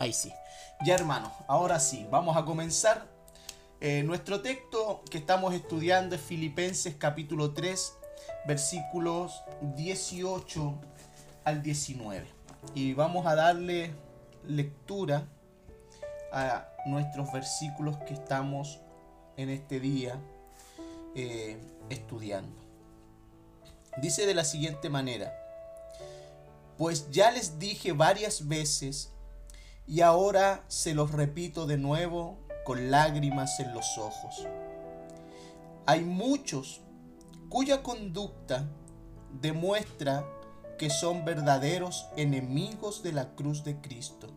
Ahí sí. Ya, hermanos, ahora sí, vamos a comenzar. Nuestro texto que estamos estudiando es Filipenses capítulo 3, versículos 18 al 19. Y vamos a darle lectura a nuestros versículos que estamos en este día estudiando. Dice de la siguiente manera: pues ya les dije varias veces y ahora se los repito de nuevo con lágrimas en los ojos. Hay muchos cuya conducta demuestra que son verdaderos enemigos de la cruz de Cristo.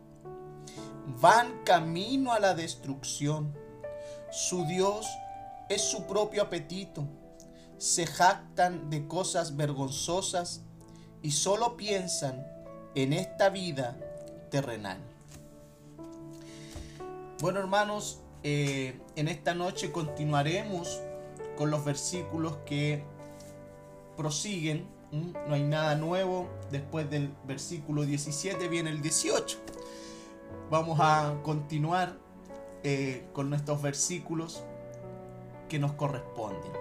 Van camino a la destrucción. Su Dios es su propio apetito. Se jactan de cosas vergonzosas y solo piensan en esta vida terrenal. Bueno, hermanos, en esta noche continuaremos con los versículos que prosiguen. No hay nada nuevo. Después del versículo 17 viene el 18. Vamos a continuar con estos versículos que nos corresponden.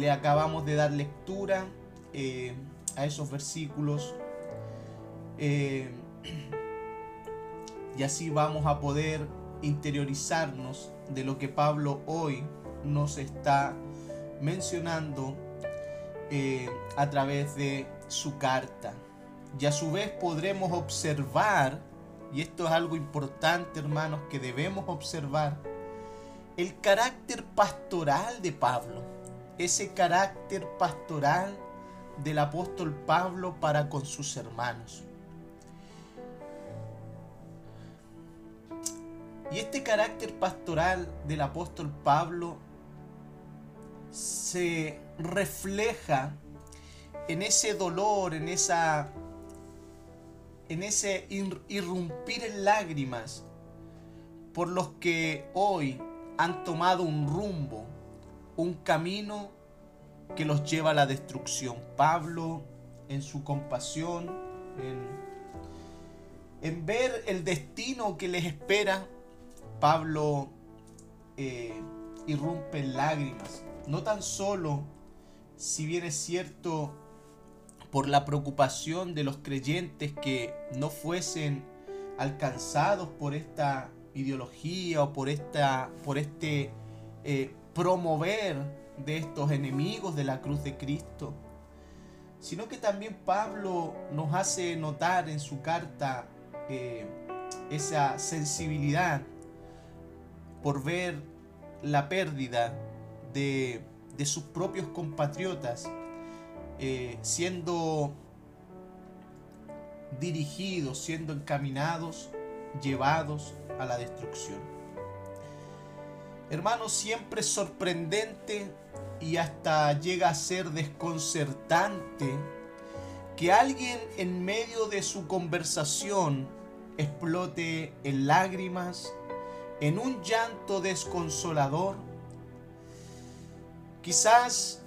Le acabamos de dar lectura a esos versículos. Y así vamos a poder interiorizarnos de lo que Pablo hoy nos está mencionando a través de su carta. Y a su vez podremos observar, y esto es algo importante, hermanos, que debemos observar, el carácter pastoral de Pablo. Ese carácter pastoral del apóstol Pablo para con sus hermanos. Y este carácter pastoral del apóstol Pablo se refleja en ese dolor, en ese irrumpir en lágrimas por los que hoy han tomado un rumbo, un camino que los lleva a la destrucción. Pablo, en su compasión, en ver el destino que les espera, Pablo irrumpe en lágrimas, no tan solo, si bien es cierto, por la preocupación de los creyentes que no fuesen alcanzados por esta ideología o por este promover de estos enemigos de la cruz de Cristo, sino que también Pablo nos hace notar en su carta esa sensibilidad por ver la pérdida de sus propios compatriotas siendo dirigidos, siendo encaminados, llevados a la destrucción. Hermanos, siempre es sorprendente y hasta llega a ser desconcertante que alguien en medio de su conversación explote en lágrimas, en un llanto desconsolador. Quizás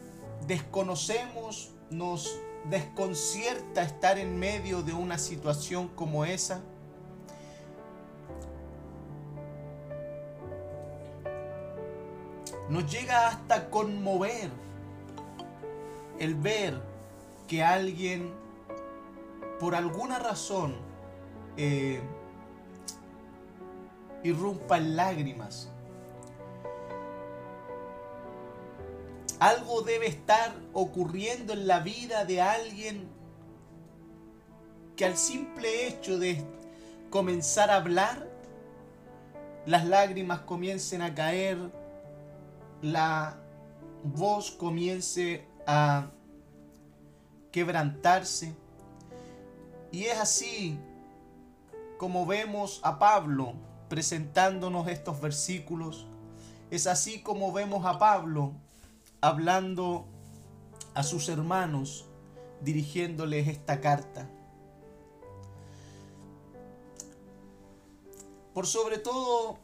desconocemos, nos desconcierta estar en medio de una situación como esa. Nos llega hasta conmover el ver que alguien, por alguna razón, irrumpa en lágrimas. Algo debe estar ocurriendo en la vida de alguien que al simple hecho de comenzar a hablar, las lágrimas comiencen a caer, la voz comience a quebrantarse. Y es así como vemos a Pablo presentándonos estos versículos. Es así como vemos a Pablo hablando a sus hermanos, dirigiéndoles esta carta. Por sobre todo,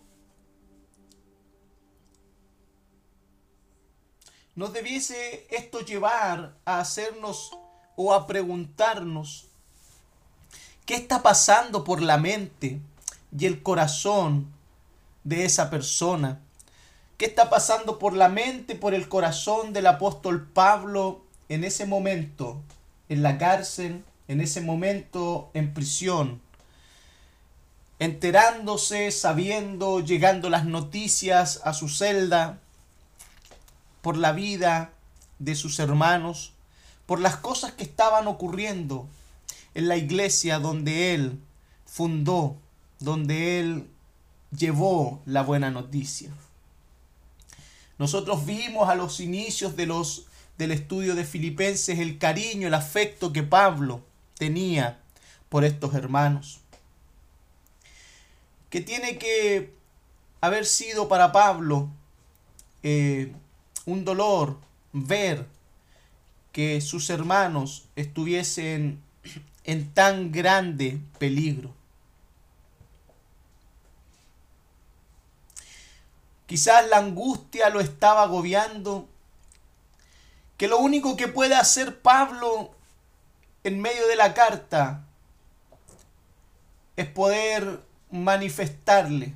nos debiese esto llevar a hacernos o a preguntarnos ¿Qué está pasando por la mente y el corazón de esa persona? ¿Qué está pasando por la mente y por el corazón del apóstol Pablo en ese momento, en la cárcel, en ese momento en prisión? Enterándose, sabiendo, llegando las noticias a su celda, por la vida de sus hermanos, por las cosas que estaban ocurriendo en la iglesia donde él fundó, donde él llevó la buena noticia. Nosotros vimos a los inicios del estudio de Filipenses el cariño, el afecto que Pablo tenía por estos hermanos. Que tiene que haber sido para Pablo un dolor ver que sus hermanos estuviesen en tan grande peligro. Quizás la angustia lo estaba agobiando, que lo único que puede hacer Pablo en medio de la carta es poder manifestarle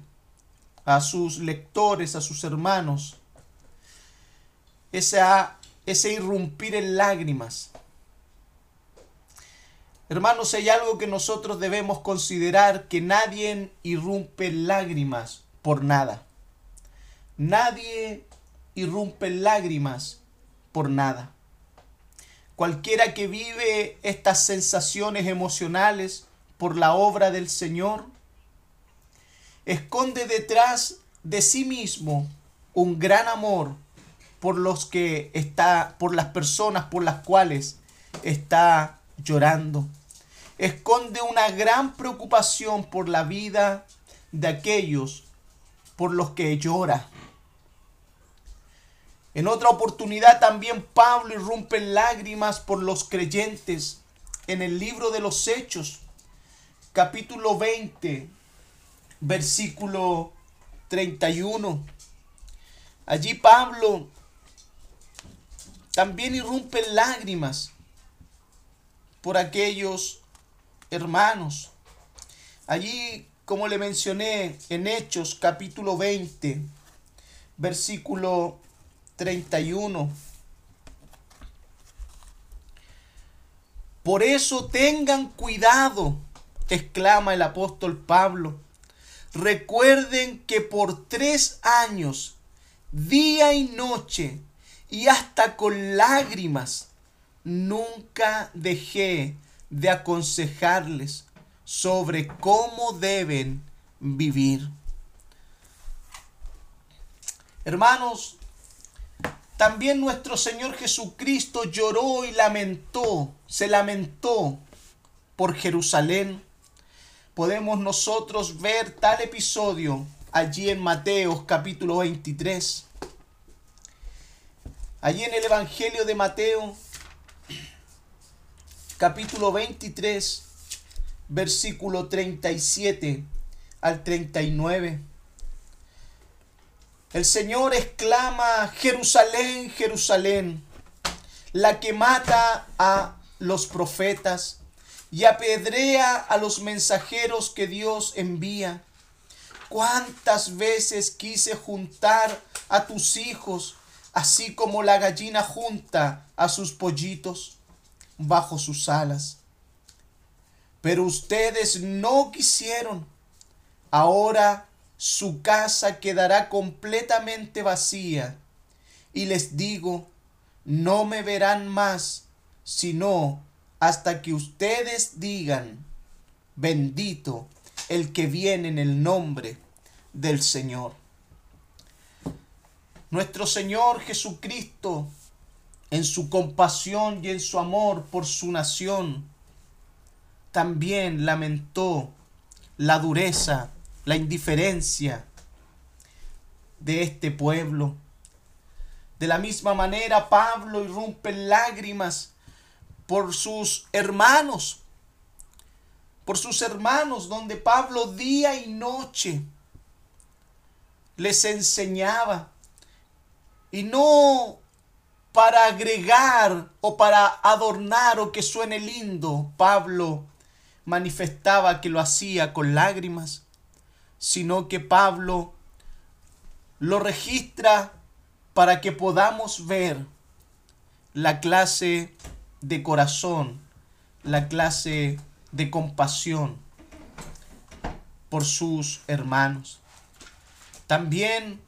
a sus lectores, a sus hermanos, ese irrumpir en lágrimas. Hermanos, hay algo que nosotros debemos considerar, que nadie irrumpe en lágrimas por nada. Nadie irrumpe en lágrimas por nada. Cualquiera que vive estas sensaciones emocionales por la obra del Señor, esconde detrás de sí mismo un gran amor por las personas por las cuales está llorando. Esconde una gran preocupación por la vida de aquellos por los que llora. En otra oportunidad también Pablo irrumpe en lágrimas por los creyentes. En el libro de los Hechos, capítulo 20, versículo 31. Allí Pablo también irrumpe en lágrimas por aquellos hermanos. Allí, como le mencioné, en Hechos capítulo 20, versículo 31. Por eso tengan cuidado, exclama el apóstol Pablo. Recuerden que por 3 años, día y noche, y hasta con lágrimas, nunca dejé de aconsejarles sobre cómo deben vivir. Hermanos, también nuestro Señor Jesucristo lloró y se lamentó por Jerusalén. Podemos nosotros ver tal episodio allí en Mateo capítulo 23. Allí en el Evangelio de Mateo capítulo 23. Versículo 37 al 39. El Señor exclama: Jerusalén, Jerusalén, la que mata a los profetas y apedrea a los mensajeros que Dios envía. ¿Cuántas veces quise juntar a tus hijos, así como la gallina junta a sus pollitos bajo sus alas? Pero ustedes no quisieron. Ahora su casa quedará completamente vacía. Y les digo, no me verán más, sino hasta que ustedes digan, bendito el que viene en el nombre del Señor. Nuestro Señor Jesucristo, en su compasión y en su amor por su nación, también lamentó la dureza, la indiferencia de este pueblo. De la misma manera, Pablo irrumpe en lágrimas por sus hermanos, donde Pablo día y noche les enseñaba, y no para agregar o para adornar o que suene lindo. Pablo manifestaba que lo hacía con lágrimas, sino que Pablo lo registra para que podamos ver la clase de corazón, la clase de compasión por sus hermanos. También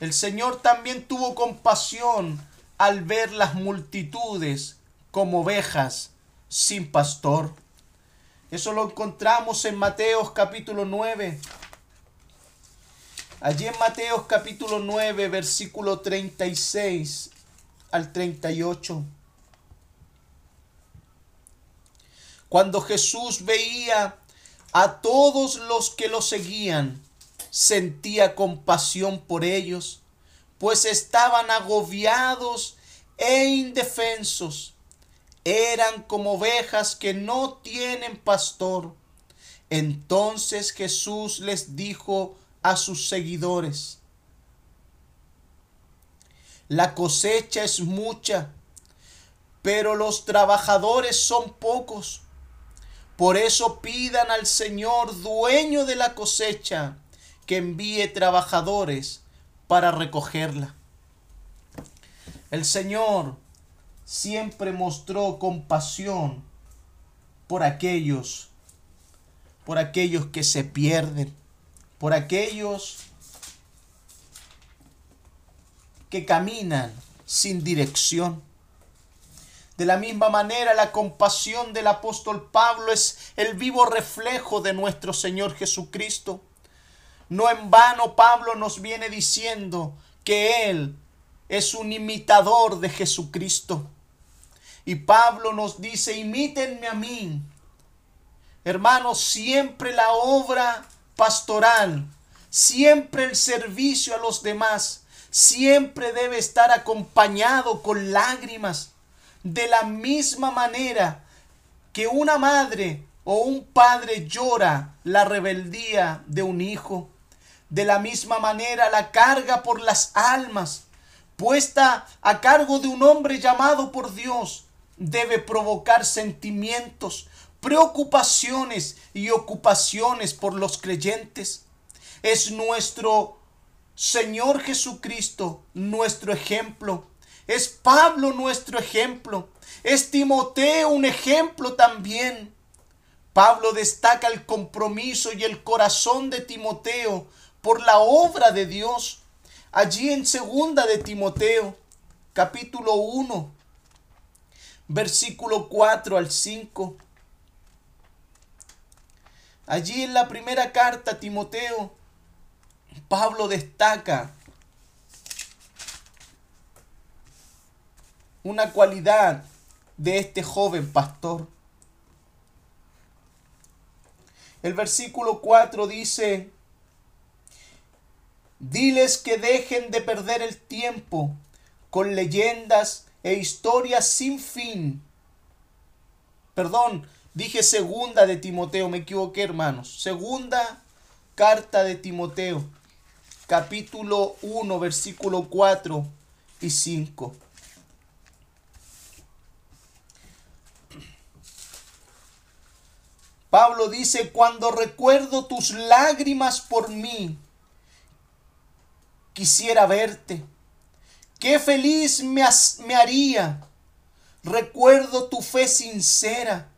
el Señor también tuvo compasión al ver las multitudes como ovejas sin pastor. Eso lo encontramos en Mateo capítulo 9. Allí en Mateo capítulo 9, versículo 36 al 38. Cuando Jesús veía a todos los que lo seguían, sentía compasión por ellos, pues estaban agobiados e indefensos. Eran como ovejas que no tienen pastor. Entonces Jesús les dijo a sus seguidores: la cosecha es mucha, pero los trabajadores son pocos. Por eso pidan al Señor, dueño de la cosecha, que envíe trabajadores para recogerla. El Señor siempre mostró compasión por aquellos que se pierden, por aquellos que caminan sin dirección. De la misma manera, la compasión del apóstol Pablo es el vivo reflejo de nuestro Señor Jesucristo. No en vano Pablo nos viene diciendo que él es un imitador de Jesucristo. Y Pablo nos dice: imítenme a mí. Hermanos, siempre la obra pastoral, siempre el servicio a los demás, siempre debe estar acompañado con lágrimas. De la misma manera que una madre o un padre llora la rebeldía de un hijo, de la misma manera la carga por las almas, puesta a cargo de un hombre llamado por Dios, debe provocar sentimientos, preocupaciones y ocupaciones por los creyentes. Es nuestro Señor Jesucristo nuestro ejemplo, es Pablo nuestro ejemplo, es Timoteo un ejemplo también. Pablo destaca el compromiso y el corazón de Timoteo por la obra de Dios. Allí en Segunda de Timoteo, capítulo 1, versículo 4 al 5. Allí en la primera carta a Timoteo, Pablo destaca una cualidad de este joven pastor. El versículo 4 dice: diles que dejen de perder el tiempo con leyendas e historias sin fin. Perdón, dije Segunda de Timoteo, me equivoqué, hermanos. Segunda carta de Timoteo, capítulo 1, versículo 4 y 5. Pablo dice: cuando recuerdo tus lágrimas por mí, quisiera verte. Qué feliz me haría. Recuerdo tu fe sincera,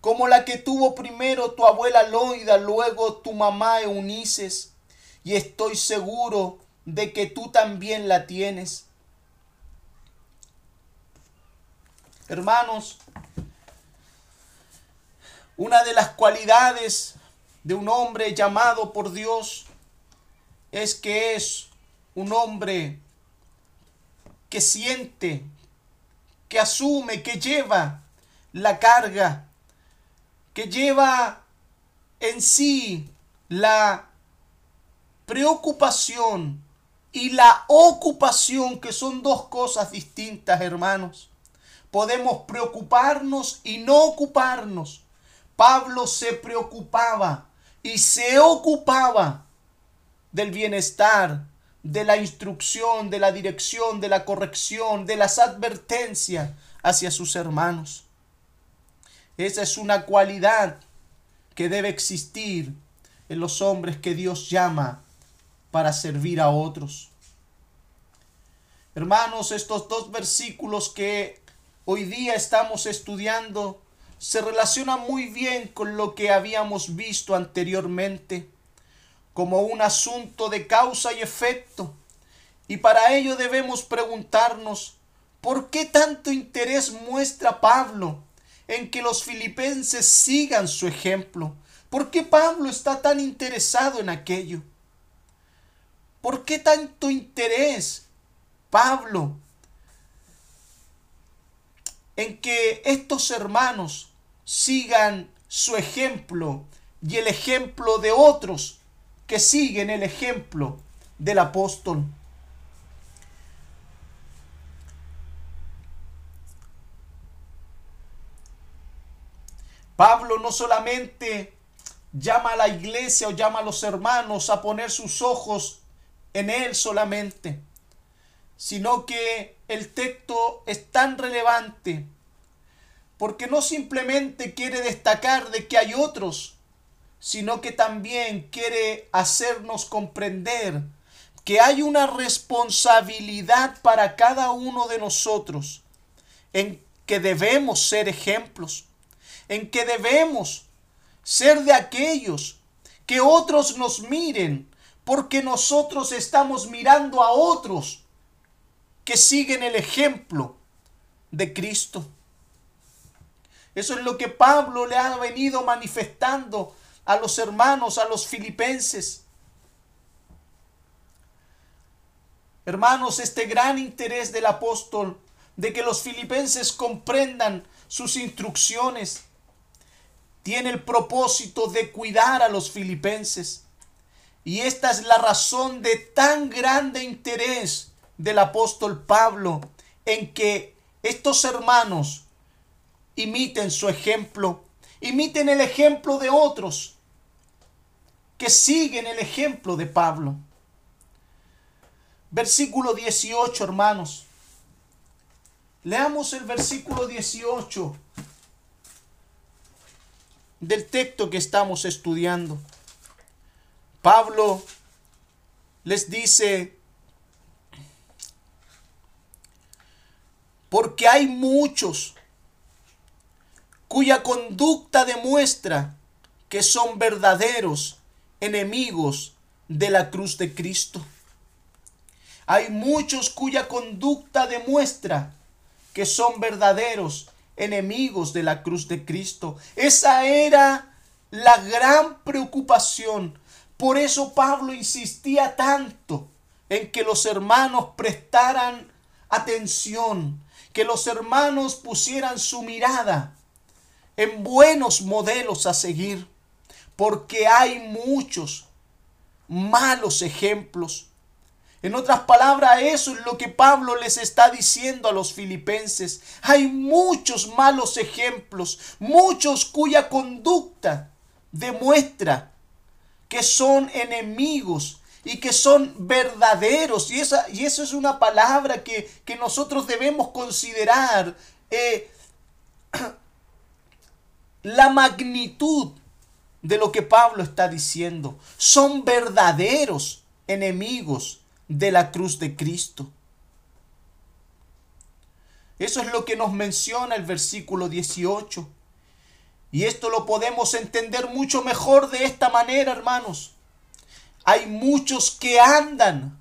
como la que tuvo primero tu abuela Loida, luego tu mamá Eunice, y estoy seguro de que tú también la tienes. Hermanos, una de las cualidades de un hombre llamado por Dios es que es un hombre que siente, que asume, que lleva la carga, que lleva en sí la preocupación y la ocupación, que son dos cosas distintas, hermanos. Podemos preocuparnos y no ocuparnos. Pablo se preocupaba y se ocupaba del bienestar, de la instrucción, de la dirección, de la corrección, de las advertencias hacia sus hermanos. Esa es una cualidad que debe existir en los hombres que Dios llama para servir a otros. Hermanos, estos dos versículos que hoy día estamos estudiando se relaciona muy bien con lo que habíamos visto anteriormente, como un asunto de causa y efecto. Y para ello debemos preguntarnos, ¿por qué tanto interés muestra Pablo en que los filipenses sigan su ejemplo? ¿Por qué Pablo está tan interesado en aquello? ¿Por qué tanto interés, Pablo, en que estos hermanos sigan su ejemplo y el ejemplo de otros que siguen el ejemplo del apóstol? Pablo no solamente llama a la iglesia o llama a los hermanos a poner sus ojos en él solamente, sino que el texto es tan relevante porque no simplemente quiere destacar de que hay otros, sino que también quiere hacernos comprender que hay una responsabilidad para cada uno de nosotros, en que debemos ser ejemplos, en que debemos ser de aquellos que otros nos miren, porque nosotros estamos mirando a otros que siguen el ejemplo de Cristo. Eso es lo que Pablo le ha venido manifestando a los hermanos, a los filipenses. Hermanos, este gran interés del apóstol de que los filipenses comprendan sus instrucciones tiene el propósito de cuidar a los filipenses. Y esta es la razón de tan grande interés del apóstol Pablo en que estos hermanos imiten su ejemplo, imiten el ejemplo de otros que siguen el ejemplo de Pablo. Versículo 18, hermanos. Leamos el versículo 18 del texto que estamos estudiando. Pablo les dice: porque hay muchos cuya conducta demuestra que son verdaderos enemigos de la cruz de Cristo. Hay muchos cuya conducta demuestra que son verdaderos enemigos de la cruz de Cristo. Esa era la gran preocupación. Por eso Pablo insistía tanto en que los hermanos prestaran atención, que los hermanos pusieran su mirada en buenos modelos a seguir, porque hay muchos malos ejemplos. En otras palabras, eso es lo que Pablo les está diciendo a los filipenses. Hay muchos malos ejemplos, muchos cuya conducta demuestra que son enemigos y que son verdaderos. Y eso es una palabra que nosotros debemos considerar. La magnitud de lo que Pablo está diciendo. Son verdaderos enemigos de la cruz de Cristo. Eso es lo que nos menciona el versículo 18. Y esto lo podemos entender mucho mejor de esta manera, hermanos. Hay muchos que andan.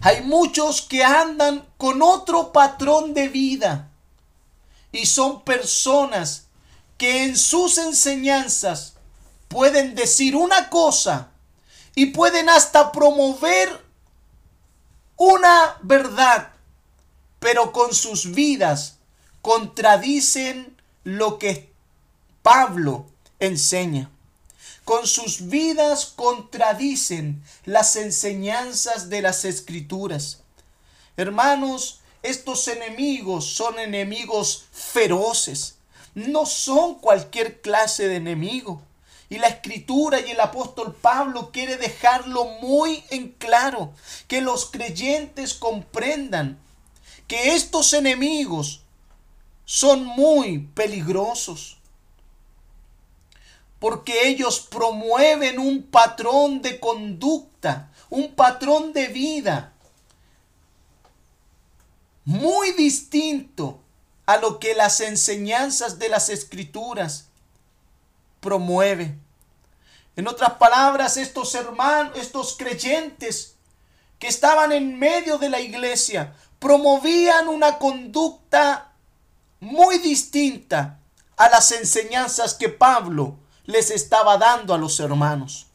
Hay muchos que andan con otro patrón de vida. Y son personas que en sus enseñanzas pueden decir una cosa y pueden hasta promover una verdad, pero con sus vidas contradicen lo que Pablo enseña. Con sus vidas contradicen las enseñanzas de las Escrituras. Hermanos, estos enemigos son enemigos feroces. No son cualquier clase de enemigo. Y la Escritura y el apóstol Pablo quiere dejarlo muy en claro, que los creyentes comprendan que estos enemigos son muy peligrosos. porque ellos promueven un patrón de conducta, un patrón de vida muy distinto a lo que las enseñanzas de las Escrituras promueven. En otras palabras, estos hermanos, estos creyentes que estaban en medio de la iglesia, promovían una conducta muy distinta a las enseñanzas que Pablo les estaba dando a los hermanos.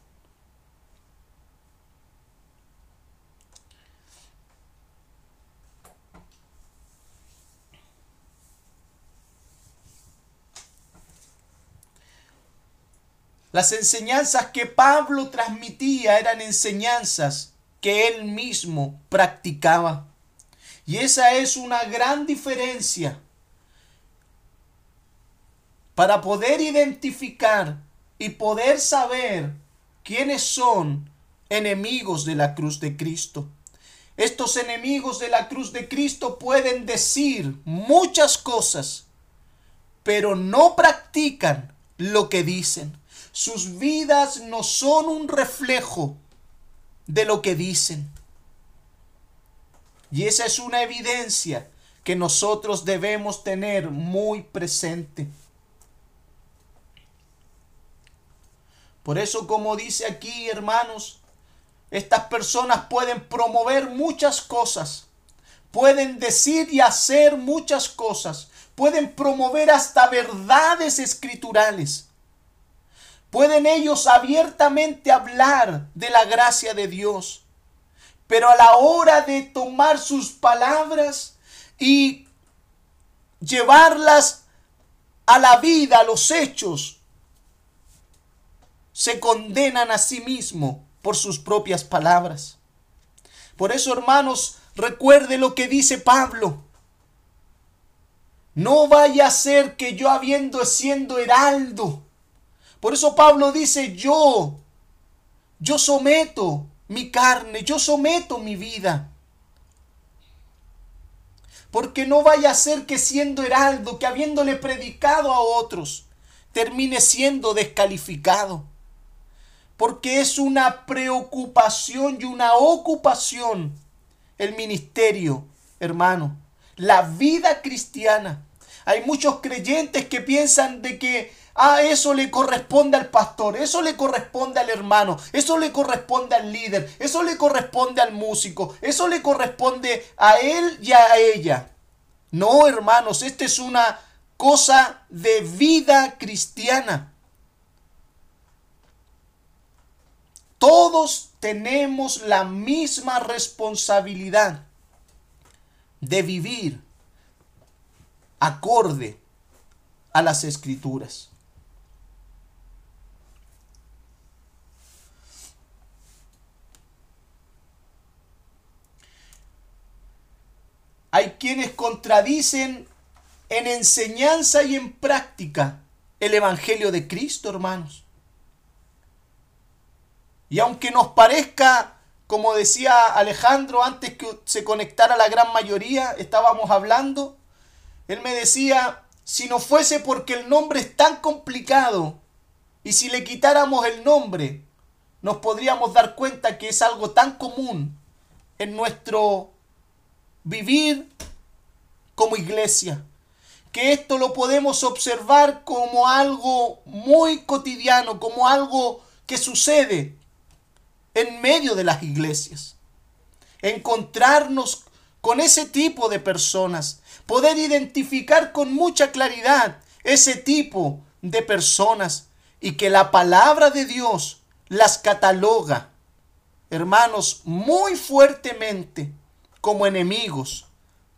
Las enseñanzas que Pablo transmitía eran enseñanzas que él mismo practicaba. Y esa es una gran diferencia para poder identificar y poder saber quiénes son enemigos de la cruz de Cristo. Estos enemigos de la cruz de Cristo pueden decir muchas cosas, pero no practican lo que dicen. Sus vidas no son un reflejo de lo que dicen. Y esa es una evidencia que nosotros debemos tener muy presente. Por eso, como dice aquí, hermanos, estas personas pueden promover muchas cosas, pueden decir y hacer muchas cosas, pueden promover hasta verdades escriturales. Pueden ellos abiertamente hablar de la gracia de Dios, pero a la hora de tomar sus palabras y llevarlas a la vida, a los hechos, se condenan a sí mismos por sus propias palabras. Por eso, hermanos, recuerde lo que dice Pablo. No vaya a ser que yo siendo heraldo. Por eso Pablo dice, yo someto mi carne, yo someto mi vida. Porque no vaya a ser que siendo heraldo, que habiéndole predicado a otros, termine siendo descalificado. Porque es una preocupación y una ocupación el ministerio, hermano. La vida cristiana. Hay muchos creyentes que piensan de que eso le corresponde al pastor, eso le corresponde al hermano, eso le corresponde al líder, eso le corresponde al músico, eso le corresponde a él y a ella. No, hermanos, esta es una cosa de vida cristiana. Todos tenemos la misma responsabilidad de vivir acorde a las Escrituras. Hay quienes contradicen en enseñanza y en práctica el Evangelio de Cristo, hermanos. Y aunque nos parezca, como decía Alejandro antes que se conectara la gran mayoría, estábamos hablando, él me decía, si no fuese porque el nombre es tan complicado y si le quitáramos el nombre, nos podríamos dar cuenta que es algo tan común en nuestro vivir como iglesia, que esto lo podemos observar como algo muy cotidiano, como algo que sucede en medio de las iglesias. Encontrarnos con ese tipo de personas, poder identificar con mucha claridad ese tipo de personas y que la palabra de Dios las cataloga, hermanos, muy fuertemente, como enemigos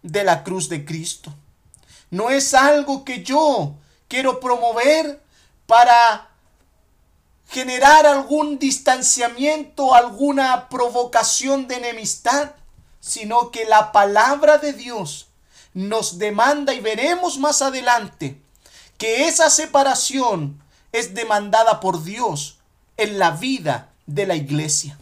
de la cruz de Cristo. No es algo que yo quiero promover para generar algún distanciamiento, alguna provocación de enemistad, sino que la palabra de Dios nos demanda, y veremos más adelante, que esa separación es demandada por Dios en la vida de la iglesia.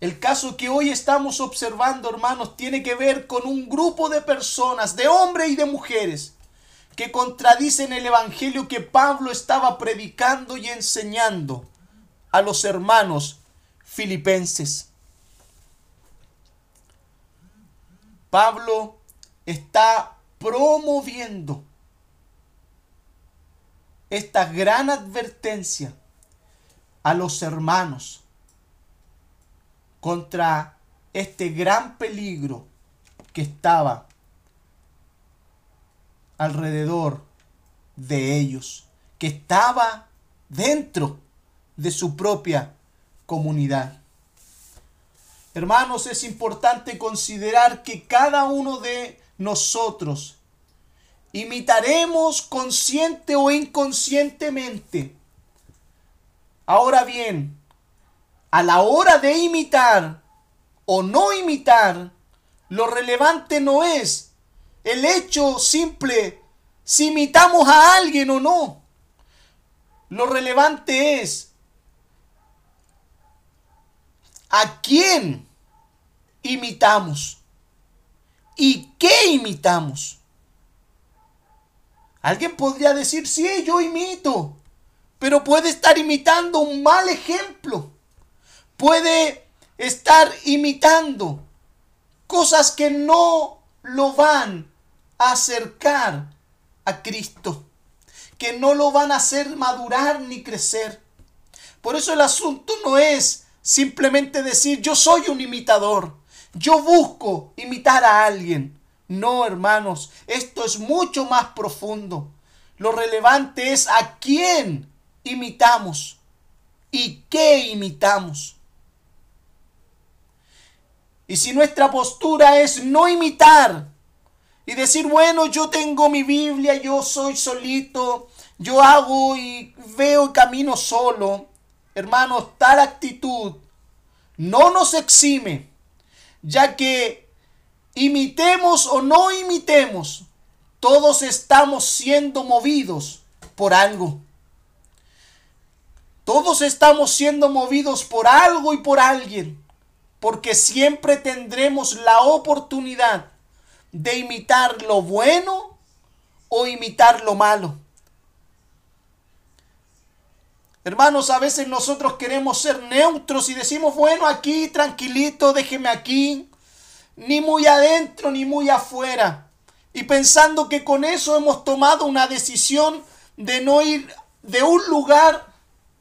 El caso que hoy estamos observando, hermanos, tiene que ver con un grupo de personas, de hombres y de mujeres, que contradicen el evangelio que Pablo estaba predicando y enseñando a los hermanos filipenses. Pablo está promoviendo esta gran advertencia a los hermanos contra este gran peligro que estaba alrededor de ellos, que estaba dentro de su propia comunidad. Hermanos, es importante considerar que cada uno de nosotros imitaremos consciente o inconscientemente. Ahora bien, a la hora de imitar o no imitar, lo relevante no es el hecho simple si imitamos a alguien o no. Lo relevante es a quién imitamos y qué imitamos. Alguien podría decir, sí, yo imito, pero puede estar imitando un mal ejemplo. Puede estar imitando cosas que no lo van a acercar a Cristo, que no lo van a hacer madurar ni crecer. Por eso el asunto no es simplemente decir yo soy un imitador, yo busco imitar a alguien. No, hermanos, esto es mucho más profundo. Lo relevante es a quién imitamos y qué imitamos. Y si nuestra postura es no imitar y decir, bueno, yo tengo mi Biblia, yo soy solito, yo hago y veo y camino solo, hermanos, tal actitud no nos exime, ya que imitemos o no imitemos, todos estamos siendo movidos por algo. Todos estamos siendo movidos por algo y por alguien. Porque siempre tendremos la oportunidad de imitar lo bueno o imitar lo malo. Hermanos, a veces nosotros queremos ser neutros y decimos, bueno, aquí, tranquilito, déjeme aquí. Ni muy adentro, ni muy afuera. Y pensando que con eso hemos tomado una decisión de no ir de un lugar,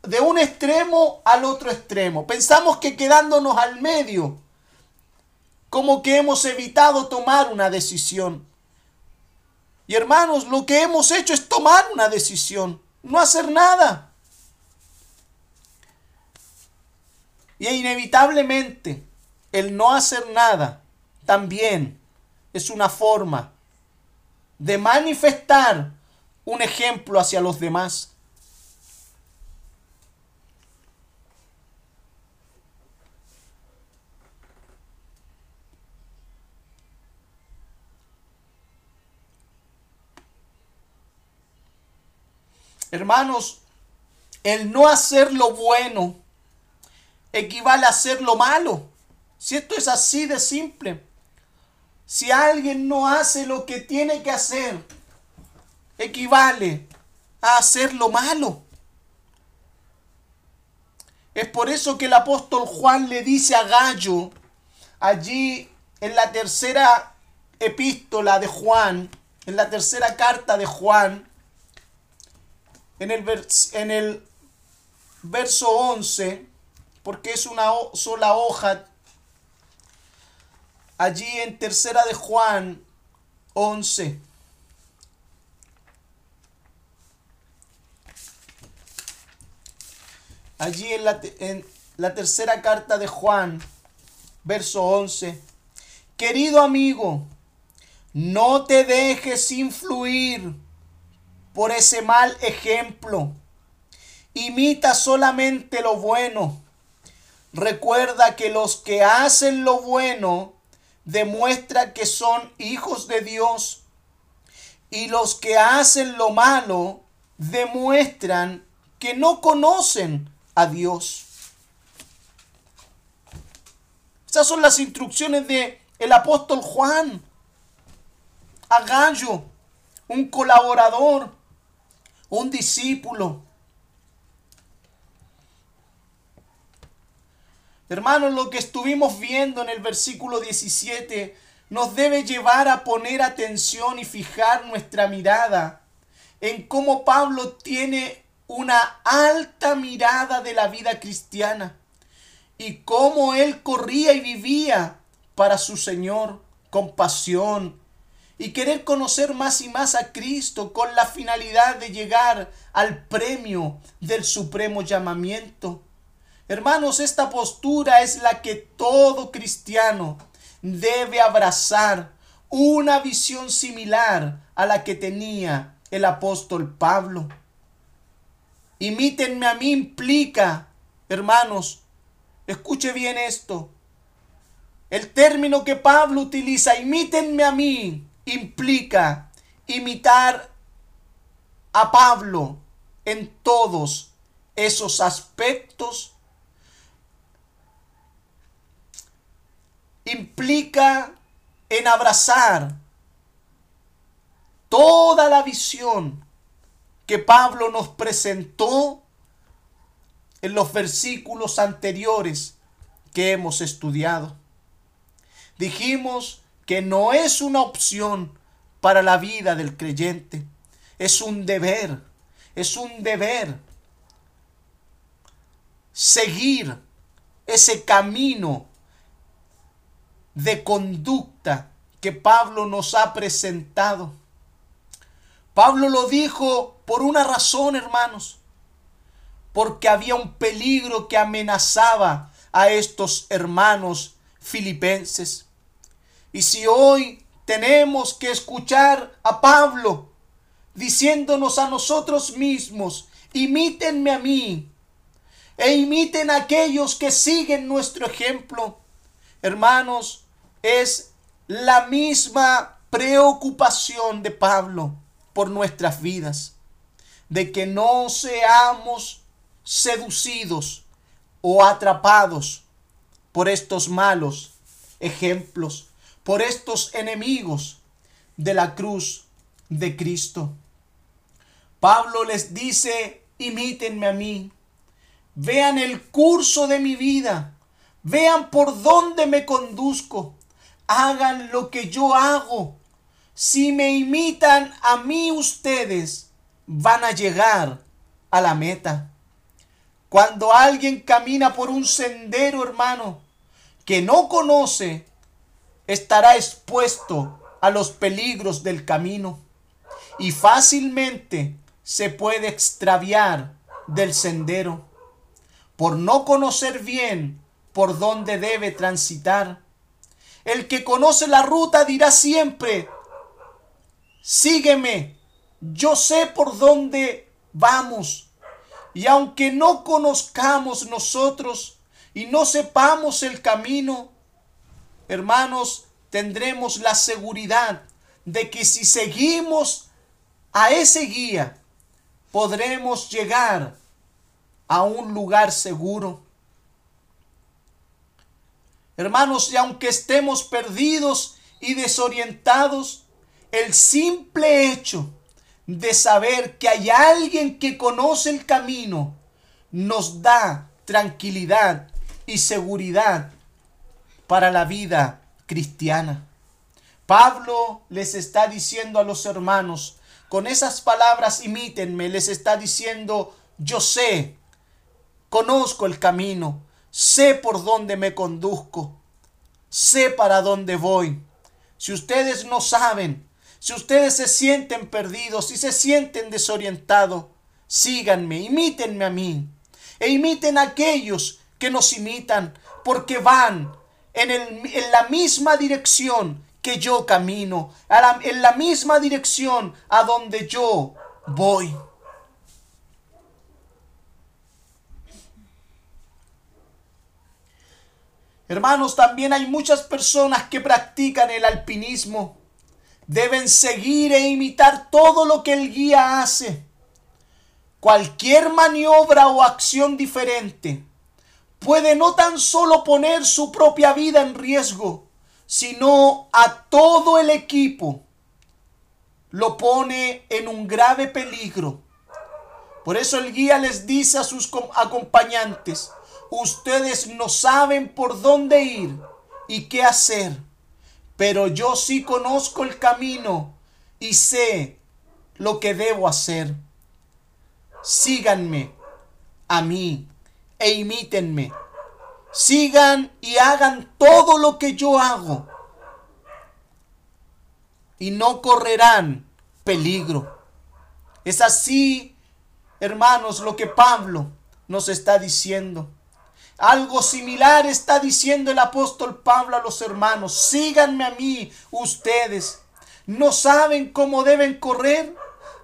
de un extremo al otro extremo. Pensamos que quedándonos al medio, como que hemos evitado tomar una decisión. Y hermanos, lo que hemos hecho es tomar una decisión, no hacer nada. Y inevitablemente, el no hacer nada también es una forma de manifestar un ejemplo hacia los demás. Hermanos, el no hacer lo bueno equivale a hacer lo malo. Si esto es así de simple, si alguien no hace lo que tiene que hacer, equivale a hacer lo malo. Es por eso que el apóstol Juan le dice a Gallo, allí en la tercera epístola de Juan, en la tercera carta de Juan, en el verso 11, porque es una sola hoja, allí en tercera de Juan 11. Allí en la tercera carta de Juan, verso 11. Querido amigo, no te dejes influir por ese mal ejemplo. Imita solamente lo bueno. Recuerda que los que hacen lo bueno demuestran que son hijos de Dios, y los que hacen lo malo demuestran que no conocen a Dios. Esas son las instrucciones del apóstol Juan a Gallo, un colaborador, un discípulo. Hermanos, lo que estuvimos viendo en el versículo 17 nos debe llevar a poner atención y fijar nuestra mirada en cómo Pablo tiene una alta mirada de la vida cristiana y cómo él corría y vivía para su Señor con pasión y querer conocer más y más a Cristo con la finalidad de llegar al premio del supremo llamamiento. Hermanos, esta postura es la que todo cristiano debe abrazar, una visión similar a la que tenía el apóstol Pablo. Imítenme a mí implica, hermanos, escuche bien esto. El término que Pablo utiliza, imítenme a mí, implica imitar a Pablo en todos esos aspectos. Implica en abrazar toda la visión que Pablo nos presentó en los versículos anteriores que hemos estudiado. Dijimos que no es una opción para la vida del creyente, es un deber, seguir ese camino de conducta que Pablo nos ha presentado. Pablo lo dijo por una razón, hermanos, porque había un peligro que amenazaba a estos hermanos filipenses. Y si hoy tenemos que escuchar a Pablo diciéndonos a nosotros mismos, imítenme a mí e imiten a aquellos que siguen nuestro ejemplo, hermanos, es la misma preocupación de Pablo por nuestras vidas, de que no seamos seducidos o atrapados por estos malos ejemplos, por estos enemigos de la cruz de Cristo. Pablo les dice, imítenme a mí, vean el curso de mi vida, vean por dónde me conduzco, hagan lo que yo hago. Si me imitan a mí ustedes, van a llegar a la meta. Cuando alguien camina por un sendero, hermano, que no conoce, estará expuesto a los peligros del camino y fácilmente se puede extraviar del sendero por no conocer bien por dónde debe transitar. El que conoce la ruta dirá siempre, sígueme, yo sé por dónde vamos. Y aunque no conozcamos nosotros y no sepamos el camino, hermanos, tendremos la seguridad de que si seguimos a ese guía, podremos llegar a un lugar seguro. Hermanos, y aunque estemos perdidos y desorientados, el simple hecho de saber que hay alguien que conoce el camino nos da tranquilidad y seguridad para la vida cristiana. Pablo les está diciendo a los hermanos, con esas palabras imítenme, les está diciendo, yo sé, conozco el camino. Sé por dónde me conduzco, sé para dónde voy. Si ustedes no saben, si ustedes se sienten perdidos, si se sienten desorientados, síganme, imítenme a mí e imiten a aquellos que nos imitan, porque van en la misma dirección que yo camino, en la misma dirección a donde yo voy. Hermanos, también hay muchas personas que practican el alpinismo. Deben seguir e imitar todo lo que el guía hace. Cualquier maniobra o acción diferente puede no tan solo poner su propia vida en riesgo, sino a todo el equipo lo pone en un grave peligro. Por eso el guía les dice a sus acompañantes: ustedes no saben por dónde ir y qué hacer, pero yo sí conozco el camino y sé lo que debo hacer. Síganme a mí e imítenme. Sigan y hagan todo lo que yo hago y no correrán peligro. Es así, hermanos, lo que Pablo nos está diciendo. Algo similar está diciendo el apóstol Pablo a los hermanos: síganme a mí. Ustedes no saben cómo deben correr,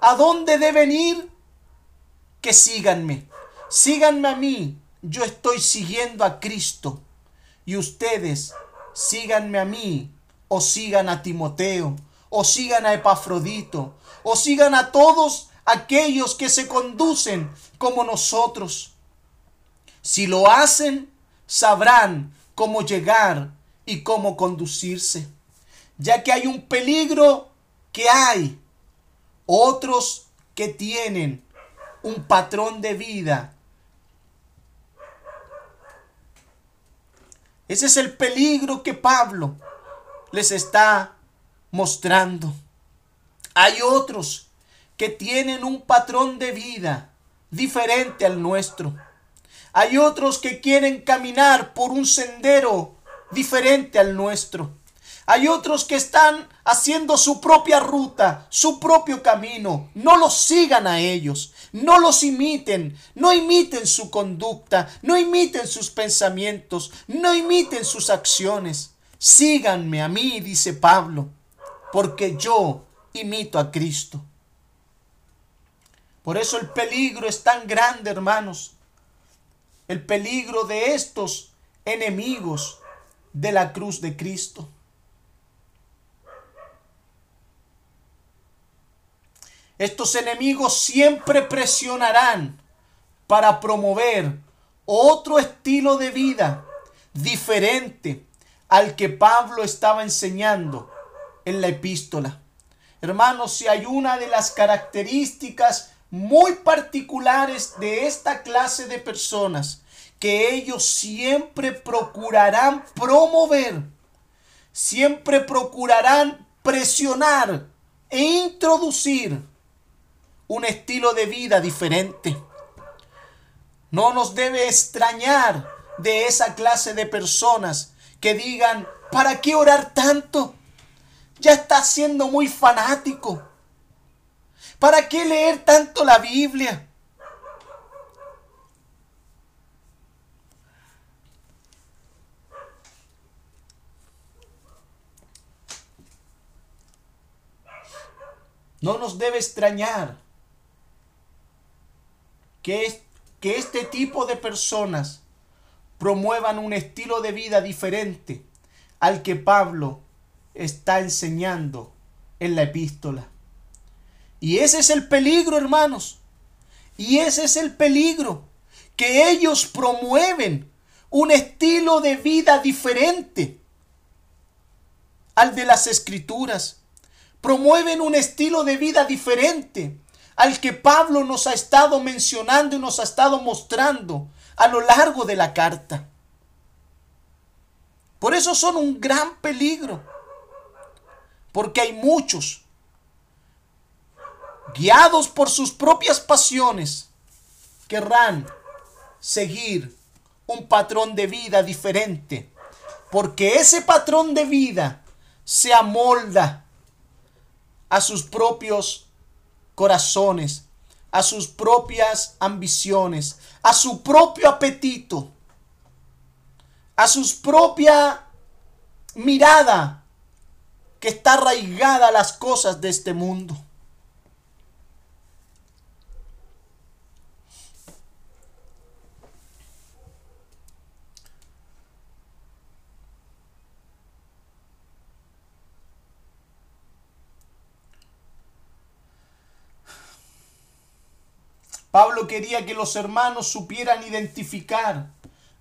a dónde deben ir, que síganme. Síganme a mí. Yo estoy siguiendo a Cristo. Y ustedes síganme a mí, o sigan a Timoteo, o sigan a Epafrodito, o sigan a todos aquellos que se conducen como nosotros. Si lo hacen, sabrán cómo llegar y cómo conducirse, ya que hay un peligro que hay otros que tienen un patrón de vida. Ese es el peligro que Pablo les está mostrando. Hay otros que tienen un patrón de vida diferente al nuestro. Hay otros que quieren caminar por un sendero diferente al nuestro. Hay otros que están haciendo su propia ruta, su propio camino. No los sigan a ellos, no los imiten, no imiten su conducta, no imiten sus pensamientos, no imiten sus acciones. Síganme a mí, dice Pablo, porque yo imito a Cristo. Por eso el peligro es tan grande, hermanos. El peligro de estos enemigos de la cruz de Cristo. Estos enemigos siempre presionarán para promover otro estilo de vida diferente al que Pablo estaba enseñando en la epístola. Hermanos, si hay una de las características muy particulares de esta clase de personas, que ellos siempre procurarán promover, siempre procurarán presionar e introducir un estilo de vida diferente. No nos debe extrañar de esa clase de personas que digan: ¿para qué orar tanto? Ya está siendo muy fanático. ¿Para qué leer tanto la Biblia? No nos debe extrañar que este tipo de personas promuevan un estilo de vida diferente al que Pablo está enseñando en la epístola. Y ese es el peligro, hermanos. Y ese es el peligro, que ellos promueven un estilo de vida diferente al de las Escrituras. Promueven un estilo de vida diferente al que Pablo nos ha estado mencionando y nos ha estado mostrando a lo largo de la carta. Por eso son un gran peligro, porque hay muchos guiados por sus propias pasiones, querrán seguir un patrón de vida diferente, porque ese patrón de vida se amolda a sus propios corazones, a sus propias ambiciones, a su propio apetito, a su propia mirada que está arraigada a las cosas de este mundo. Pablo quería que los hermanos supieran identificar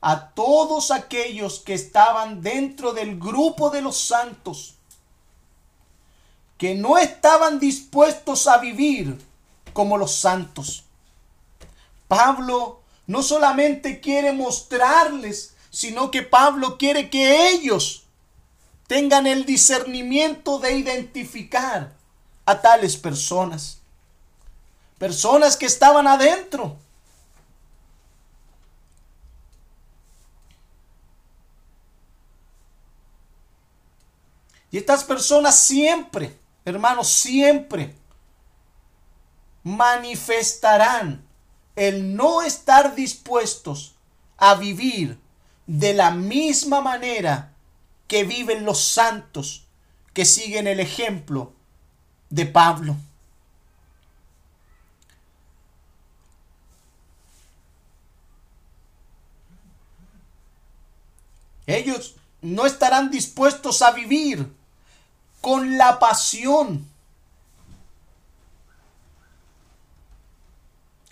a todos aquellos que estaban dentro del grupo de los santos, que no estaban dispuestos a vivir como los santos. Pablo no solamente quiere mostrarles, sino que Pablo quiere que ellos tengan el discernimiento de identificar a tales personas. Personas que estaban adentro. Y estas personas siempre, hermanos, siempre manifestarán el no estar dispuestos a vivir de la misma manera que viven los santos que siguen el ejemplo de Pablo. Ellos no estarán dispuestos a vivir con la pasión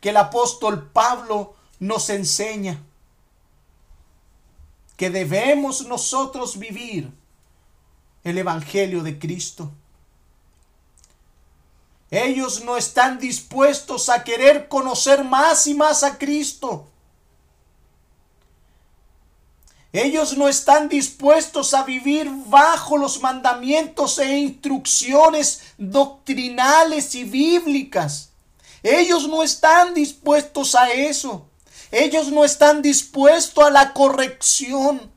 que el apóstol Pablo nos enseña, que debemos nosotros vivir el evangelio de Cristo. Ellos no están dispuestos a querer conocer más y más a Cristo. Ellos no están dispuestos a vivir bajo los mandamientos e instrucciones doctrinales y bíblicas. Ellos no están dispuestos a eso. Ellos no están dispuestos a la corrección.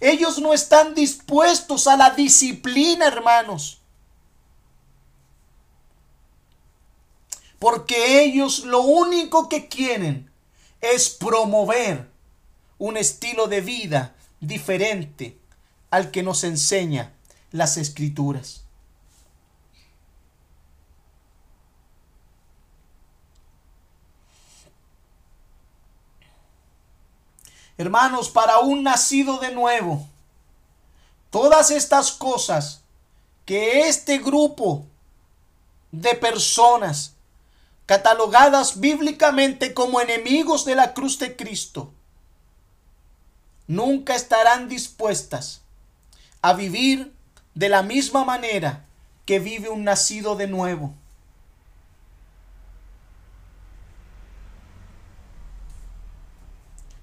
Ellos no están dispuestos a la disciplina, hermanos. Porque ellos lo único que quieren es promover un estilo de vida diferente al que nos enseña las Escrituras. Hermanos, para un nacido de nuevo, todas estas cosas que este grupo de personas catalogadas bíblicamente como enemigos de la cruz de Cristo, nunca estarán dispuestas a vivir de la misma manera que vive un nacido de nuevo.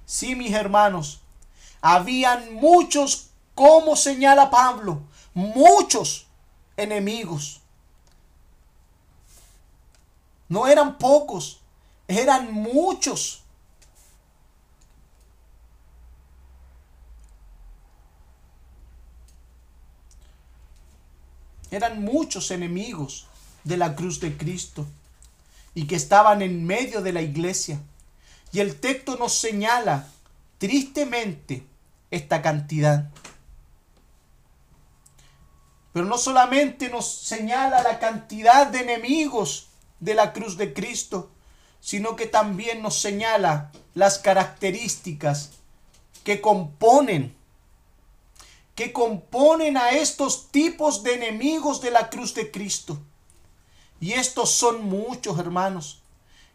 Sí, mis hermanos, habían muchos, como señala Pablo, muchos enemigos. No eran pocos, eran muchos. Eran muchos enemigos de la cruz de Cristo y que estaban en medio de la iglesia. Y el texto nos señala tristemente esta cantidad. Pero no solamente nos señala la cantidad de enemigos de la cruz de Cristo, sino que también nos señala las características que componen a estos tipos de enemigos de la cruz de Cristo. Y estos son muchos, hermanos.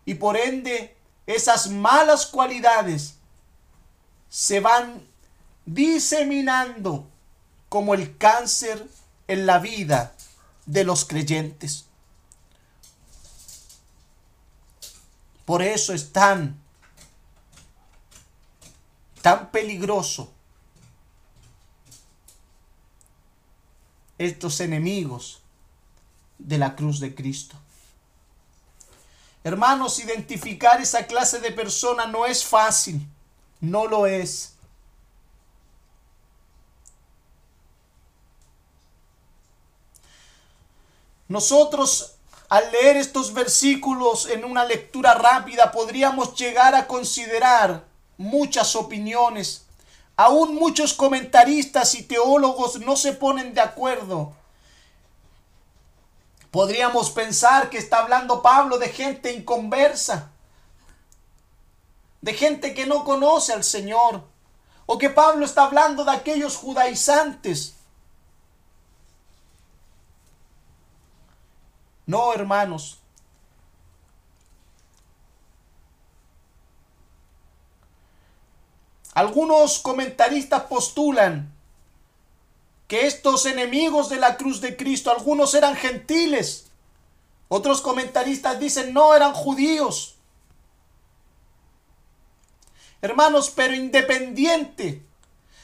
Y por ende, esas malas cualidades se van diseminando como el cáncer en la vida de los creyentes. Por eso es tan peligroso estos enemigos de la cruz de Cristo. Hermanos, identificar esa clase de persona no es fácil, no lo es. Nosotros, al leer estos versículos en una lectura rápida, podríamos llegar a considerar muchas opiniones. Aún muchos comentaristas y teólogos no se ponen de acuerdo. Podríamos pensar que está hablando Pablo de gente inconversa, de gente que no conoce al Señor, o que Pablo está hablando de aquellos judaizantes. No, hermanos. Algunos comentaristas postulan que estos enemigos de la cruz de Cristo, algunos eran gentiles. Otros comentaristas dicen, no, eran judíos. Hermanos, pero independiente,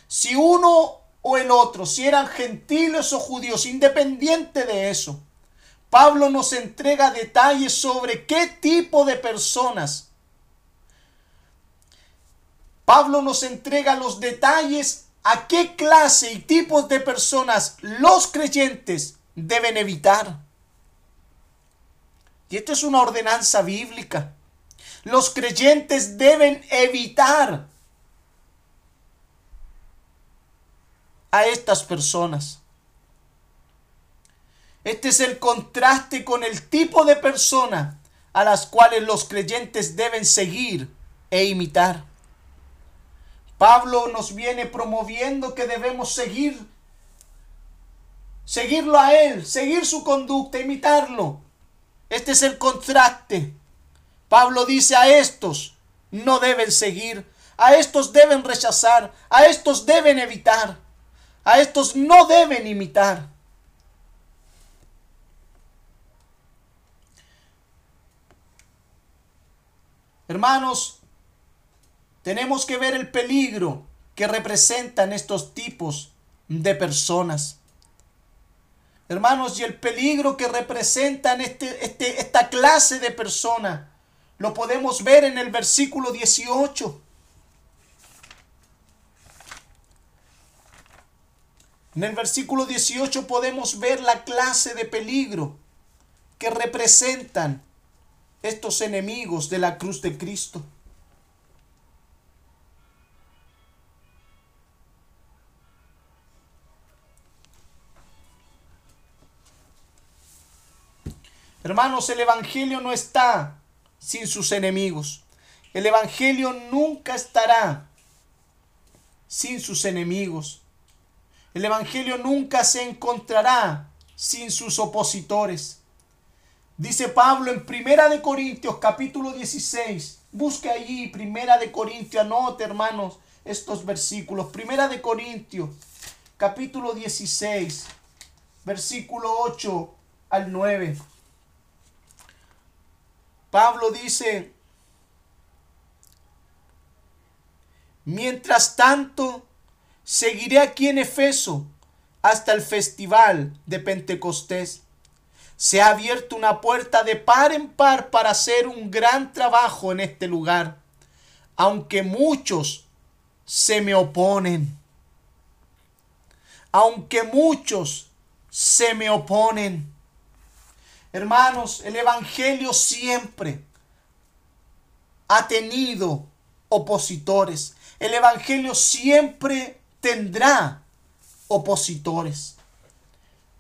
si uno o el otro, si eran gentiles o judíos, independiente de eso, Pablo nos entrega detalles sobre qué tipo de personas. Pablo nos entrega los detalles a qué clase y tipos de personas los creyentes deben evitar. Y esto es una ordenanza bíblica. Los creyentes deben evitar a estas personas. Este es el contraste con el tipo de persona a las cuales los creyentes deben seguir e imitar. Pablo nos viene promoviendo que debemos seguirlo a él, seguir su conducta, imitarlo. Este es el contraste. Pablo dice, a estos no deben seguir, a estos deben rechazar, a estos deben evitar, a estos no deben imitar. Hermanos, tenemos que ver el peligro que representan estos tipos de personas. Hermanos, y el peligro que representan esta clase de personas lo podemos ver en el versículo 18. En el versículo 18 podemos ver la clase de peligro que representan estos enemigos de la cruz de Cristo. Hermanos, el Evangelio no está sin sus enemigos. El Evangelio nunca estará sin sus enemigos. El Evangelio nunca se encontrará sin sus opositores. Dice Pablo en Primera de Corintios, capítulo 16. Busque allí, Primera de Corintios. Anote, hermanos, estos versículos. Primera de Corintios, capítulo 16, versículo 8 al 9. Pablo dice, mientras tanto, seguiré aquí en Efeso hasta el festival de Pentecostés. Se ha abierto una puerta de par en par para hacer un gran trabajo en este lugar, aunque muchos se me oponen. Aunque muchos se me oponen. Hermanos, el Evangelio siempre ha tenido opositores. El Evangelio siempre tendrá opositores.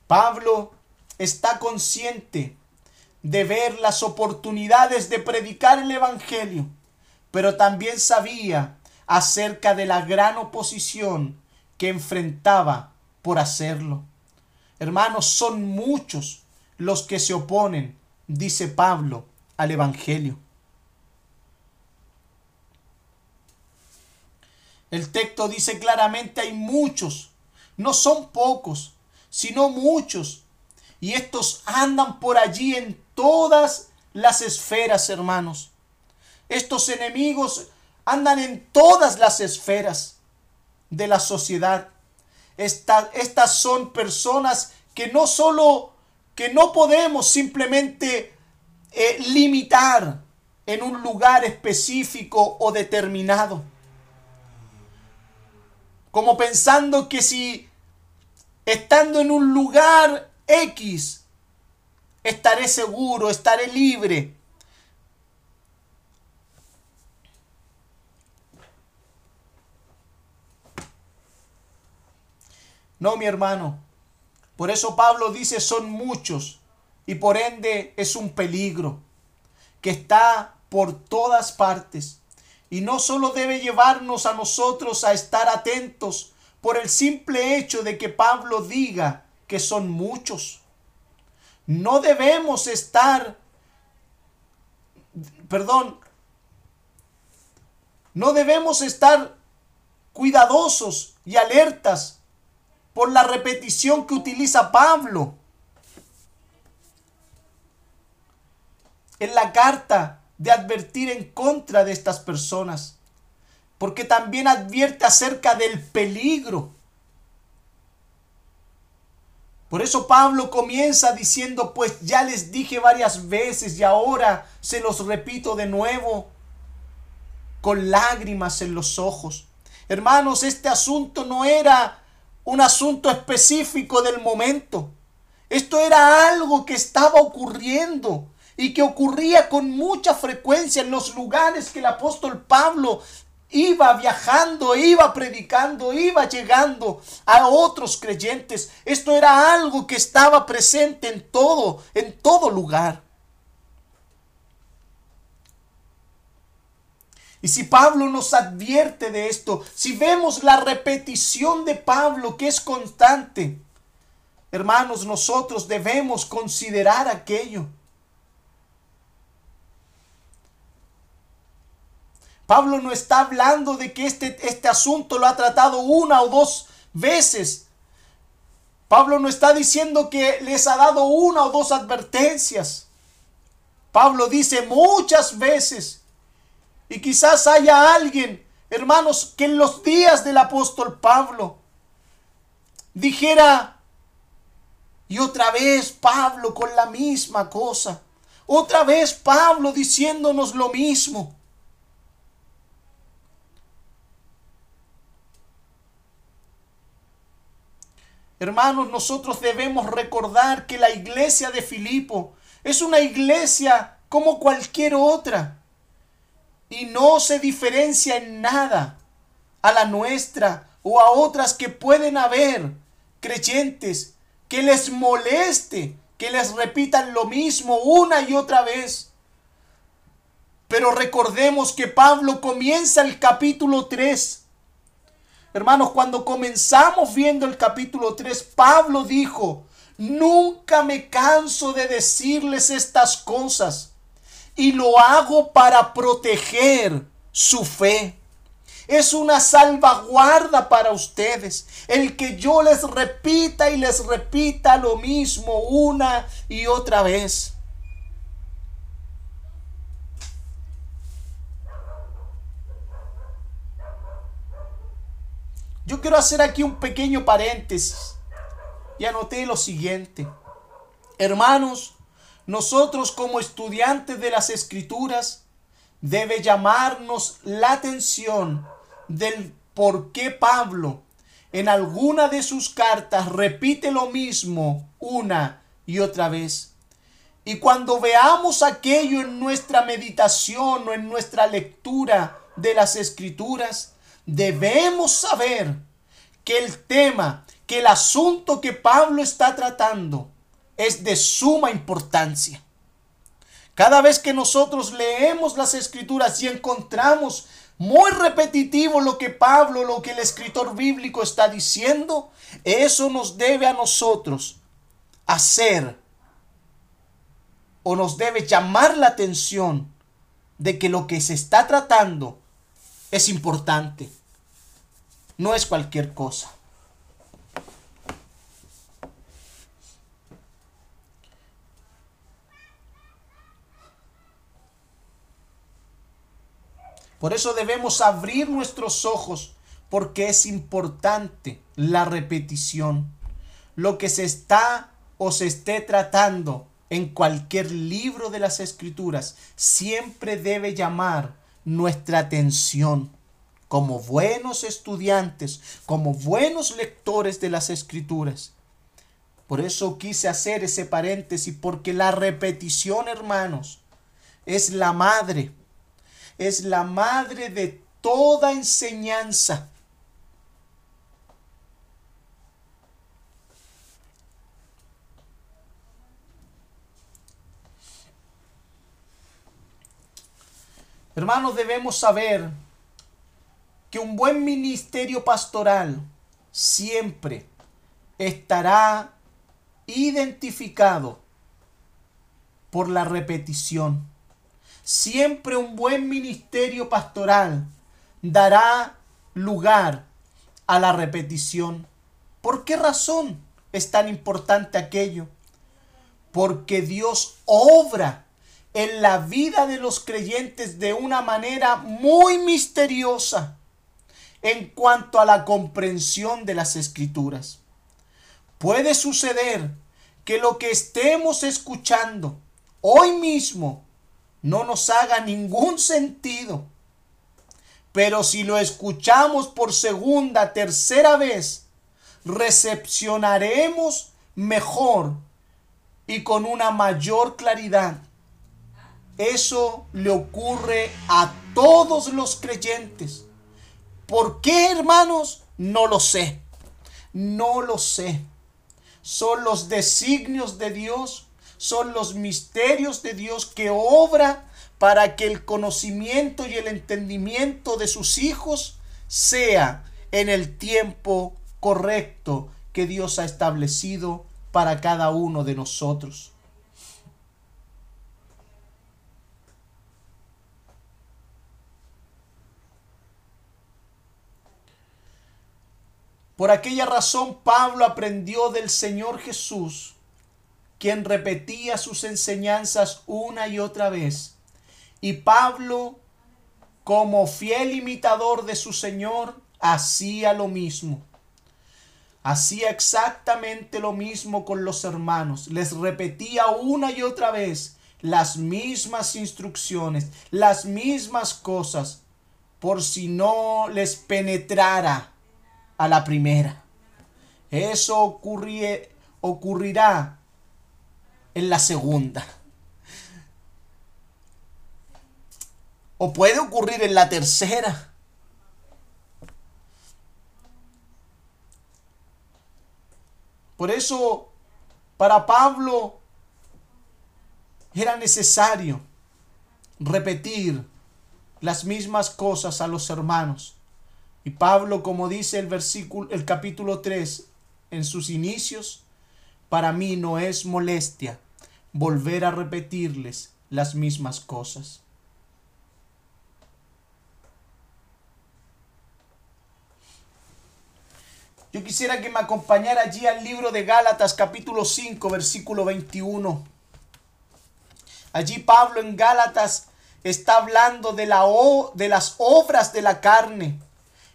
Pablo está consciente de ver las oportunidades de predicar el Evangelio, pero también sabía acerca de la gran oposición que enfrentaba por hacerlo. Hermanos, son muchos los que se oponen, dice Pablo, al Evangelio. El texto dice claramente, hay muchos, no son pocos, sino muchos. Y estos andan por allí en todas las esferas, hermanos. Estos enemigos andan en todas las esferas de la sociedad. Estas son personas que no podemos simplemente limitar en un lugar específico o determinado. Como pensando que si estando en un lugar X, estaré seguro, estaré libre. No, mi hermano. Por eso Pablo dice, son muchos, y por ende es un peligro que está por todas partes. Y no solo debe llevarnos a nosotros a estar atentos por el simple hecho de que Pablo diga que son muchos. No debemos estar, no debemos estar cuidadosos y alertas por la repetición que utiliza Pablo en la carta de advertir en contra de estas personas, porque también advierte acerca del peligro. Por eso Pablo comienza diciendo: pues ya les dije varias veces y ahora se los repito de nuevo, con lágrimas en los ojos. Hermanos, este asunto no era un asunto específico del momento. Esto era algo que estaba ocurriendo y que ocurría con mucha frecuencia en los lugares que el apóstol Pablo iba viajando, iba predicando, iba llegando a otros creyentes. Esto era algo que estaba presente en todo lugar. Y si Pablo nos advierte de esto, si vemos la repetición de Pablo que es constante, hermanos, nosotros debemos considerar aquello. Pablo no está hablando de que este asunto lo ha tratado una o dos veces. Pablo no está diciendo que les ha dado una o dos advertencias. Pablo dice muchas veces. Y quizás haya alguien, hermanos, que en los días del apóstol Pablo dijera: y otra vez Pablo con la misma cosa. Otra vez Pablo diciéndonos lo mismo. Hermanos, nosotros debemos recordar que la iglesia de Filipo es una iglesia como cualquier otra y no se diferencia en nada a la nuestra o a otras que pueden haber creyentes que les moleste, que les repitan lo mismo una y otra vez. Pero recordemos que Pablo comienza el capítulo 3. Hermanos, cuando comenzamos viendo el capítulo 3, Pablo dijo: nunca me canso de decirles estas cosas y lo hago para proteger su fe. Es una salvaguarda para ustedes el que yo les repita y les repita lo mismo una y otra vez. Yo quiero hacer aquí un pequeño paréntesis y anoté lo siguiente. Hermanos, nosotros como estudiantes de las Escrituras debe llamarnos la atención del por qué Pablo en alguna de sus cartas repite lo mismo una y otra vez. Y cuando veamos aquello en nuestra meditación o en nuestra lectura de las Escrituras, debemos saber que el tema, que el asunto que Pablo está tratando es de suma importancia. Cada vez que nosotros leemos las Escrituras y encontramos muy repetitivo lo que Pablo, lo que el escritor bíblico está diciendo, eso nos debe a nosotros hacer o nos debe llamar la atención de que lo que se está tratando es importante, no es cualquier cosa. Por eso debemos abrir nuestros ojos, porque es importante la repetición, lo que se está o se esté tratando en cualquier libro de las Escrituras siempre debe llamar nuestra atención como buenos estudiantes, como buenos lectores de las Escrituras. Por eso quise hacer ese paréntesis, porque la repetición, hermanos, es la madre de toda enseñanza. Hermanos, debemos saber que un buen ministerio pastoral siempre estará identificado por la repetición. Siempre un buen ministerio pastoral dará lugar a la repetición. ¿Por qué razón es tan importante aquello? Porque Dios obra en la vida de los creyentes de una manera muy misteriosa en cuanto a la comprensión de las Escrituras. Puede suceder que lo que estemos escuchando hoy mismo no nos haga ningún sentido, pero si lo escuchamos por segunda, tercera vez, recepcionaremos mejor y con una mayor claridad. Eso le ocurre a todos los creyentes. ¿Por qué, hermanos? No lo sé. No lo sé. Son los designios de Dios, son los misterios de Dios que obra para que el conocimiento y el entendimiento de sus hijos sea en el tiempo correcto que Dios ha establecido para cada uno de nosotros. Por aquella razón, Pablo aprendió del Señor Jesús, quien repetía sus enseñanzas una y otra vez. Y Pablo, como fiel imitador de su Señor, hacía lo mismo. Hacía exactamente lo mismo con los hermanos. Les repetía una y otra vez las mismas instrucciones, las mismas cosas, por si no les penetrara a la primera. Eso ocurrirá en la segunda. O puede ocurrir en la tercera. Por eso, para Pablo era necesario repetir las mismas cosas a los hermanos. Y Pablo, como dice el capítulo 3 en sus inicios, para mí no es molestia volver a repetirles las mismas cosas. Yo quisiera que me acompañara allí al libro de Gálatas, capítulo 5, versículo 21. Allí Pablo en Gálatas está hablando de las obras de la carne.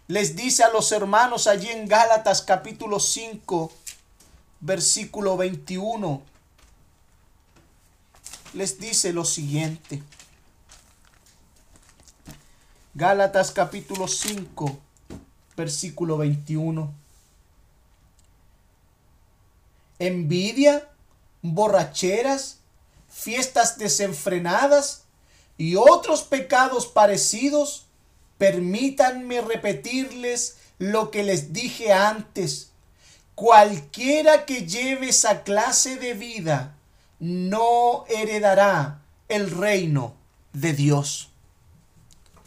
Les dice a los hermanos allí en Gálatas, capítulo 5, versículo 21. Les dice lo siguiente. Gálatas, capítulo 5, versículo 21. Envidia, borracheras, fiestas desenfrenadas y otros pecados parecidos, permítanme repetirles lo que les dije antes. Cualquiera que lleve esa clase de vida no heredará el reino de Dios.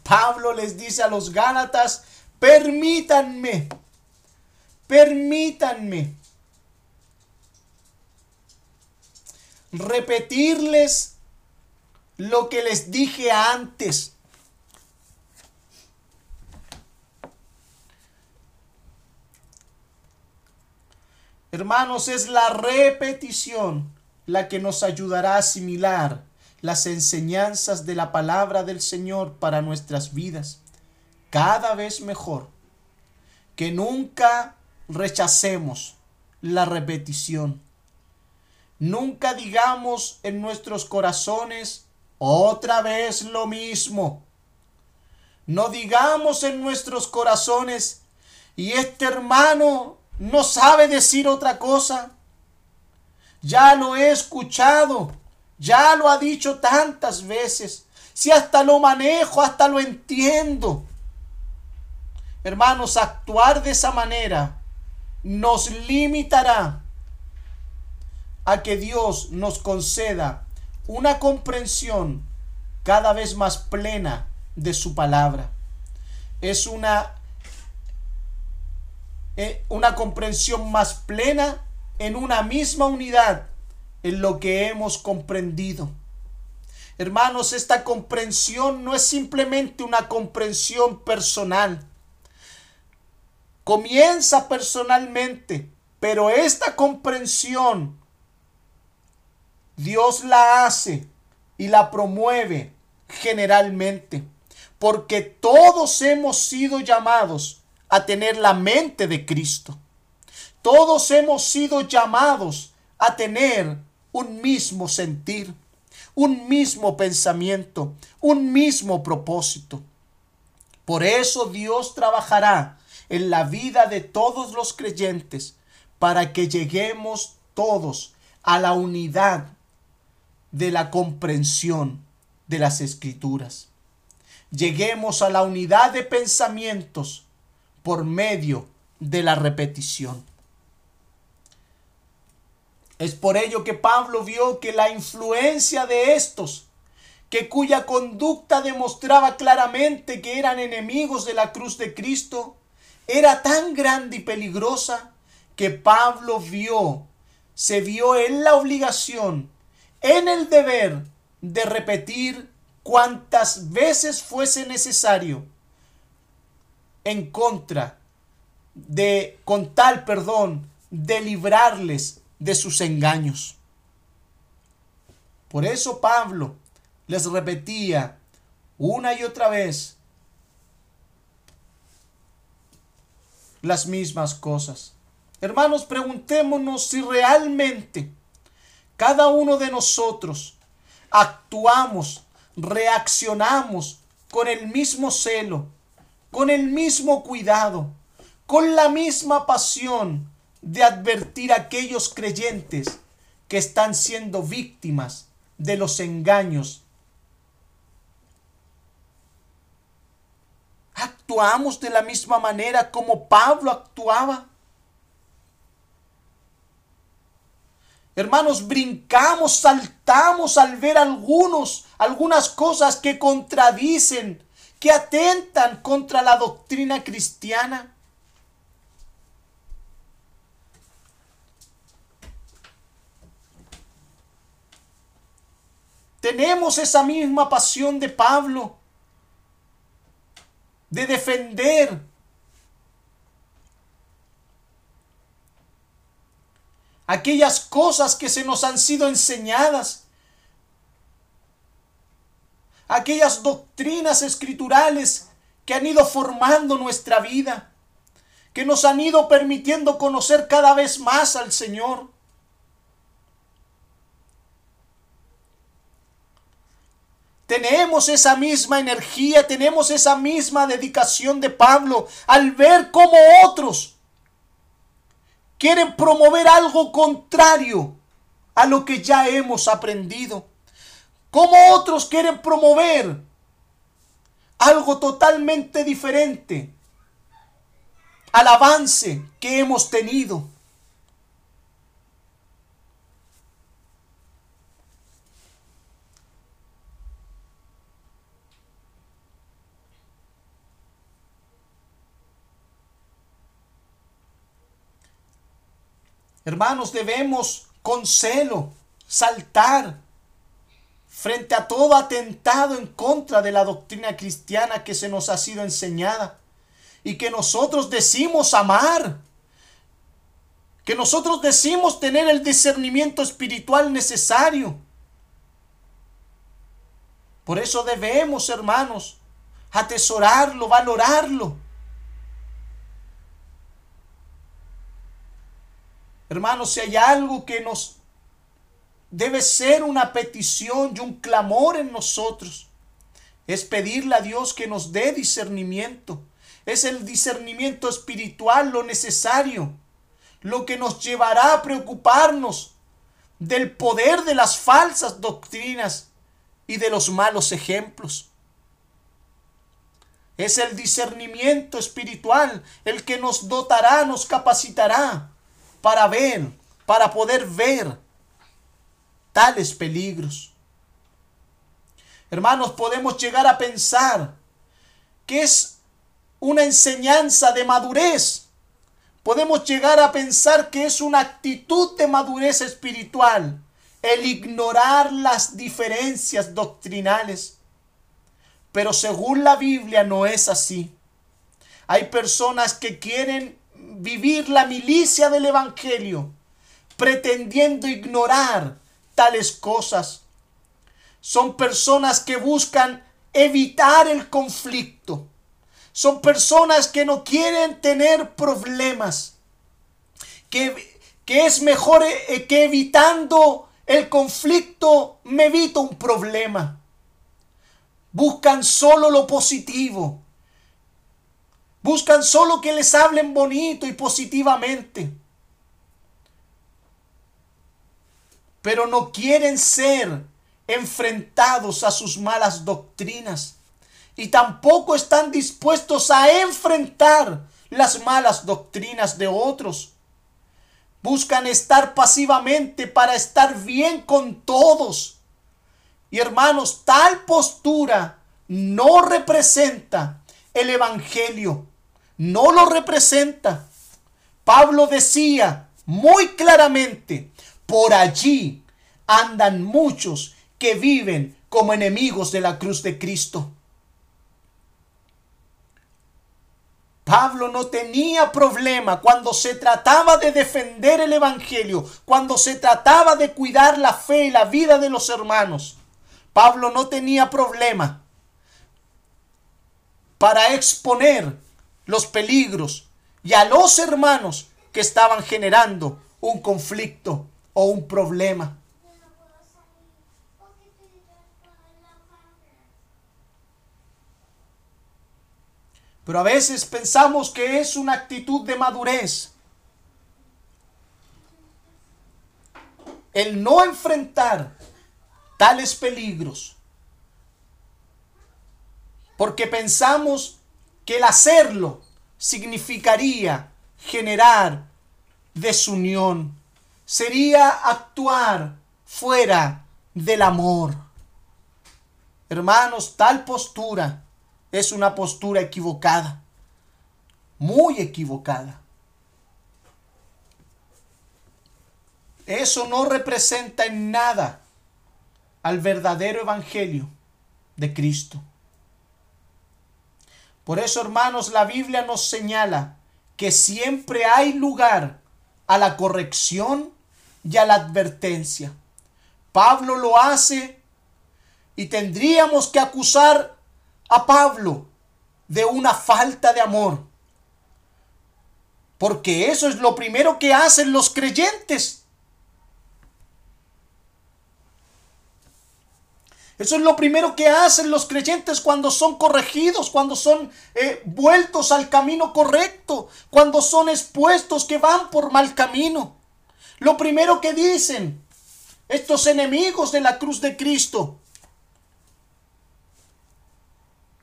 Pablo les dice a los Gálatas, permítanme repetirles lo que les dije antes. Hermanos, es la repetición la que nos ayudará a asimilar las enseñanzas de la palabra del Señor para nuestras vidas. Cada vez mejor, que nunca rechacemos la repetición. Nunca digamos en nuestros corazones otra vez lo mismo. No digamos en nuestros corazones, y este hermano no sabe decir otra cosa. Ya lo he escuchado, ya lo ha dicho tantas veces. Si hasta lo manejo, hasta lo entiendo. Hermanos, actuar de esa manera nos limitará a que Dios nos conceda una comprensión cada vez más plena de su palabra. Es una comprensión más plena en una misma unidad en lo que hemos comprendido. Hermanos, esta comprensión no es simplemente una comprensión personal. comienza personalmente, pero esta comprensión Dios la hace y la promueve generalmente, porque todos hemos sido llamados a tener la mente de Cristo. Todos hemos sido llamados a tener un mismo sentir, un mismo pensamiento, un mismo propósito. Por eso Dios trabajará en la vida de todos los creyentes para que lleguemos todos a la unidad de la comprensión de las Escrituras. Lleguemos a la unidad de pensamientos por medio de la repetición. Es por ello que Pablo vio que la influencia de estos, que cuya conducta demostraba claramente que eran enemigos de la cruz de Cristo, era tan grande y peligrosa que Pablo se vio en la obligación, en el deber de repetir cuantas veces fuese necesario con tal de librarles de sus engaños. Por eso Pablo les repetía una y otra vez las mismas cosas. Hermanos, preguntémonos si realmente cada uno de nosotros actuamos, reaccionamos con el mismo celo, con el mismo cuidado, con la misma pasión de advertir a aquellos creyentes que están siendo víctimas de los engaños. ¿Actuamos de la misma manera como Pablo actuaba? Hermanos, brincamos, saltamos al ver algunas cosas que contradicen, que atentan contra la doctrina cristiana. Tenemos esa misma pasión de Pablo, de defender. Aquellas cosas que se nos han sido enseñadas, aquellas doctrinas escriturales que han ido formando nuestra vida, que nos han ido permitiendo conocer cada vez más al Señor. Tenemos esa misma energía, tenemos esa misma dedicación de Pablo al ver cómo otros quieren promover algo contrario a lo que ya hemos aprendido. Como otros quieren promover algo totalmente diferente al avance que hemos tenido. Hermanos, debemos con celo saltar frente a todo atentado en contra de la doctrina cristiana que se nos ha sido enseñada y que nosotros decimos amar, que nosotros decimos tener el discernimiento espiritual necesario. Por eso debemos, hermanos, atesorarlo, valorarlo. Hermanos, si hay algo que nos debe ser una petición y un clamor en nosotros, es pedirle a Dios que nos dé discernimiento. Es el discernimiento espiritual lo necesario, lo que nos llevará a preocuparnos del poder de las falsas doctrinas y de los malos ejemplos. Es el discernimiento espiritual el que nos dotará, nos capacitará para poder ver tales peligros. Hermanos, podemos llegar a pensar que es una enseñanza de madurez. Podemos llegar a pensar que es una actitud de madurez espiritual el ignorar las diferencias doctrinales. Pero según la Biblia no es así. Hay personas que quieren vivir la milicia del evangelio, pretendiendo ignorar tales cosas. Son personas que buscan evitar el conflicto. Son personas que no quieren tener problemas, que es mejor que evitando el conflicto me evito un problema. Buscan solo lo positivo. Buscan solo que les hablen bonito y positivamente. Pero no quieren ser enfrentados a sus malas doctrinas. Y tampoco están dispuestos a enfrentar las malas doctrinas de otros. Buscan estar pasivamente para estar bien con todos. Y hermanos, tal postura no representa el evangelio. No lo representa. Pablo decía muy claramente: por allí andan muchos que viven como enemigos de la cruz de Cristo. Pablo no tenía problema cuando se trataba de defender el evangelio, cuando se trataba de cuidar la fe y la vida de los hermanos. Pablo no tenía problema para exponer los peligros y a los hermanos que estaban generando un conflicto o un problema. Pero a veces pensamos que es una actitud de madurez el no enfrentar tales peligros, porque pensamos que el hacerlo significaría generar desunión, sería actuar fuera del amor. Hermanos, tal postura es una postura equivocada, muy equivocada. Eso no representa en nada al verdadero evangelio de Cristo. Por eso, hermanos, la Biblia nos señala que siempre hay lugar a la corrección y a la advertencia. Pablo lo hace y tendríamos que acusar a Pablo de una falta de amor, porque eso es lo primero que hacen los creyentes. Eso es lo primero que hacen los creyentes cuando son corregidos, cuando son vueltos al camino correcto, cuando son expuestos que van por mal camino. Lo primero que dicen estos enemigos de la cruz de Cristo: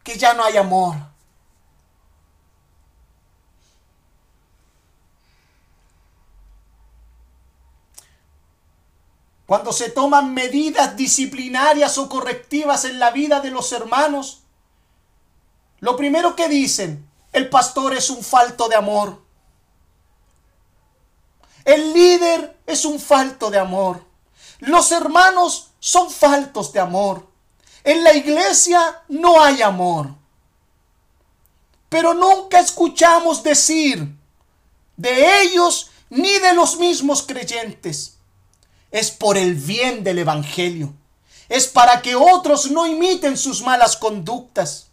que ya no hay amor. Cuando se toman medidas disciplinarias o correctivas en la vida de los hermanos, lo primero que dicen: el pastor es un falto de amor. El líder es un falto de amor. Los hermanos son faltos de amor. En la iglesia no hay amor. Pero nunca escuchamos decir de ellos ni de los mismos creyentes: es por el bien del evangelio. Es para que otros no imiten sus malas conductas.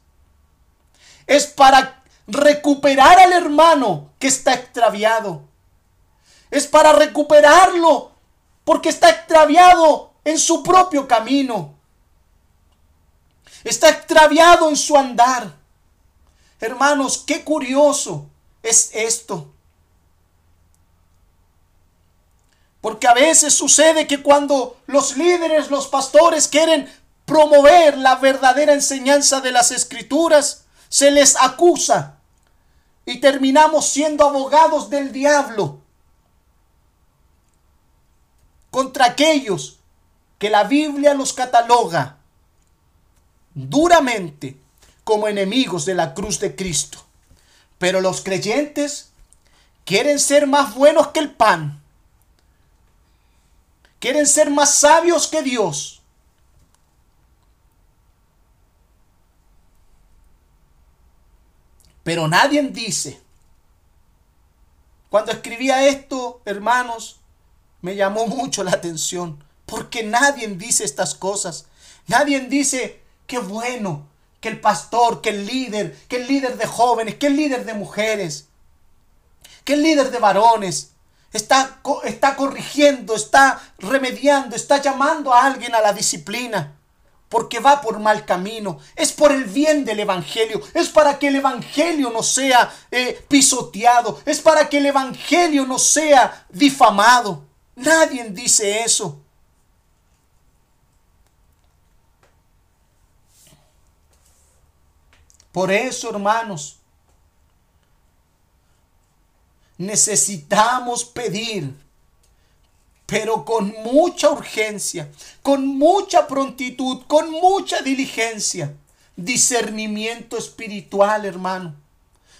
Es para recuperar al hermano que está extraviado. Es para recuperarlo porque está extraviado en su propio camino. Está extraviado en su andar. Hermanos, qué curioso es esto. Porque a veces sucede que cuando los líderes, los pastores quieren promover la verdadera enseñanza de las Escrituras, se les acusa y terminamos siendo abogados del diablo contra aquellos que la Biblia los cataloga duramente como enemigos de la cruz de Cristo. Pero los creyentes quieren ser más buenos que el pan. Quieren ser más sabios que Dios. Pero nadie dice. Cuando escribía esto, hermanos, me llamó mucho la atención. Porque nadie dice estas cosas. Nadie dice, qué bueno que el pastor, que el líder de jóvenes, que el líder de mujeres, que el líder de varones está corrigiendo, está remediando, está llamando a alguien a la disciplina. Porque va por mal camino. Es por el bien del evangelio. Es para que el evangelio no sea pisoteado. Es para que el evangelio no sea difamado. Nadie dice eso. Por eso, hermanos, necesitamos pedir, pero con mucha urgencia, con mucha prontitud, con mucha diligencia. Discernimiento espiritual, hermano.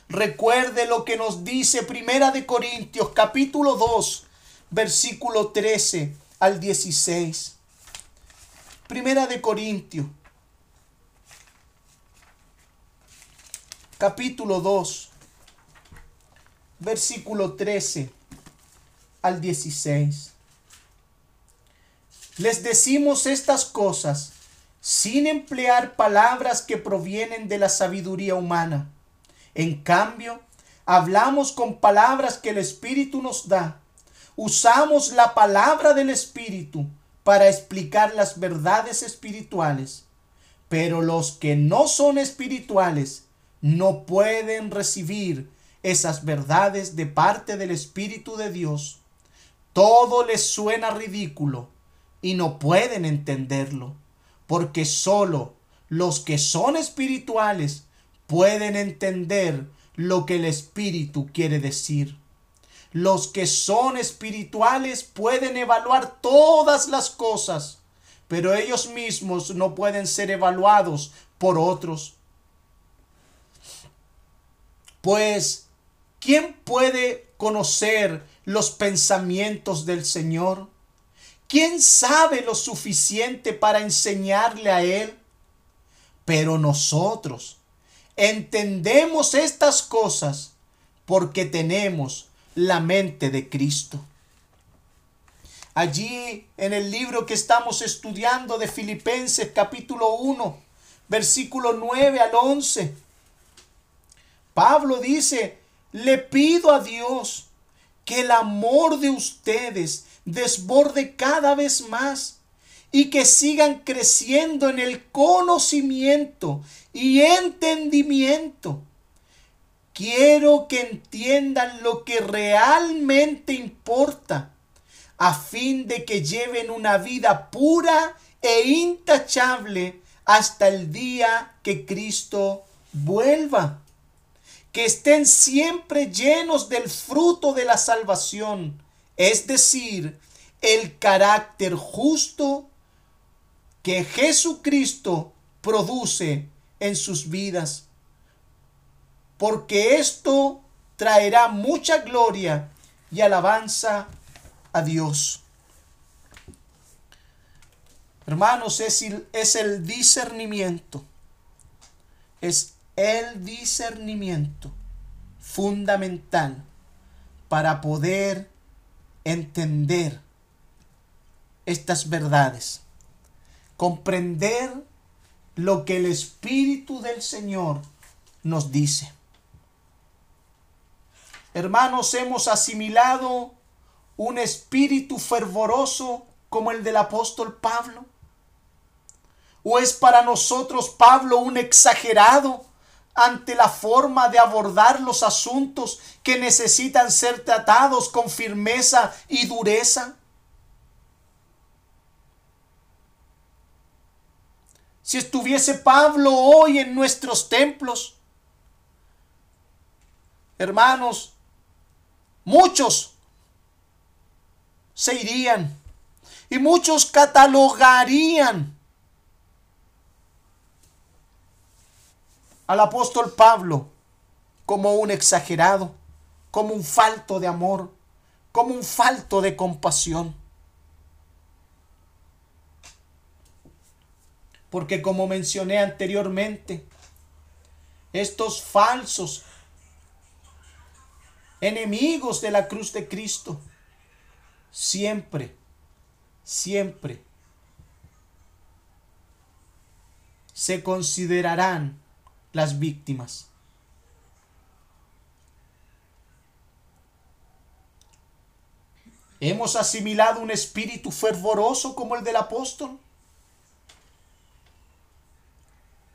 Recuerde lo que nos dice Primera de Corintios, capítulo 2, versículo 13 al 16. Primera de Corintios, capítulo 2, versículo 13 al 16. Les decimos estas cosas sin emplear palabras que provienen de la sabiduría humana. En cambio, hablamos con palabras que el Espíritu nos da. Usamos la palabra del Espíritu para explicar las verdades espirituales. Pero los que no son espirituales no pueden recibir esas verdades de parte del Espíritu de Dios. Todo les suena ridículo y no pueden entenderlo, porque solo los que son espirituales pueden entender lo que el Espíritu quiere decir. Los que son espirituales pueden evaluar todas las cosas, pero ellos mismos no pueden ser evaluados por otros. Pues, ¿quién puede conocer los pensamientos del Señor? ¿Quién sabe lo suficiente para enseñarle a Él? Pero nosotros entendemos estas cosas porque tenemos la mente de Cristo. Allí en el libro que estamos estudiando de Filipenses capítulo 1, versículo 9 al 11, Pablo dice, le pido a Dios que el amor de ustedes desborde cada vez más y que sigan creciendo en el conocimiento y entendimiento. Quiero que entiendan lo que realmente importa, a fin de que lleven una vida pura e intachable hasta el día que Cristo vuelva. Que estén siempre llenos del fruto de la salvación, es decir, el carácter justo que Jesucristo produce en sus vidas, porque esto traerá mucha gloria y alabanza a Dios. Hermanos, es el discernimiento. Es el discernimiento fundamental para poder entender estas verdades, comprender lo que el Espíritu del Señor nos dice. Hermanos, hemos asimilado un espíritu fervoroso como el del apóstol Pablo. ¿O es para nosotros Pablo un exagerado ante la forma de abordar los asuntos que necesitan ser tratados con firmeza y dureza? Si estuviese Pablo hoy en nuestros templos, hermanos, muchos se irían y muchos catalogarían al apóstol Pablo como un exagerado, como un falto de amor, como un falto de compasión. Porque como mencioné anteriormente, estos falsos enemigos de la cruz de Cristo. Siempre, siempre se considerarán las víctimas. ¿Hemos asimilado un espíritu fervoroso como el del apóstol?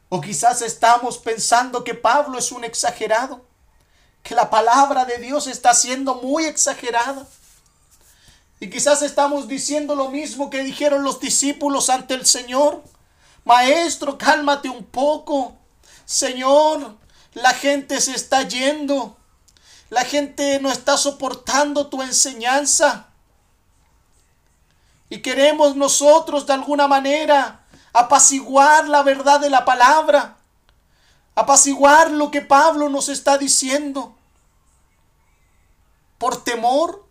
¿O quizás estamos pensando que Pablo es un exagerado? Que la palabra de Dios está siendo muy exagerada. Y quizás estamos diciendo lo mismo que dijeron los discípulos ante el Señor. Maestro, cálmate un poco. Señor, la gente se está yendo. La gente no está soportando tu enseñanza. Y queremos nosotros de alguna manera apaciguar la verdad de la palabra. Apaciguar lo que Pablo nos está diciendo. Por temor.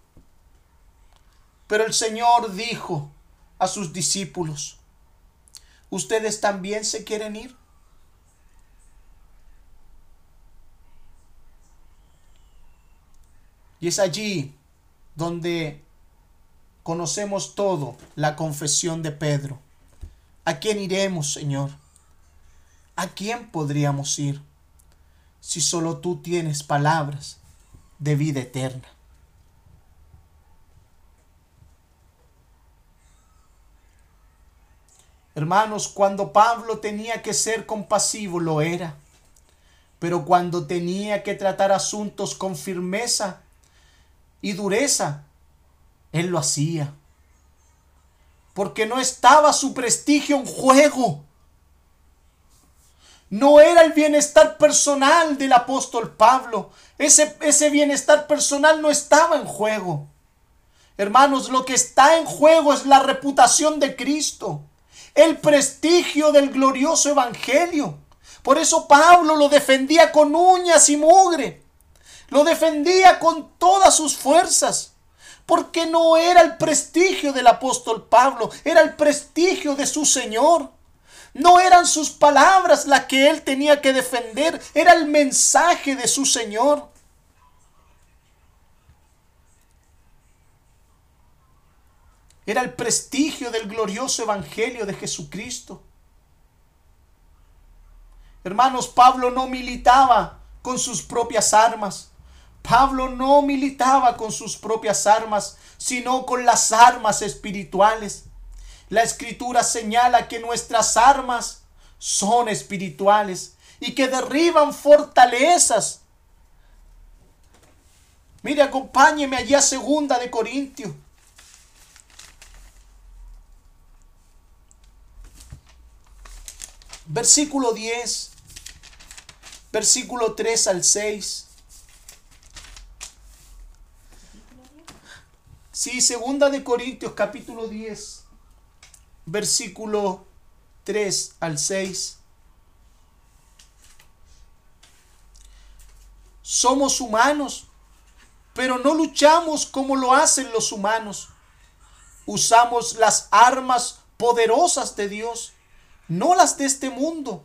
Pero el Señor dijo a sus discípulos: ¿ustedes también se quieren ir? Y es allí donde conocemos todo la confesión de Pedro. ¿A quién iremos, Señor? ¿A quién podríamos ir si solo tú tienes palabras de vida eterna? Hermanos, cuando Pablo tenía que ser compasivo, lo era. Pero cuando tenía que tratar asuntos con firmeza y dureza, él lo hacía. Porque no estaba su prestigio en juego. No era el bienestar personal del apóstol Pablo. Ese bienestar personal no estaba en juego. Hermanos, lo que está en juego es la reputación de Cristo. El prestigio del glorioso evangelio. Por eso Pablo lo defendía con uñas y mugre. Lo defendía con todas sus fuerzas. Porque no era el prestigio del apóstol Pablo. Era el prestigio de su Señor. No eran sus palabras las que él tenía que defender. Era el mensaje de su Señor. Era el prestigio del glorioso evangelio de Jesucristo. Hermanos, Pablo no militaba con sus propias armas. Pablo no militaba con sus propias armas, sino con las armas espirituales. La Escritura señala que nuestras armas son espirituales y que derriban fortalezas. Mire, acompáñeme allí a Segunda de Corintios. Versículo 10, versículo 3 al 6. Sí, Segunda de Corintios, capítulo 10, versículo 3 al 6. Somos humanos, pero no luchamos como lo hacen los humanos. Usamos las armas poderosas de Dios, no las de este mundo,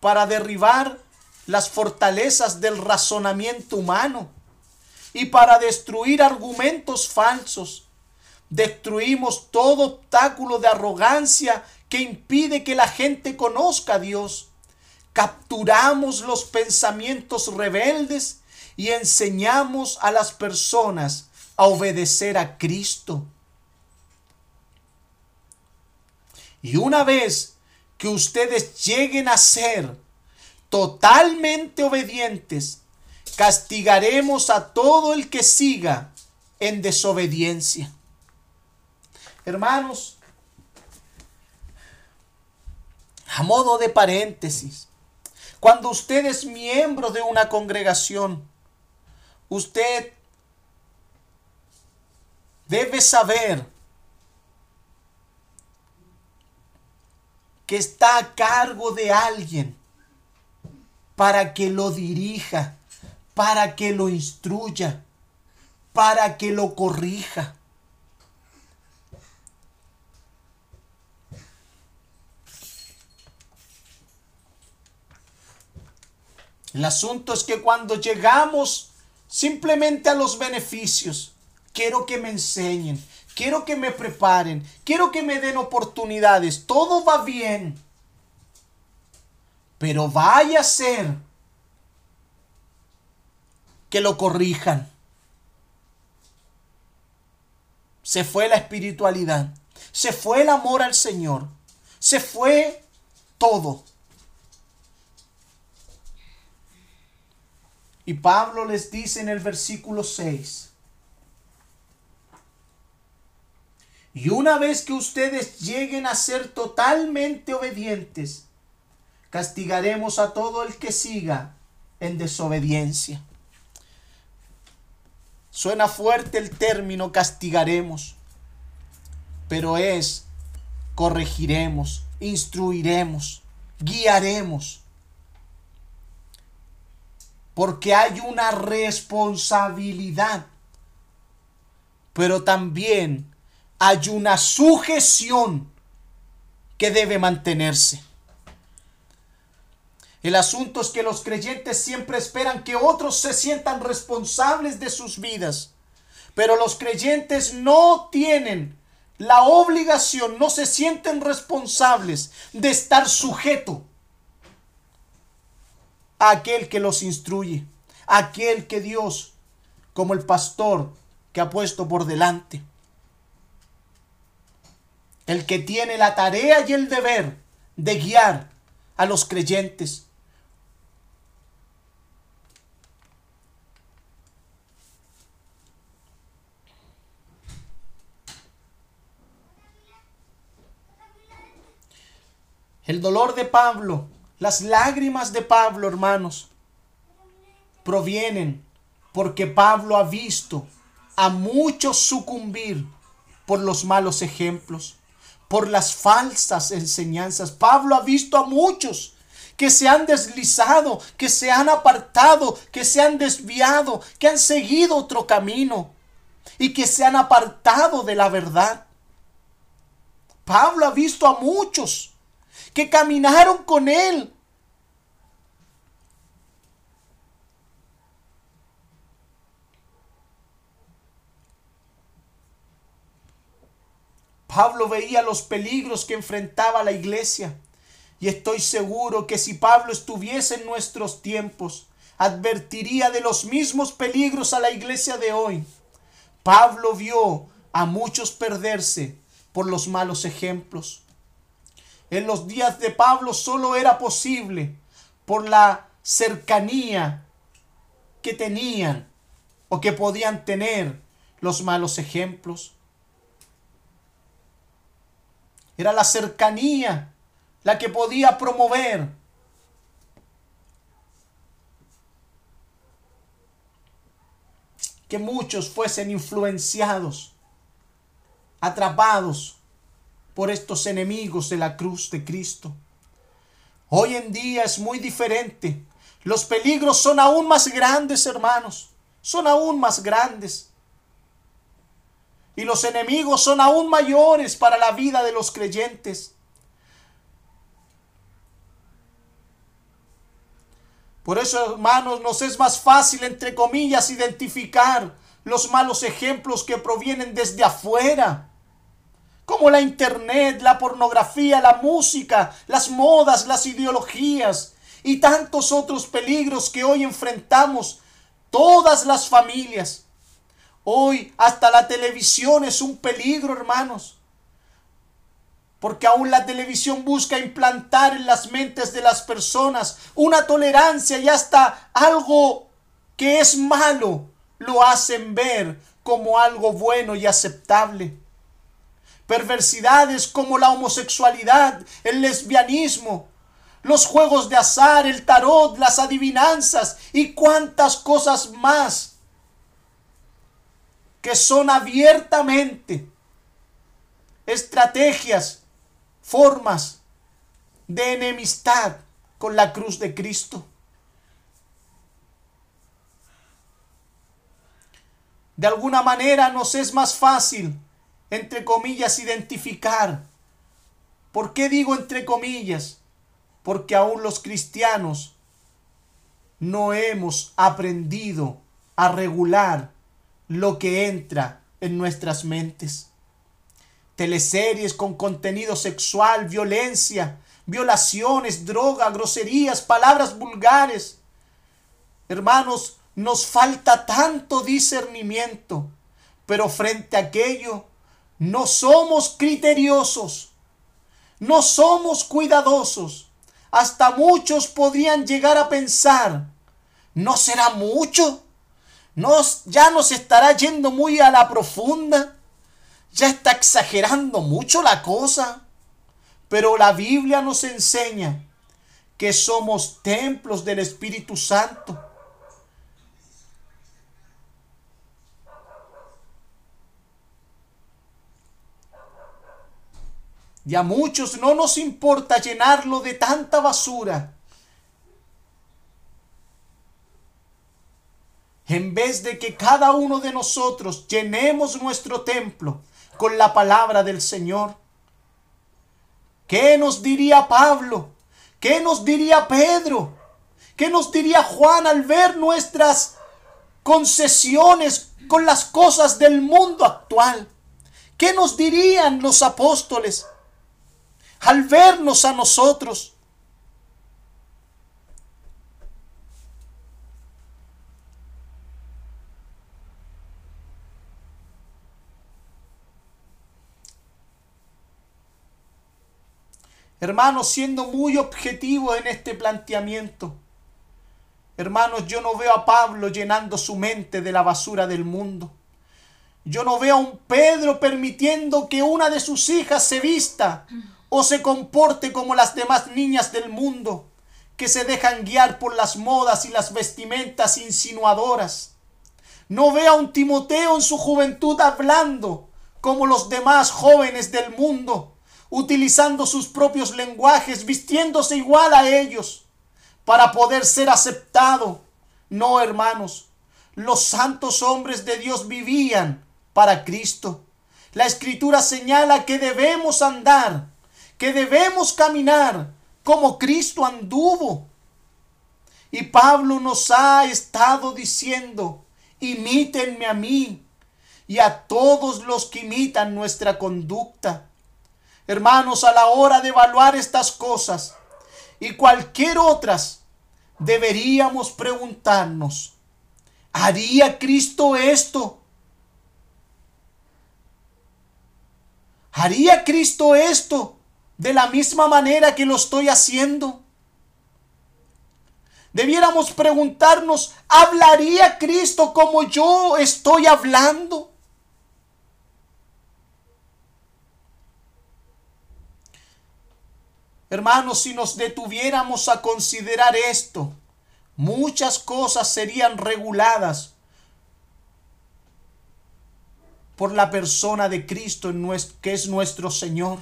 para derribar las fortalezas del razonamiento humano y para destruir argumentos falsos. Destruimos todo obstáculo de arrogancia que impide que la gente conozca a Dios. Capturamos los pensamientos rebeldes y enseñamos a las personas a obedecer a Cristo. Y una vez que ustedes lleguen a ser totalmente obedientes, castigaremos a todo el que siga en desobediencia. Hermanos, a modo de paréntesis, cuando usted es miembro de una congregación, usted debe saber que está a cargo de alguien para que lo dirija, para que lo instruya, para que lo corrija. El asunto es que cuando llegamos simplemente a los beneficios. Quiero que me enseñen, quiero que me preparen, quiero que me den oportunidades. Todo va bien, pero vaya a ser que lo corrijan. Se fue la espiritualidad, se fue el amor al Señor, se fue todo. Y Pablo les dice en el versículo 6, y una vez que ustedes lleguen a ser totalmente obedientes, castigaremos a todo el que siga en desobediencia. Suena fuerte el término castigaremos, pero es corregiremos, instruiremos, guiaremos. Porque hay una responsabilidad, pero también hay una sujeción que debe mantenerse. El asunto es que los creyentes siempre esperan que otros se sientan responsables de sus vidas, pero los creyentes no tienen la obligación, no se sienten responsables de estar sujeto a aquel que los instruye, a aquel que Dios, como el pastor que ha puesto por delante, el que tiene la tarea y el deber de guiar a los creyentes. El dolor de Pablo, las lágrimas de Pablo, hermanos, provienen porque Pablo ha visto a muchos sucumbir por los malos ejemplos, por las falsas enseñanzas. Pablo ha visto a muchos que se han deslizado, que se han apartado, que se han desviado, que han seguido otro camino y que se han apartado de la verdad. Pablo ha visto a muchos que caminaron con él, Pablo veía los peligros que enfrentaba la iglesia, y estoy seguro que si Pablo estuviese en nuestros tiempos, advertiría de los mismos peligros a la iglesia de hoy. Pablo vio a muchos perderse por los malos ejemplos. En los días de Pablo solo era posible por la cercanía que tenían o que podían tener los malos ejemplos. Era la cercanía la que podía promover que muchos fuesen influenciados, atrapados por estos enemigos de la cruz de Cristo. Hoy en día es muy diferente. Los peligros son aún más grandes, hermanos. Son aún más grandes. Y los enemigos son aún mayores para la vida de los creyentes. Por eso, hermanos, nos es más fácil, entre comillas, identificar los malos ejemplos que provienen desde afuera, como la internet, la pornografía, la música, las modas, las ideologías y tantos otros peligros que hoy enfrentamos todas las familias. Hoy hasta la televisión es un peligro, hermanos, porque aún la televisión busca implantar en las mentes de las personas una tolerancia y hasta algo que es malo lo hacen ver como algo bueno y aceptable. Perversidades como la homosexualidad, el lesbianismo, los juegos de azar, el tarot, las adivinanzas y cuantas cosas más que son abiertamente estrategias, formas de enemistad con la cruz de Cristo. De alguna manera nos es más fácil, entre comillas, identificar. ¿Por qué digo entre comillas? Porque aún los cristianos no hemos aprendido a regular lo que entra en nuestras mentes. Teleseries con contenido sexual, violencia, violaciones, droga, groserías, palabras vulgares. Hermanos, nos falta tanto discernimiento, pero frente a aquello no somos criteriosos, no somos cuidadosos. Hasta muchos podrían llegar a pensar, ¿no será mucho? ¿Ya nos estará yendo muy a la profunda? ¿Ya está exagerando mucho la cosa? Pero la Biblia nos enseña que somos templos del Espíritu Santo. Y a muchos no nos importa llenarlo de tanta basura. En vez de que cada uno de nosotros llenemos nuestro templo con la palabra del Señor. ¿Qué nos diría Pablo? ¿Qué nos diría Pedro? ¿Qué nos diría Juan al ver nuestras concesiones con las cosas del mundo actual? ¿Qué nos dirían los apóstoles al vernos a nosotros? Hermanos, siendo muy objetivos en este planteamiento, hermanos, yo no veo a Pablo llenando su mente de la basura del mundo. Yo no veo a un Pedro permitiendo que una de sus hijas se vista o se comporte como las demás niñas del mundo, que se dejan guiar por las modas y las vestimentas insinuadoras. No veo a un Timoteo en su juventud hablando como los demás jóvenes del mundo, utilizando sus propios lenguajes, vistiéndose igual a ellos, para poder ser aceptado. No, hermanos, los santos hombres de Dios vivían para Cristo. La Escritura señala que debemos andar, que debemos caminar como Cristo anduvo. Y Pablo nos ha estado diciendo, imítenme a mí y a todos los que imitan nuestra conducta. Hermanos, a la hora de evaluar estas cosas y cualquier otras, deberíamos preguntarnos, ¿haría Cristo esto? ¿Haría Cristo esto de la misma manera que lo estoy haciendo? Debiéramos preguntarnos, ¿hablaría Cristo como yo estoy hablando? Hermanos, si nos detuviéramos a considerar esto, muchas cosas serían reguladas por la persona de Cristo, que es nuestro Señor.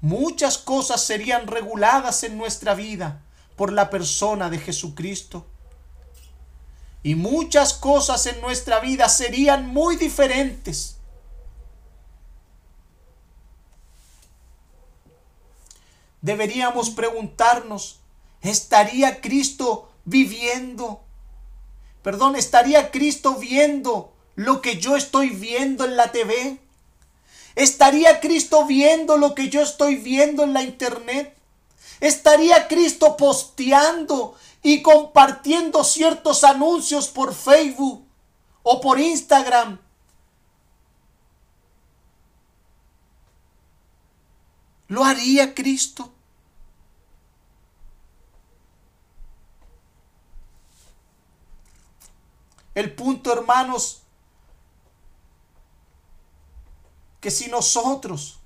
Muchas cosas serían reguladas en nuestra vida por la persona de Jesucristo. Y muchas cosas en nuestra vida serían muy diferentes. Deberíamos preguntarnos, ¿estaría Cristo viendo lo que yo estoy viendo en la TV? ¿Estaría Cristo viendo lo que yo estoy viendo en la internet? ¿Estaría Cristo posteando y compartiendo ciertos anuncios por Facebook o por Instagram? ¿Lo haría Cristo? El punto, hermanos, que si nosotros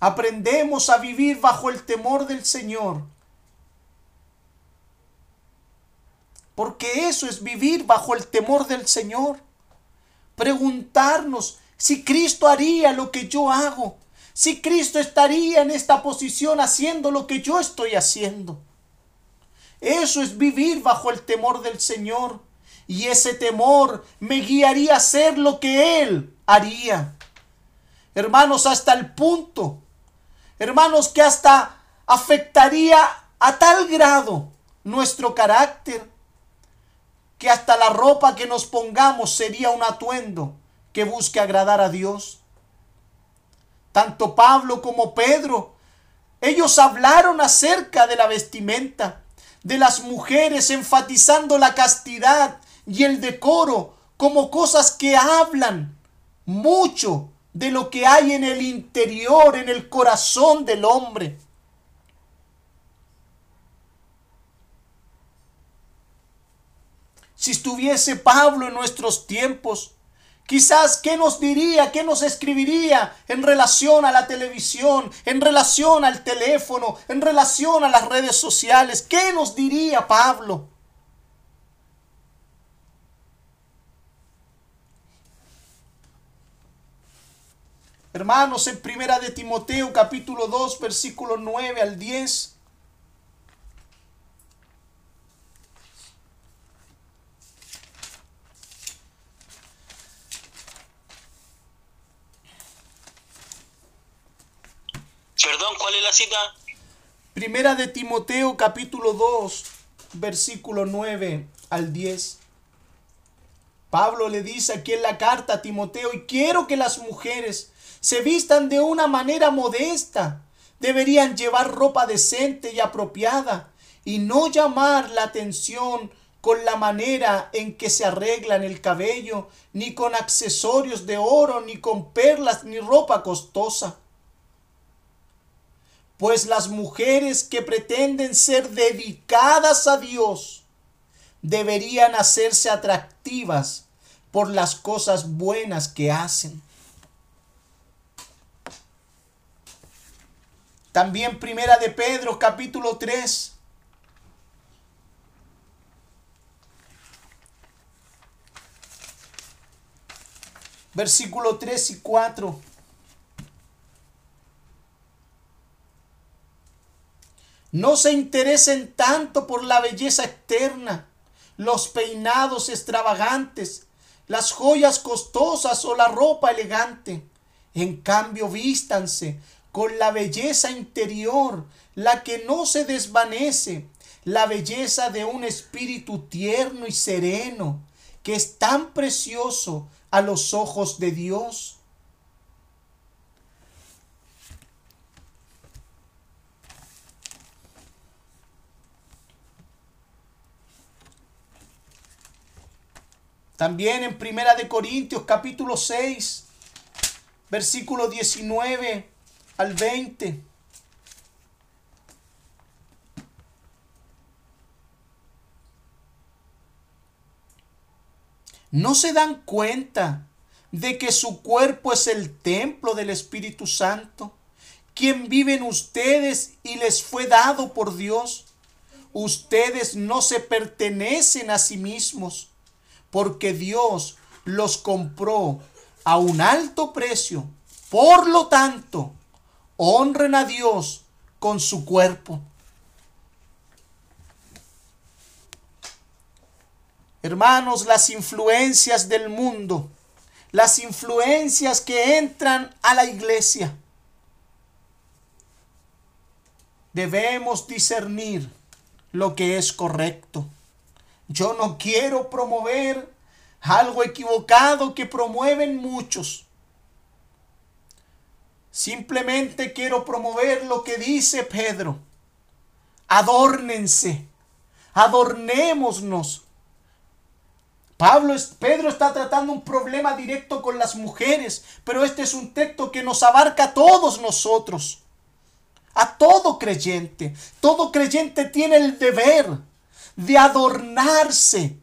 aprendemos a vivir bajo el temor del Señor, porque eso es vivir bajo el temor del Señor, preguntarnos si Cristo haría lo que yo hago, si Cristo estaría en esta posición haciendo lo que yo estoy haciendo. Eso es vivir bajo el temor del Señor, y ese temor me guiaría a hacer lo que Él haría. Hermanos, hasta el punto, hermanos, que hasta afectaría a tal grado nuestro carácter que hasta la ropa que nos pongamos sería un atuendo que busque agradar a Dios. Tanto Pablo como Pedro, ellos hablaron acerca de la vestimenta, de las mujeres, enfatizando la castidad y el decoro como cosas que hablan mucho de lo que hay en el interior, en el corazón del hombre. Si estuviese Pablo en nuestros tiempos, quizás qué nos diría, qué nos escribiría en relación a la televisión, en relación al teléfono, en relación a las redes sociales. ¿Qué nos diría Pablo? Hermanos, en Primera de Timoteo, capítulo 2, versículo 9 al 10. Perdón, ¿cuál es la cita? Primera de Timoteo, capítulo 2, versículo 9 al 10. Pablo le dice aquí en la carta a Timoteo: y quiero que las mujeres se vistan de una manera modesta, deberían llevar ropa decente y apropiada y no llamar la atención con la manera en que se arreglan el cabello, ni con accesorios de oro, ni con perlas, ni ropa costosa. Pues las mujeres que pretenden ser dedicadas a Dios deberían hacerse atractivas por las cosas buenas que hacen. También Primera de Pedro, capítulo 3. Versículo 3 y 4. No se interesen tanto por la belleza externa, los peinados extravagantes, las joyas costosas o la ropa elegante. En cambio, vístanse con la belleza interior, la que no se desvanece, la belleza de un espíritu tierno y sereno, que es tan precioso a los ojos de Dios. También en Primera de Corintios, capítulo 6, versículo 19 al 20. ¿No se dan cuenta de que su cuerpo es el templo del Espíritu Santo, quien vive en ustedes y les fue dado por Dios? Ustedes no se pertenecen a sí mismos, porque Dios los compró a un alto precio. Por lo tanto, honren a Dios con su cuerpo. Hermanos, las influencias del mundo, las influencias que entran a la iglesia, debemos discernir lo que es correcto. Yo no quiero promover algo equivocado que promueven muchos. Simplemente quiero promover lo que dice Pedro. Adórnense, adornémonos. Pedro está tratando un problema directo con las mujeres, pero este es un texto que nos abarca a todos nosotros, a todo creyente. Todo creyente tiene el deber de adornarse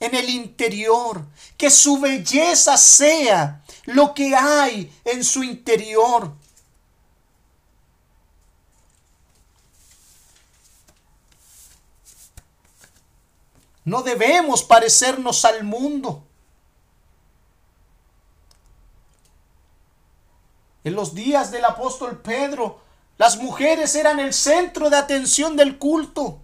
en el interior, que su belleza sea lo que hay en su interior. No debemos parecernos al mundo. En los días del apóstol Pedro, las mujeres eran el centro de atención del culto,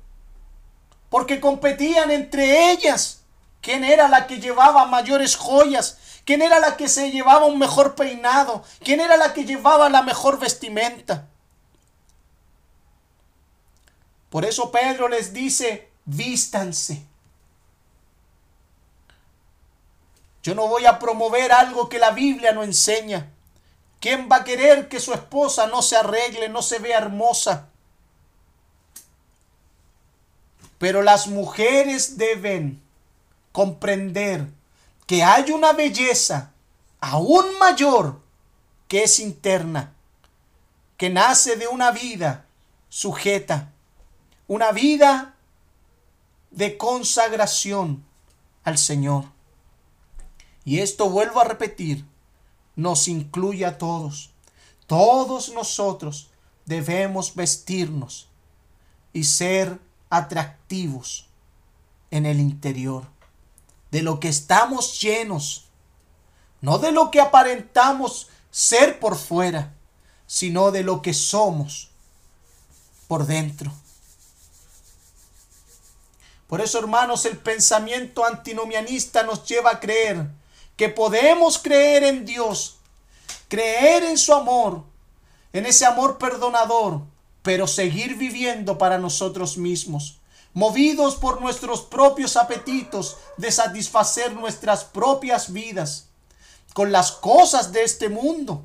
porque competían entre ellas quién era la que llevaba mayores joyas, quién era la que se llevaba un mejor peinado, quién era la que llevaba la mejor vestimenta. Por eso Pedro les dice, vístanse. Yo no voy a promover algo que la Biblia no enseña. ¿Quién va a querer que su esposa no se arregle, no se vea hermosa? Pero las mujeres deben comprender que hay una belleza aún mayor que es interna, que nace de una vida sujeta, una vida de consagración al Señor. Y esto, vuelvo a repetir, nos incluye a todos. Todos nosotros debemos vestirnos y ser atractivos en el interior, de lo que estamos llenos, no de lo que aparentamos ser por fuera, sino de lo que somos por dentro. Por eso, hermanos, el pensamiento antinomianista nos lleva a creer que podemos creer en Dios, creer en su amor, en ese amor perdonador, pero seguir viviendo para nosotros mismos, movidos por nuestros propios apetitos de satisfacer nuestras propias vidas con las cosas de este mundo.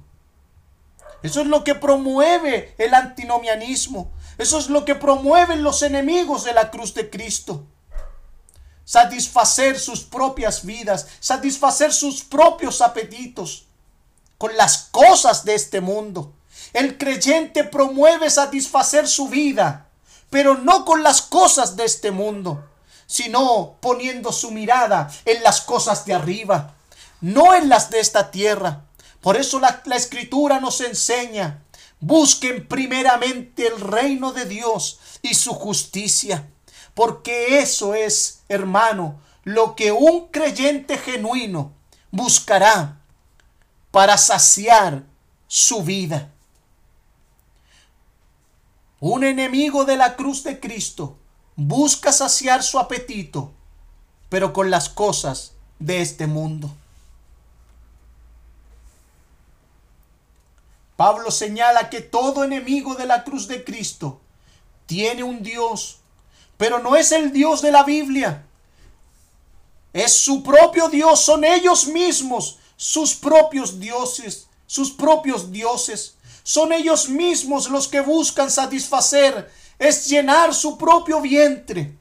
Eso es lo que promueve el antinomianismo. Eso es lo que promueven los enemigos de la cruz de Cristo. Satisfacer sus propias vidas, satisfacer sus propios apetitos con las cosas de este mundo. El creyente promueve satisfacer su vida, pero no con las cosas de este mundo, sino poniendo su mirada en las cosas de arriba, no en las de esta tierra. Por eso la Escritura nos enseña, busquen primeramente el reino de Dios y su justicia, porque eso es, hermano, lo que un creyente genuino buscará para saciar su vida. Un enemigo de la cruz de Cristo busca saciar su apetito, pero con las cosas de este mundo. Pablo señala que todo enemigo de la cruz de Cristo tiene un Dios, pero no es el Dios de la Biblia. Es su propio Dios, son ellos mismos, sus propios dioses. Son ellos mismos los que buscan satisfacer, es llenar su propio vientre.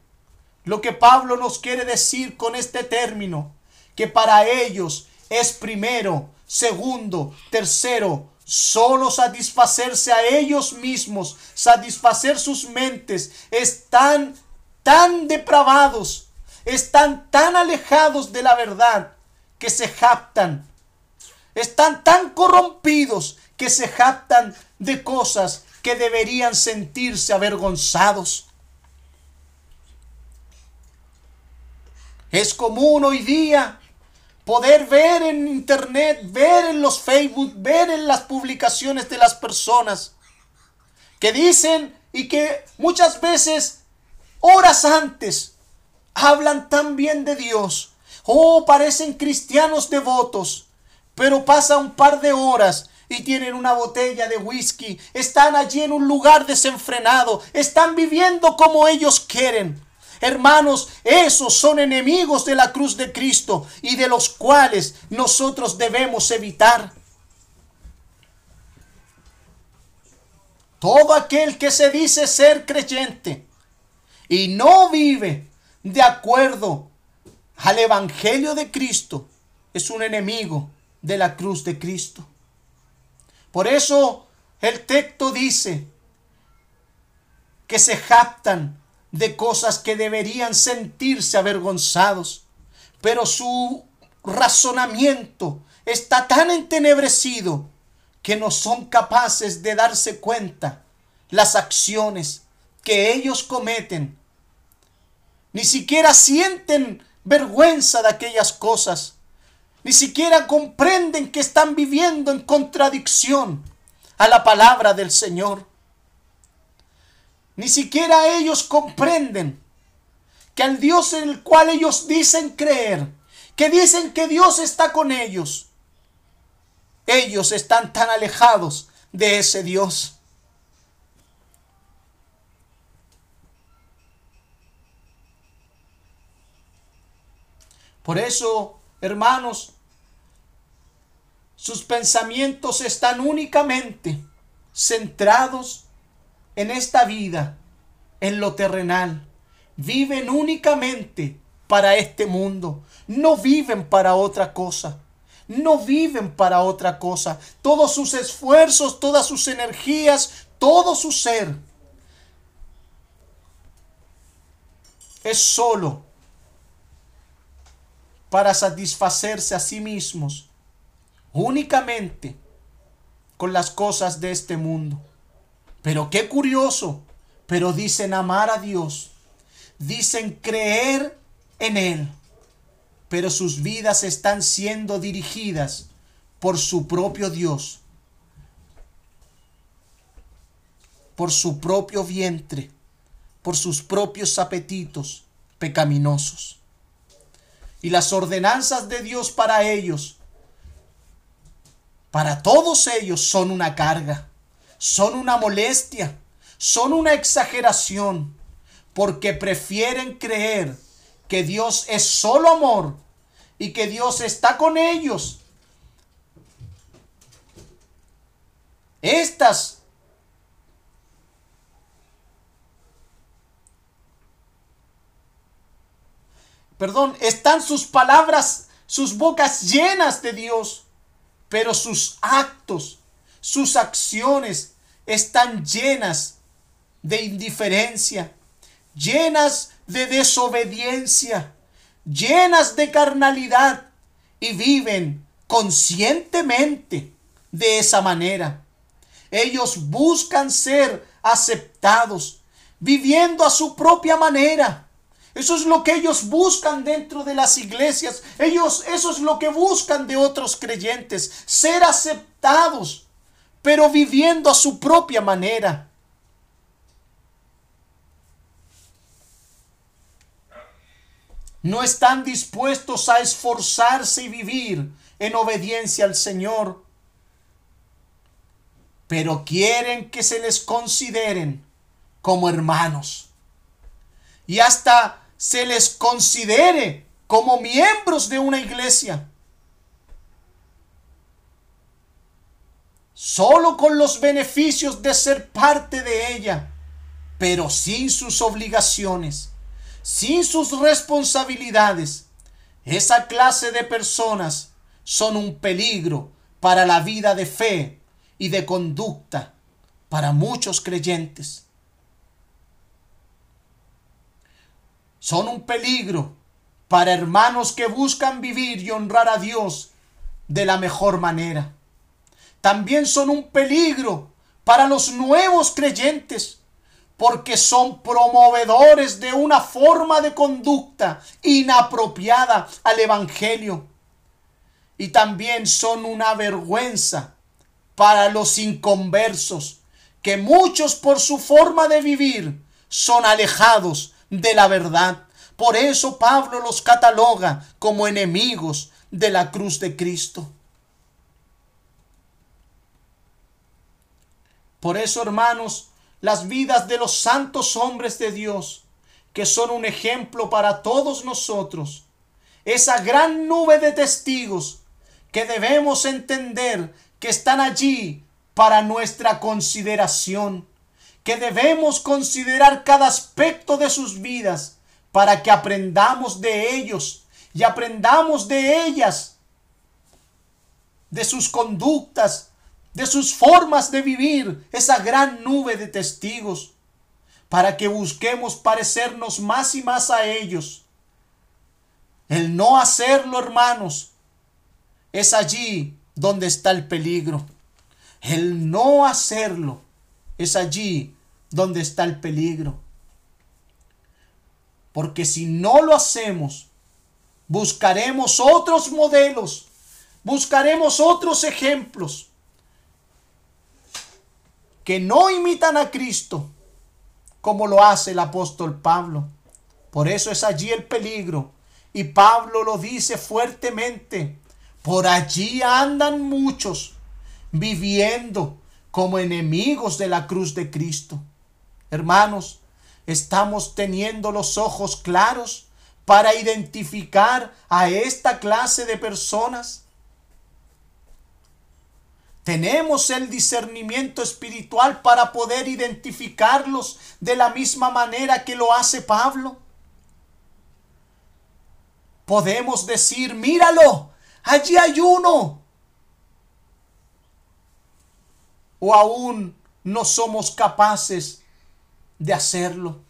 Lo que Pablo nos quiere decir con este término, que para ellos es primero, segundo, tercero, solo satisfacerse a ellos mismos, satisfacer sus mentes. Están tan depravados, están tan alejados de la verdad que se jactan. Están tan corrompidos que se jactan de cosas que deberían sentirse avergonzados. Es común hoy día poder ver en internet, ver en los Facebook, ver en las publicaciones de las personas que dicen y que muchas veces, horas antes, hablan tan bien de Dios. Oh, parecen cristianos devotos, pero pasa un par de horas y tienen una botella de whisky. Están allí en un lugar desenfrenado. Están viviendo como ellos quieren. Hermanos, esos son enemigos de la cruz de Cristo y de los cuales nosotros debemos evitar. Todo aquel que se dice ser creyente y no vive de acuerdo al Evangelio de Cristo es un enemigo de la cruz de Cristo. Por eso el texto dice que se jactan de cosas que deberían sentirse avergonzados, pero su razonamiento está tan entenebrecido que no son capaces de darse cuenta las acciones que ellos cometen. Ni siquiera sienten vergüenza de aquellas cosas, ni siquiera comprenden que están viviendo en contradicción a la palabra del Señor. Ni siquiera ellos comprenden que al Dios en el cual ellos dicen creer, que dicen que Dios está con ellos, ellos están tan alejados de ese Dios. Por eso, hermanos, sus pensamientos están únicamente centrados en esta vida, en lo terrenal. Viven únicamente para este mundo. No viven para otra cosa. No viven para otra cosa. Todos sus esfuerzos, todas sus energías, todo su ser es solo para satisfacerse a sí mismos únicamente con las cosas de este mundo. Pero qué curioso, pero dicen amar a Dios, dicen creer en Él, pero sus vidas están siendo dirigidas por su propio Dios, por su propio vientre, por sus propios apetitos pecaminosos. Y las ordenanzas de Dios para ellos, para todos ellos, son una carga, son una molestia, son una exageración, porque prefieren creer que Dios es solo amor y que Dios está con ellos. Están sus palabras, sus bocas llenas de Dios, pero sus actos, sus acciones están llenas de indiferencia, llenas de desobediencia, llenas de carnalidad, y viven conscientemente de esa manera. Ellos buscan ser aceptados, viviendo a su propia manera. Eso es lo que ellos buscan dentro de las iglesias. Eso es lo que buscan de otros creyentes. Ser aceptados, pero viviendo a su propia manera. No están dispuestos a esforzarse y vivir en obediencia al Señor, pero quieren que se les consideren como hermanos. Y hasta se les considere como miembros de una iglesia, solo con los beneficios de ser parte de ella, pero sin sus obligaciones, sin sus responsabilidades. Esa clase de personas son un peligro para la vida de fe y de conducta para muchos creyentes. Son un peligro para hermanos que buscan vivir y honrar a Dios de la mejor manera. También son un peligro para los nuevos creyentes, porque son promovedores de una forma de conducta inapropiada al Evangelio. Y también son una vergüenza para los inconversos, que muchos por su forma de vivir son alejados de la verdad. Por eso Pablo los cataloga como enemigos de la cruz de Cristo. Por eso, hermanos, las vidas de los santos hombres de Dios, que son un ejemplo para todos nosotros, esa gran nube de testigos que debemos entender que están allí para nuestra consideración, que debemos considerar cada aspecto de sus vidas para que aprendamos de ellos y aprendamos de ellas, de sus conductas, de sus formas de vivir, esa gran nube de testigos, para que busquemos parecernos más y más a ellos. El no hacerlo, hermanos, es allí donde está el peligro. El no hacerlo es allí donde está el peligro. Porque si no lo hacemos, buscaremos otros modelos, buscaremos otros ejemplos que no imitan a Cristo, como lo hace el apóstol Pablo. Por eso es allí el peligro. Y Pablo lo dice fuertemente: por allí andan muchos viviendo como enemigos de la cruz de Cristo. Hermanos, estamos teniendo los ojos claros para identificar a esta clase de personas. Tenemos el discernimiento espiritual para poder identificarlos de la misma manera que lo hace Pablo. Podemos decir, míralo, allí hay uno. O aún no somos capaces de hacerlo.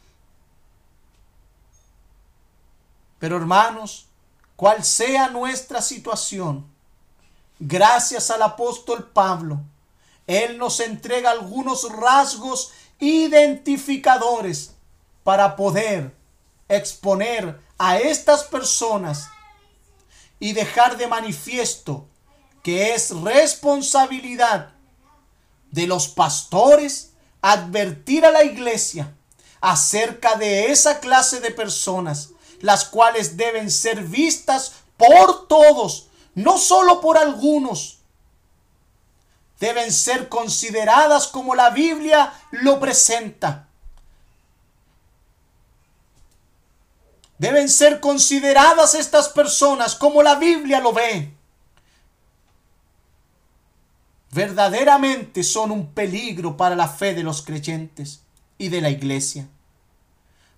Pero hermanos, cual sea nuestra situación, gracias al apóstol Pablo, él nos entrega algunos rasgos identificadores para poder exponer a estas personas y dejar de manifiesto que es responsabilidad de los pastores advertir a la iglesia acerca de esa clase de personas, las cuales deben ser vistas por todos, no solo por algunos. Deben ser consideradas como la Biblia lo presenta. Deben ser consideradas estas personas como la Biblia lo ve. Verdaderamente son un peligro para la fe de los creyentes y de la iglesia.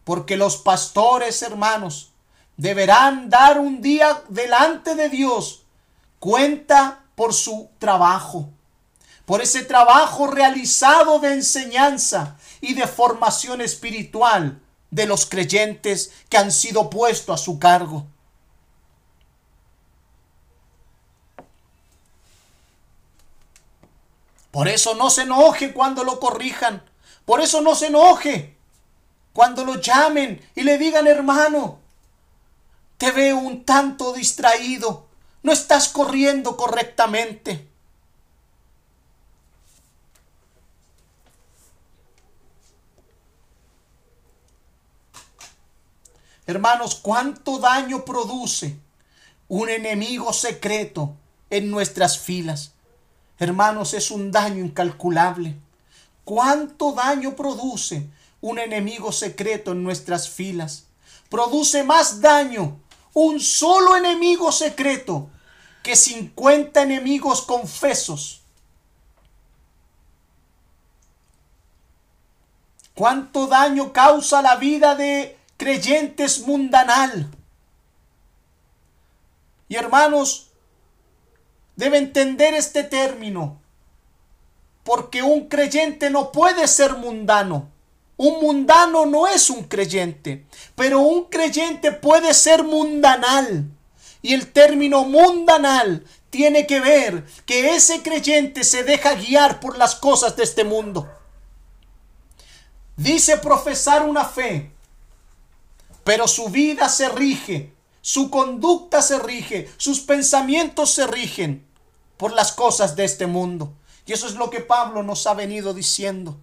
Porque los pastores, hermanos, deberán dar un día delante de Dios cuenta por su trabajo, por ese trabajo realizado de enseñanza y de formación espiritual de los creyentes que han sido puestos a su cargo. Por eso no se enoje cuando lo corrijan. Por eso no se enoje cuando lo llamen y le digan, hermano, te veo un tanto distraído, no estás corriendo correctamente. Hermanos, ¿cuánto daño produce un enemigo secreto en nuestras filas? Hermanos, es un daño incalculable. ¿Cuánto daño produce un enemigo secreto en nuestras filas? Produce más daño un solo enemigo secreto que 50 enemigos confesos. ¿Cuánto daño causa la vida de creyentes mundanal? Y hermanos, debe entender este término, porque un creyente no puede ser mundano. Un mundano no es un creyente, pero un creyente puede ser mundanal. Y el término mundanal tiene que ver que ese creyente se deja guiar por las cosas de este mundo. Dice profesar una fe, pero su vida se rige, su conducta se rige, sus pensamientos se rigen por las cosas de este mundo. Y eso es lo que Pablo nos ha venido diciendo.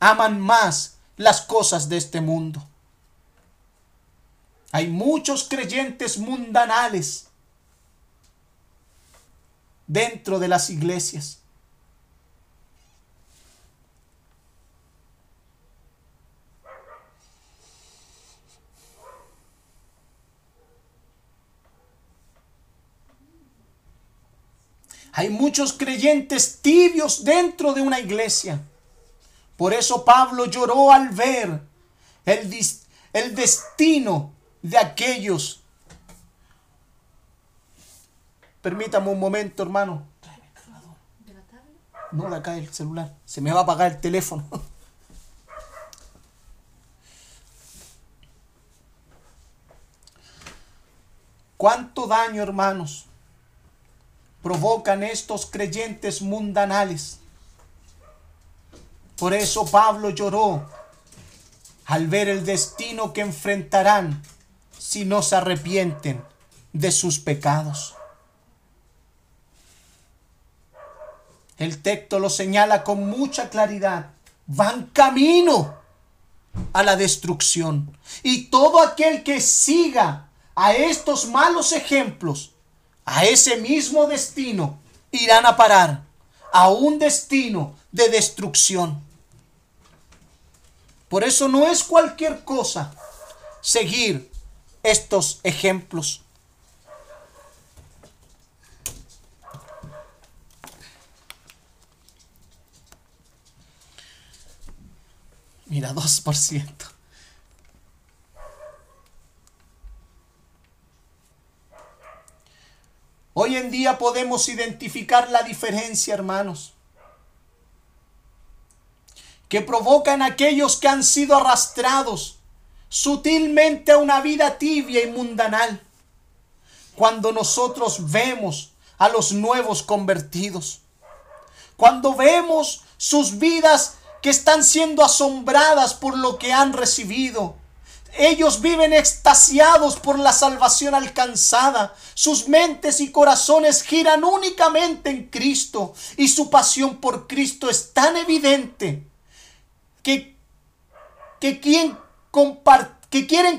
Aman más las cosas de este mundo. Hay muchos creyentes mundanales dentro de las iglesias. Hay muchos creyentes tibios dentro de una iglesia. Por eso Pablo lloró al ver el destino de aquellos. Permítame un momento, hermano. No, acá el celular. Se me va a apagar el teléfono. ¿Cuánto daño, hermanos, provocan estos creyentes mundanales? Por eso Pablo lloró al ver el destino que enfrentarán si no se arrepienten de sus pecados. El texto lo señala con mucha claridad. Van camino a la destrucción. Y todo aquel que siga a estos malos ejemplos, a ese mismo destino irán a parar, a un destino de destrucción. Por eso no es cualquier cosa seguir estos ejemplos. Mira, 2%. Hoy en día podemos identificar la diferencia, hermanos, que provocan aquellos que han sido arrastrados sutilmente a una vida tibia y mundanal. Cuando nosotros vemos a los nuevos convertidos, cuando vemos sus vidas que están siendo asombradas por lo que han recibido. Ellos viven extasiados por la salvación alcanzada. Sus mentes y corazones giran únicamente en Cristo. Y su pasión por Cristo es tan evidente que quieren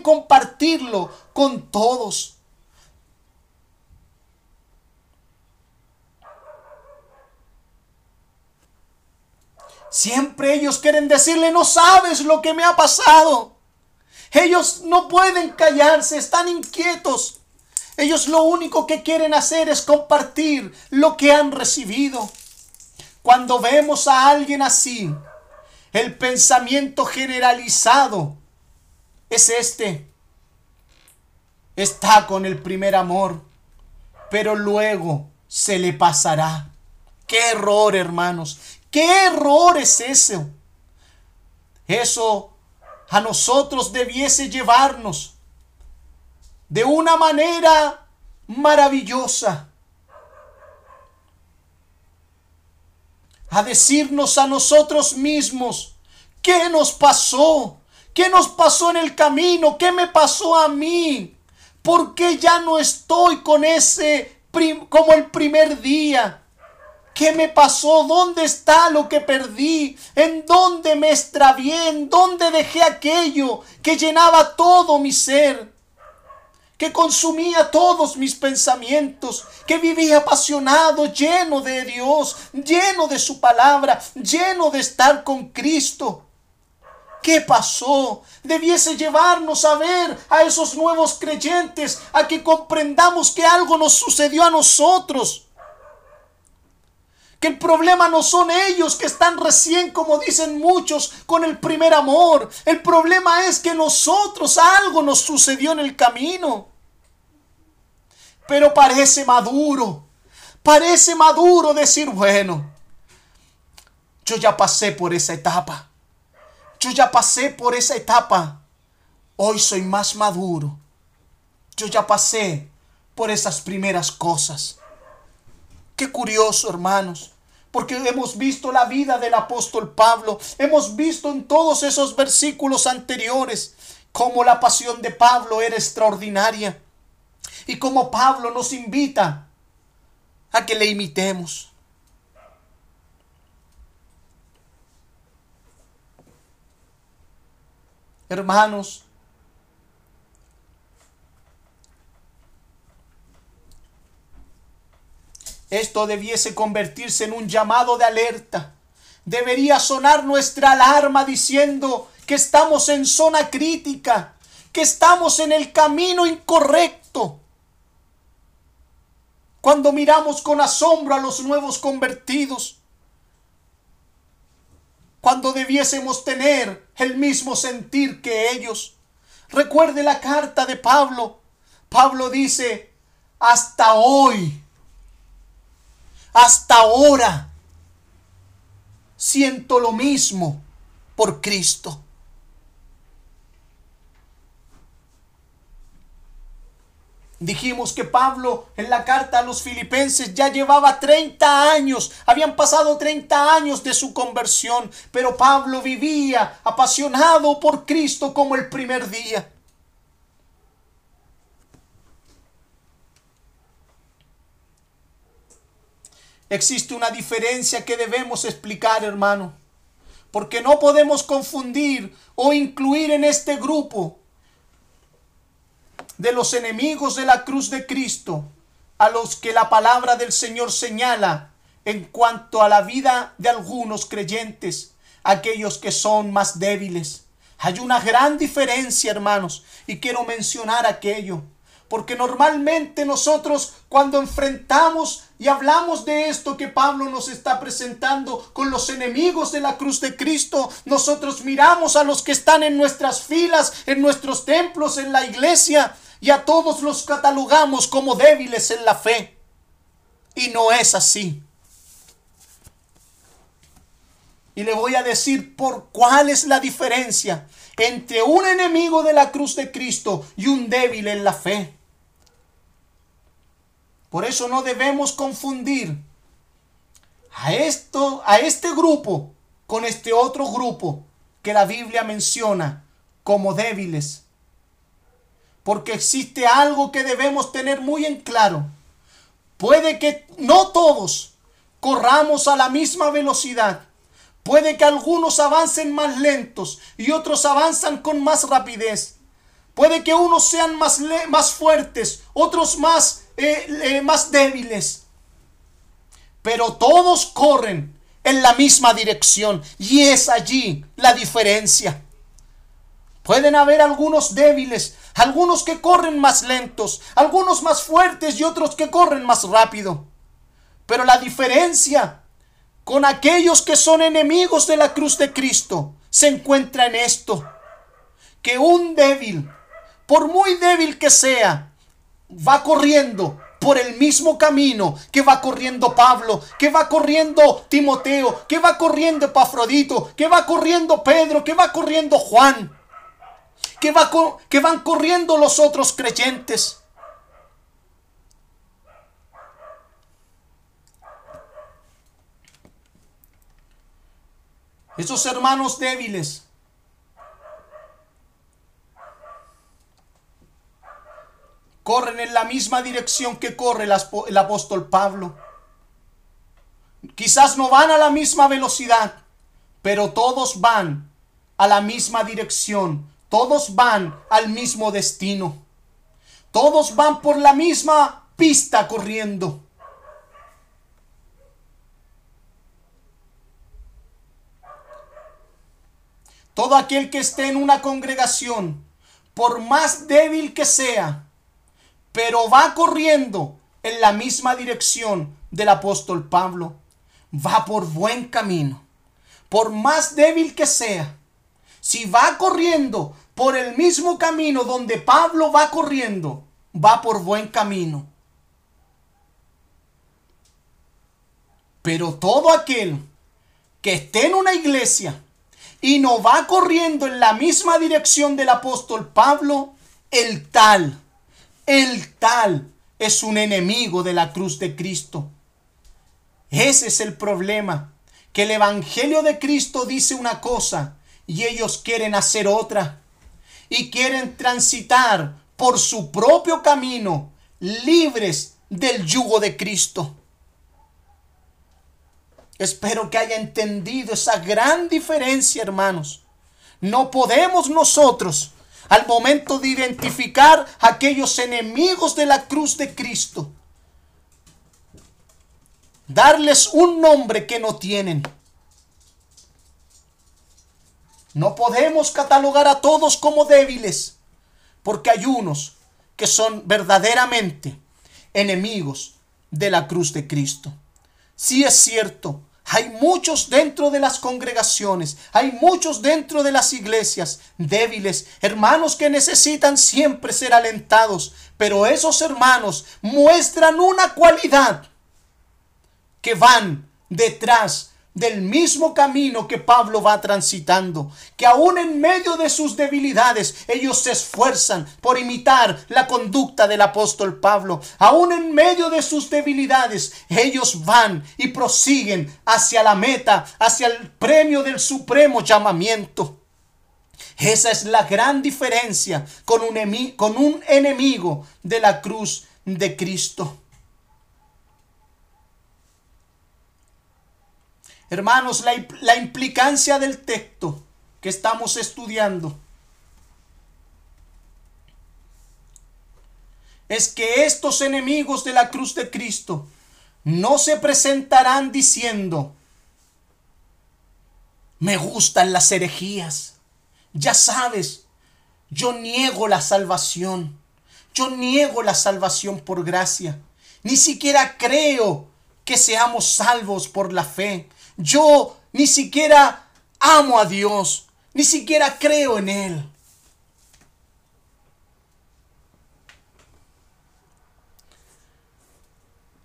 compartirlo con todos. Siempre ellos quieren decirle, no sabes lo que me ha pasado. Ellos no pueden callarse, están inquietos. Ellos lo único que quieren hacer es compartir lo que han recibido. Cuando vemos a alguien así, el pensamiento generalizado es este. Está con el primer amor, pero luego se le pasará. ¡Qué error, hermanos! ¿Qué error es eso? Eso a nosotros debiese llevarnos de una manera maravillosa a decirnos a nosotros mismos, ¿qué nos pasó? ¿Qué nos pasó en el camino? ¿Qué me pasó a mí? ¿Por qué ya no estoy con ese como el primer día? ¿Qué me pasó? ¿Dónde está lo que perdí? ¿En dónde me extravié? ¿En dónde dejé aquello que llenaba todo mi ser? Que consumía todos mis pensamientos. Que vivía apasionado, lleno de Dios, lleno de su palabra, lleno de estar con Cristo. ¿Qué pasó? Debiese llevarnos a ver a esos nuevos creyentes, a que comprendamos que algo nos sucedió a nosotros. Que el problema no son ellos que están recién, como dicen muchos, con el primer amor. El problema es que nosotros algo nos sucedió en el camino. Pero parece maduro decir, bueno, yo ya pasé por esa etapa. Yo ya pasé por esa etapa. Hoy soy más maduro. Yo ya pasé por esas primeras cosas. Qué curioso, hermanos, porque hemos visto la vida del apóstol Pablo, hemos visto en todos esos versículos anteriores cómo la pasión de Pablo era extraordinaria y cómo Pablo nos invita a que le imitemos. Hermanos, esto debiese convertirse en un llamado de alerta. Debería sonar nuestra alarma diciendo que estamos en zona crítica, que estamos en el camino incorrecto. Cuando miramos con asombro a los nuevos convertidos, cuando debiésemos tener el mismo sentir que ellos. Recuerde la carta de Pablo. Pablo dice, hasta hoy. Hasta ahora siento lo mismo por Cristo. Dijimos que Pablo en la carta a los Filipenses ya llevaba 30 años. Habían pasado 30 años de su conversión, pero Pablo vivía apasionado por Cristo como el primer día. Existe una diferencia que debemos explicar, hermano, porque no podemos confundir o incluir en este grupo de los enemigos de la cruz de Cristo a los que la palabra del Señor señala en cuanto a la vida de algunos creyentes, aquellos que son más débiles, Hay una gran diferencia, hermanos, y quiero mencionar aquello, porque normalmente nosotros cuando enfrentamos y hablamos de esto que Pablo nos está presentando con los enemigos de la cruz de Cristo, nosotros miramos a los que están en nuestras filas, en nuestros templos, en la iglesia, y a todos los catalogamos como débiles en la fe. Y no es así. Y le voy a decir por cuál es la diferencia entre un enemigo de la cruz de Cristo y un débil en la fe. Por eso no debemos confundir a este grupo con este otro grupo que la Biblia menciona como débiles. Porque existe algo que debemos tener muy en claro. Puede que no todos corramos a la misma velocidad. Puede que algunos avancen más lentos y otros avanzan con más rapidez. Puede que unos sean más fuertes, otros más débiles. Pero todos corren en la misma dirección y es allí la diferencia. Pueden haber algunos débiles, algunos que corren más lentos, algunos más fuertes y otros que corren más rápido. Pero la diferencia con aquellos que son enemigos de la cruz de Cristo se encuentra en esto, que un débil, por muy débil que sea, va corriendo por el mismo camino que va corriendo Pablo, que va corriendo Timoteo, que va corriendo Epafrodito, que va corriendo Pedro, que va corriendo Juan, que van corriendo los otros creyentes. Esos hermanos débiles corren en la misma dirección que corre el apóstol Pablo. Quizás no van a la misma velocidad, pero todos van a la misma dirección. Todos van al mismo destino. Todos van por la misma pista corriendo. Todo aquel que esté en una congregación, por más débil que sea, pero va corriendo en la misma dirección del apóstol Pablo, va por buen camino. Por más débil que sea, si va corriendo por el mismo camino donde Pablo va corriendo, va por buen camino. Pero todo aquel que esté en una iglesia y no va corriendo en la misma dirección del apóstol Pablo, el tal es un enemigo de la cruz de Cristo. Ese es el problema, que el evangelio de Cristo dice una cosa y ellos quieren hacer otra. Y quieren transitar por su propio camino, libres del yugo de Cristo. Espero que haya entendido esa gran diferencia, hermanos. No podemos nosotros, al momento de identificar a aquellos enemigos de la cruz de Cristo, darles un nombre que no tienen. No podemos catalogar a todos como débiles, porque hay unos que son verdaderamente enemigos de la cruz de Cristo. Sí es cierto. Hay muchos dentro de las congregaciones, hay muchos dentro de las iglesias débiles, hermanos que necesitan siempre ser alentados, pero esos hermanos muestran una cualidad, que van detrás del mismo camino que Pablo va transitando, que aún en medio de sus debilidades, ellos se esfuerzan por imitar la conducta del apóstol Pablo. Aún en medio de sus debilidades, ellos van y prosiguen hacia la meta, hacia el premio del supremo llamamiento. Esa es la gran diferencia con un enemigo de la cruz de Cristo. Hermanos, la implicancia del texto que estamos estudiando es que estos enemigos de la cruz de Cristo no se presentarán diciendo: me gustan las herejías, Ya sabes, yo niego la salvación. Yo niego la salvación por gracia. Ni siquiera creo que seamos salvos por la fe. Yo ni siquiera amo a Dios. Ni siquiera creo en Él.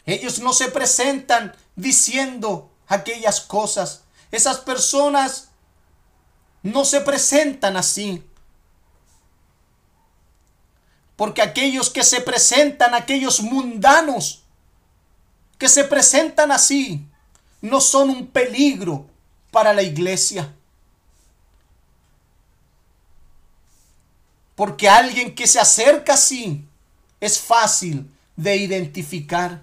Ellos no se presentan diciendo aquellas cosas. Esas personas no se presentan así. Porque aquellos que se presentan, aquellos mundanos que se presentan así, no son un peligro para la iglesia. Porque alguien que se acerca así es fácil de identificar.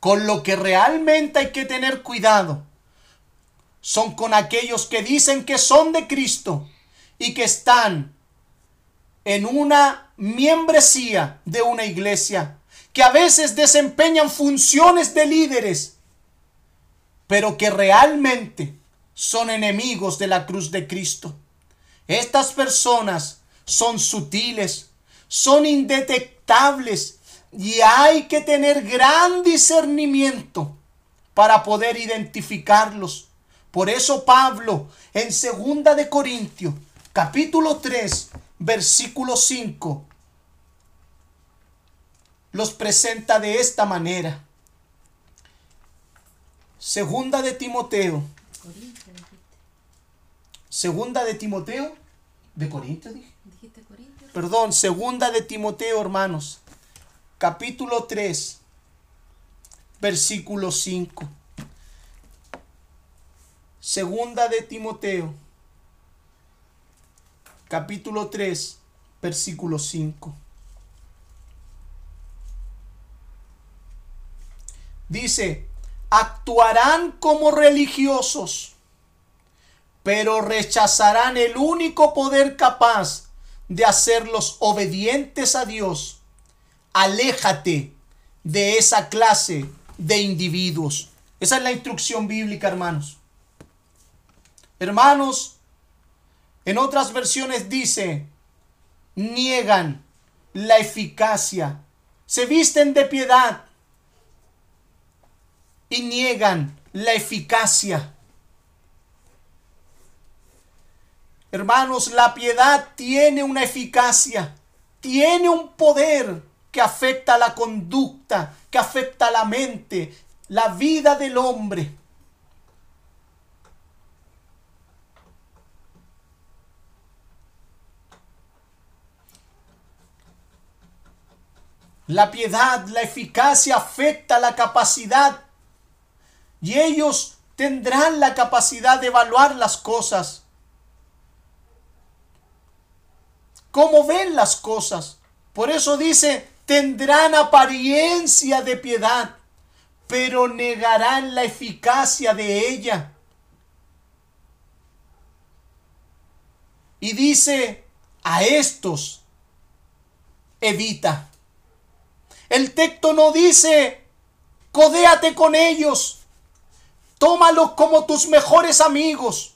Con lo que realmente hay que tener cuidado son con aquellos que dicen que son de Cristo y que están en una membresía de una iglesia, que a veces desempeñan funciones de líderes, pero que realmente son enemigos de la cruz de Cristo. Estas personas son sutiles, son indetectables, y hay que tener gran discernimiento para poder identificarlos. Por eso Pablo en Segunda de Corintios, capítulo 3, versículo 5, los presenta de esta manera. Segunda de Timoteo. Segunda de Timoteo. ¿De Corintios dije? Dijiste Corintios. Perdón, Segunda de Timoteo, hermanos. Capítulo 3, versículo 5. Segunda de Timoteo, capítulo 3, versículo 5. Dice, actuarán como religiosos, pero rechazarán el único poder capaz de hacerlos obedientes a Dios. Aléjate de esa clase de individuos. Esa es la instrucción bíblica, hermanos. Hermanos, en otras versiones dice, niegan la eficacia, se visten de piedad y niegan la eficacia. Hermanos, la piedad tiene una eficacia, tiene un poder que afecta la conducta, que afecta la mente, la vida del hombre. La piedad, la eficacia afecta la capacidad, y ellos tendrán la capacidad de evaluar las cosas. ¿Cómo ven las cosas? Por eso dice, tendrán apariencia de piedad, pero negarán la eficacia de ella. Y dice, a estos evita. El texto no dice, codéate con ellos, tómalos como tus mejores amigos.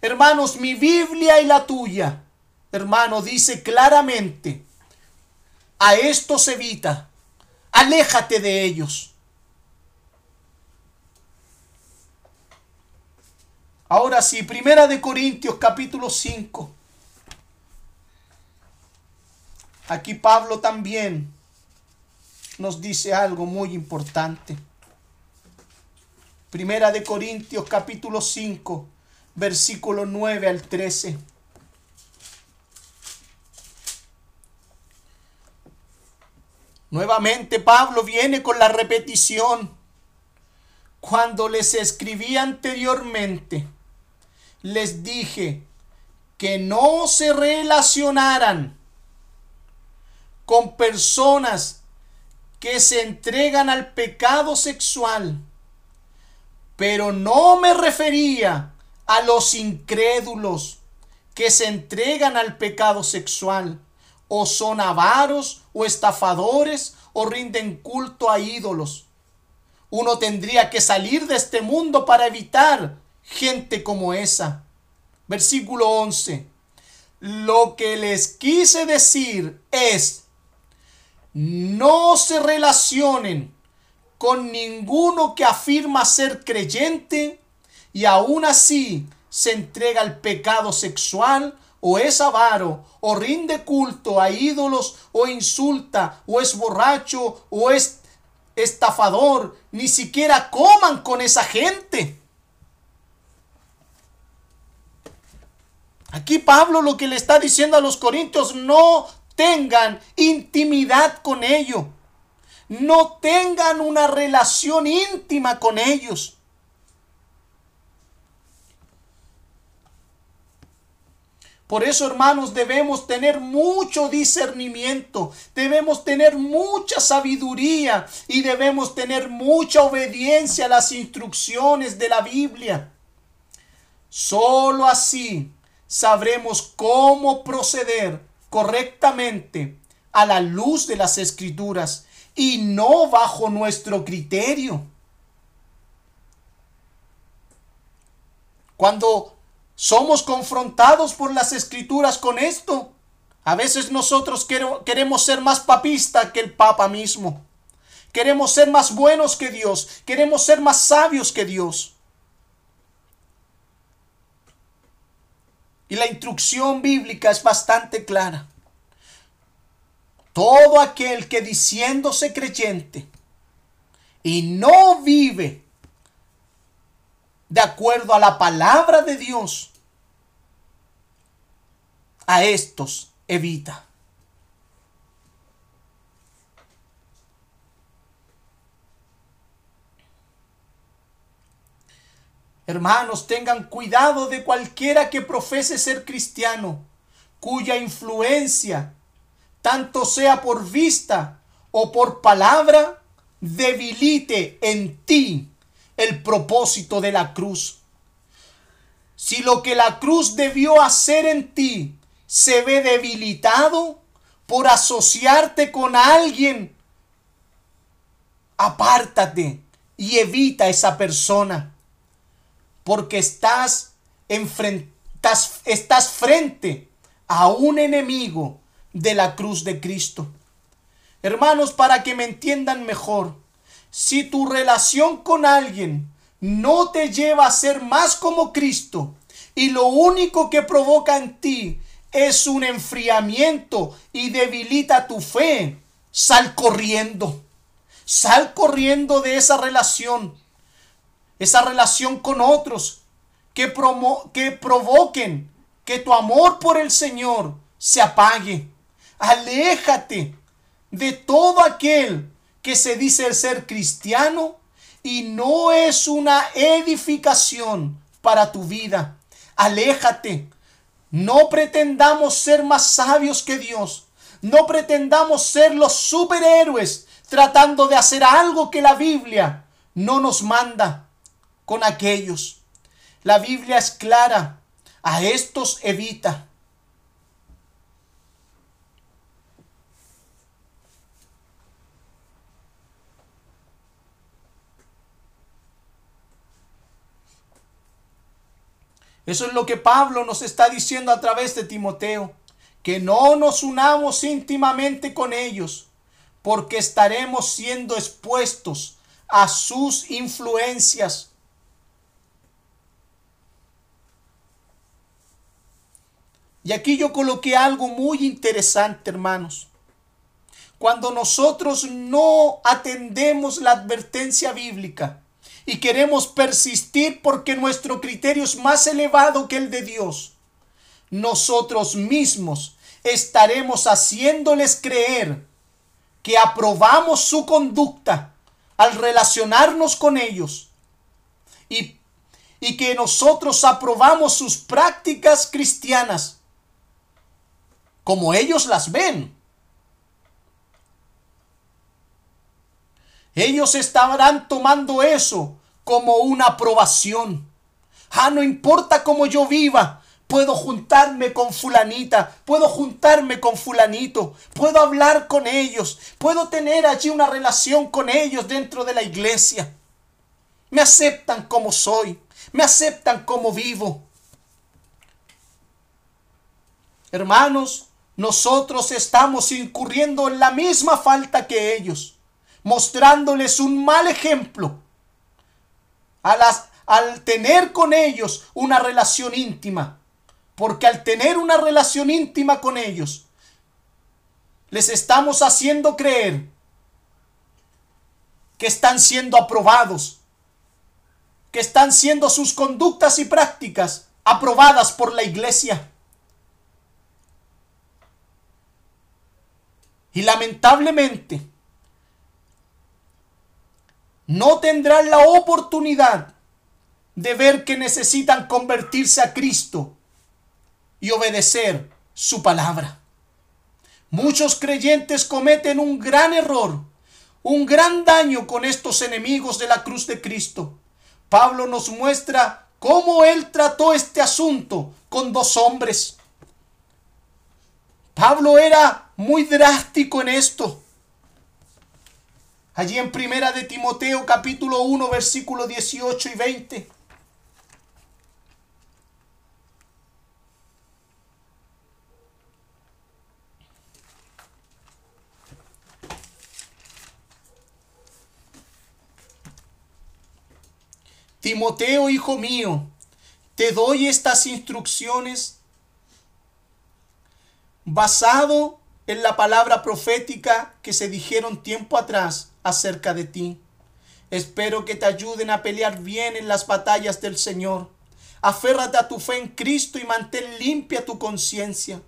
Hermanos, mi Biblia y la tuya, hermano, dice claramente, a estos evita, aléjate de ellos. Ahora sí, Primera de Corintios capítulo 5. Aquí Pablo también nos dice algo muy importante. Primera de Corintios capítulo 5, versículo 9 al 13. Nuevamente Pablo viene con la repetición. Cuando les escribí anteriormente, les dije que no se relacionaran con personas que se entregan al pecado sexual, pero no me refería a los incrédulos que se entregan al pecado sexual, o son avaros, o estafadores, o rinden culto a ídolos. Uno tendría que salir de este mundo para evitar gente como esa. Versículo 11. Lo que les quise decir es, no se relacionen con ninguno que afirma ser creyente y aún así se entrega al pecado sexual o es avaro o rinde culto a ídolos o insulta o es borracho o es estafador. Ni siquiera coman con esa gente. Aquí Pablo lo que le está diciendo a los corintios, no tengan intimidad con ellos. No tengan una relación íntima con ellos. Por eso, hermanos, debemos tener mucho discernimiento, debemos tener mucha sabiduría y debemos tener mucha obediencia a las instrucciones de la Biblia. Solo así sabremos cómo proceder correctamente a la luz de las Escrituras y no bajo nuestro criterio. Cuando somos confrontados por las Escrituras con esto, a veces nosotros queremos ser más papistas que el Papa mismo. Queremos ser más buenos que Dios. Queremos ser más sabios que Dios. Y la instrucción bíblica es bastante clara. Todo aquel que diciéndose creyente y no vive de acuerdo a la palabra de Dios, a estos evita. Hermanos, tengan cuidado de cualquiera que profese ser cristiano, cuya influencia, tanto sea por vista o por palabra, debilite en ti el propósito de la cruz. Si lo que la cruz debió hacer en ti se ve debilitado por asociarte con alguien, apártate y evita a esa persona. Porque estás frente a un enemigo de la cruz de Cristo. Hermanos, para que me entiendan mejor, si tu relación con alguien no te lleva a ser más como Cristo y lo único que provoca en ti es un enfriamiento y debilita tu fe, sal corriendo. Sal corriendo de esa relación. Esa relación con otros que provoquen que tu amor por el Señor se apague. Aléjate de todo aquel que se dice el ser cristiano y no es una edificación para tu vida. Aléjate. No pretendamos ser más sabios que Dios. No pretendamos ser los superhéroes tratando de hacer algo que la Biblia no nos manda. Con aquellos, la Biblia es clara, a estos evita. Eso es lo que Pablo nos está diciendo a través de Timoteo, que no nos unamos íntimamente con ellos, porque estaremos siendo expuestos a sus influencias. Y aquí yo coloqué algo muy interesante, hermanos. Cuando nosotros no atendemos la advertencia bíblica y queremos persistir porque nuestro criterio es más elevado que el de Dios, nosotros mismos estaremos haciéndoles creer que aprobamos su conducta al relacionarnos con ellos y que nosotros aprobamos sus prácticas cristianas, como ellos las ven. Ellos estarán tomando eso como una aprobación. Ah, no importa cómo yo viva, puedo juntarme con fulanita, puedo juntarme con fulanito, puedo hablar con ellos, puedo tener allí una relación con ellos dentro de la iglesia. Me aceptan como soy, me aceptan como vivo. Hermanos, nosotros estamos incurriendo en la misma falta que ellos, mostrándoles un mal ejemplo al tener con ellos una relación íntima. Porque al tener una relación íntima con ellos, les estamos haciendo creer que están siendo aprobados, que están siendo sus conductas y prácticas aprobadas por la iglesia. Y lamentablemente, no tendrán la oportunidad de ver que necesitan convertirse a Cristo y obedecer su palabra. Muchos creyentes cometen un gran error, un gran daño con estos enemigos de la cruz de Cristo. Pablo nos muestra cómo él trató este asunto con dos hombres. Pablo era muy drástico en esto. Allí en Primera de Timoteo, capítulo 1, versículos 18 y 20. Timoteo, hijo mío, te doy estas instrucciones basado en la palabra profética que se dijeron tiempo atrás acerca de ti. Espero que te ayuden a pelear bien en las batallas del Señor. Aférrate a tu fe en Cristo y mantén limpia tu conciencia,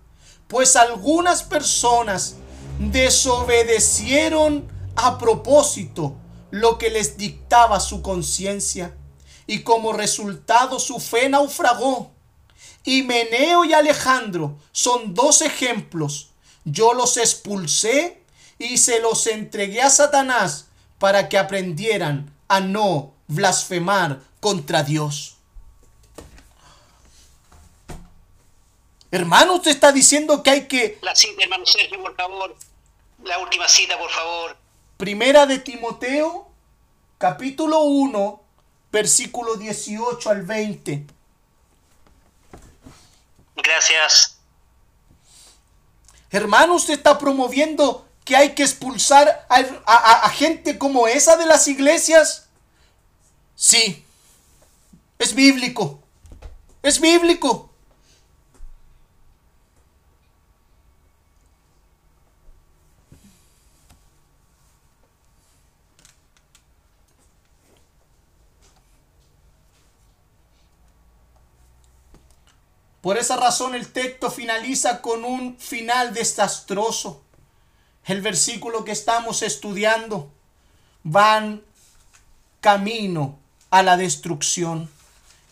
pues algunas personas desobedecieron a propósito lo que les dictaba su conciencia, y como resultado su fe naufragó. Himeneo y Alejandro son dos ejemplos. Yo los expulsé y se los entregué a Satanás para que aprendieran a no blasfemar contra Dios. Hermano, usted está diciendo que hay que... La cita, hermano Sergio, por favor. La última cita, por favor. Primera de Timoteo, capítulo 1, versículo 18 al 20. Gracias. Hermano, usted está promoviendo que hay que expulsar a gente como esa de las iglesias. Sí, es bíblico. Es bíblico. Por esa razón el texto finaliza con un final desastroso. El versículo que estamos estudiando: van camino a la destrucción.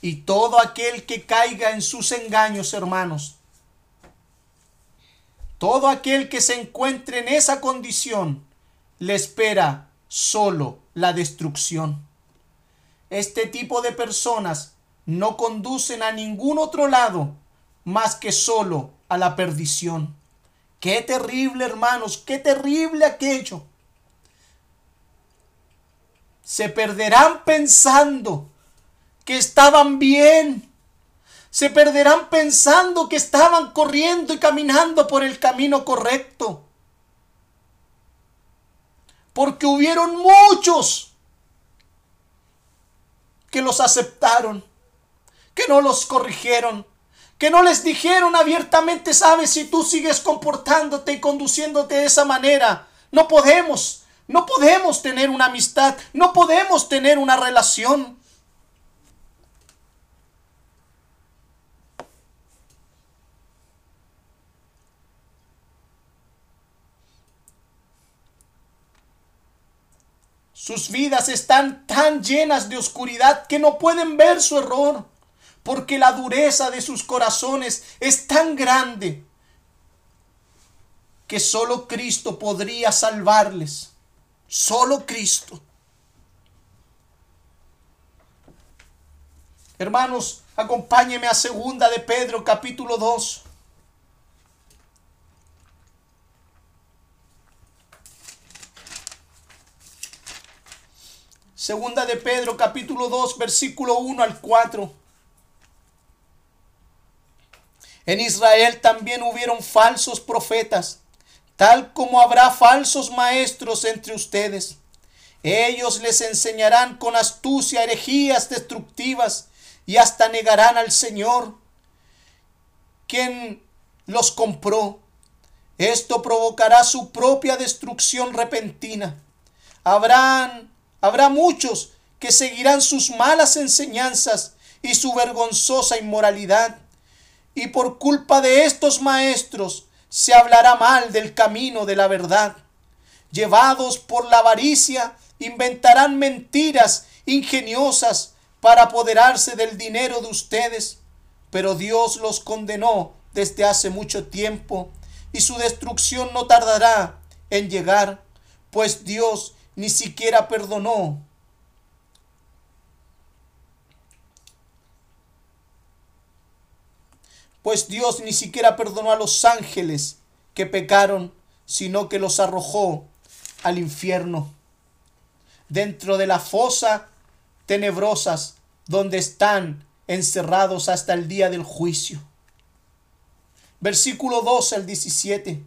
Y todo aquel que caiga en sus engaños, hermanos, todo aquel que se encuentre en esa condición, le espera solo la destrucción. Este tipo de personas no conducen a ningún otro lado más que solo a la perdición. ¡Qué terrible, hermanos! ¡Qué terrible aquello! Se perderán pensando que estaban bien. Se perderán pensando que estaban corriendo y caminando por el camino correcto. Porque hubieron muchos que los aceptaron, que no los corrigieron, que no les dijeron abiertamente: sabes, si tú sigues comportándote y conduciéndote de esa manera, no podemos tener una amistad, no podemos tener una relación. Sus vidas están tan llenas de oscuridad que no pueden ver su error, porque la dureza de sus corazones es tan grande que solo Cristo podría salvarles. Solo Cristo. Hermanos, acompáñenme a Segunda de Pedro, capítulo 2. Segunda de Pedro, capítulo 2, versículo 1 al 4. En Israel también hubieron falsos profetas, tal como habrá falsos maestros entre ustedes. Ellos les enseñarán con astucia herejías destructivas y hasta negarán al Señor, quien los compró. Esto provocará su propia destrucción repentina. Habrá muchos que seguirán sus malas enseñanzas y su vergonzosa inmoralidad. Y por culpa de estos maestros se hablará mal del camino de la verdad. Llevados por la avaricia, inventarán mentiras ingeniosas para apoderarse del dinero de ustedes. Pero Dios los condenó desde hace mucho tiempo y su destrucción no tardará en llegar, pues Dios ni siquiera perdonó a los ángeles que pecaron, sino que los arrojó al infierno, dentro de la fosa tenebrosas, donde están encerrados hasta el día del juicio. Versículo 12 al 17.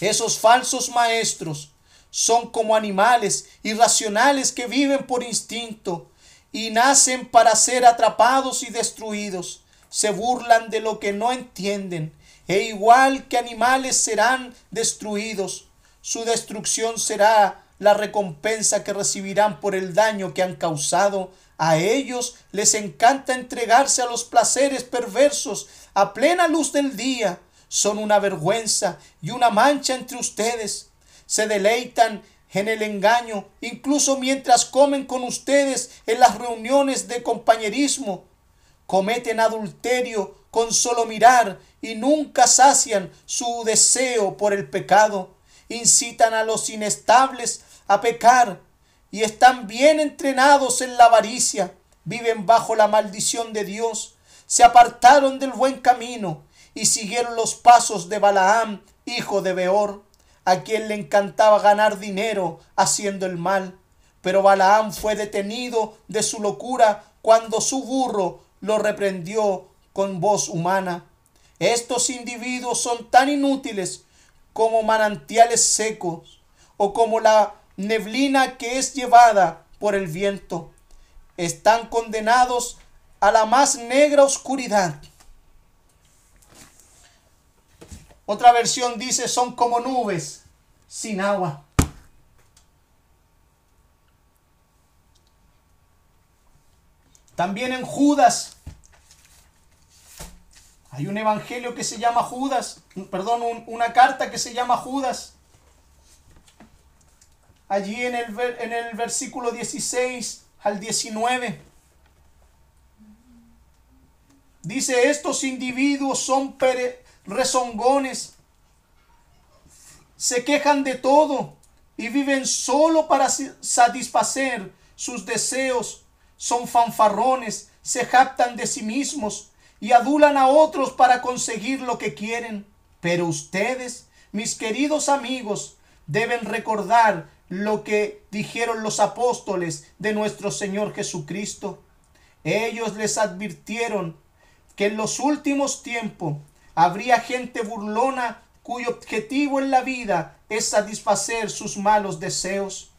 Esos falsos maestros son como animales irracionales que viven por instinto y nacen para ser atrapados y destruidos. Se burlan de lo que no entienden, e igual que animales serán destruidos. Su destrucción será la recompensa que recibirán por el daño que han causado. A ellos les encanta entregarse a los placeres perversos a plena luz del día. Son una vergüenza y una mancha entre ustedes. Se deleitan en el engaño, incluso mientras comen con ustedes en las reuniones de compañerismo. Cometen adulterio con solo mirar y nunca sacian su deseo por el pecado. Incitan a los inestables a pecar y están bien entrenados en la avaricia. Viven bajo la maldición de Dios. Se apartaron del buen camino y siguieron los pasos de Balaam, hijo de Beor, a quien le encantaba ganar dinero haciendo el mal. Pero Balaam fue detenido de su locura cuando su burro lo reprendió con voz humana. Estos individuos son tan inútiles como manantiales secos o como la neblina que es llevada por el viento. Están condenados a la más negra oscuridad. Otra versión dice, son como nubes sin agua. También en Judas, hay un evangelio que se llama Judas, una carta que se llama Judas. Allí en el versículo 16 al 19, dice, estos individuos son rezongones, se quejan de todo y viven solo para satisfacer sus deseos. Son fanfarrones, se jactan de sí mismos y adulan a otros para conseguir lo que quieren. Pero ustedes, mis queridos amigos, deben recordar lo que dijeron los apóstoles de nuestro Señor Jesucristo. Ellos les advirtieron que en los últimos tiempos habría gente burlona cuyo objetivo en la vida es satisfacer sus malos deseos.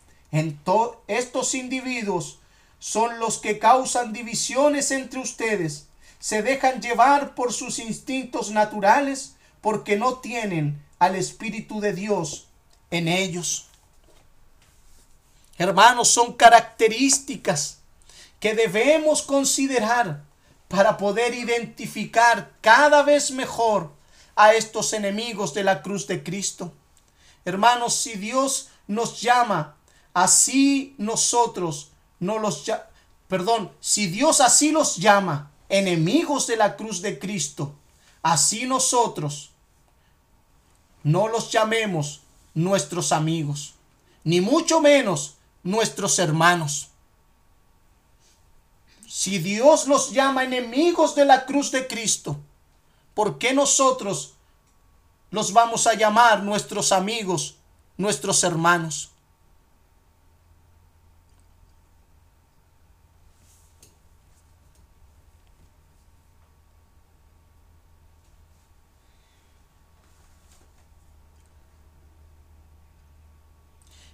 Estos individuos son los que causan divisiones entre ustedes. Se dejan llevar por sus instintos naturales porque no tienen al Espíritu de Dios en ellos. Hermanos, son características que debemos considerar para poder identificar cada vez mejor a estos enemigos de la cruz de Cristo. Hermanos, si Dios nos llama, así nosotros no los llama. Perdón, si Dios así los llama enemigos de la cruz de Cristo, así nosotros no los llamemos nuestros amigos, ni mucho menos nuestros hermanos. Si Dios los llama enemigos de la cruz de Cristo, ¿por qué nosotros los vamos a llamar nuestros amigos, nuestros hermanos?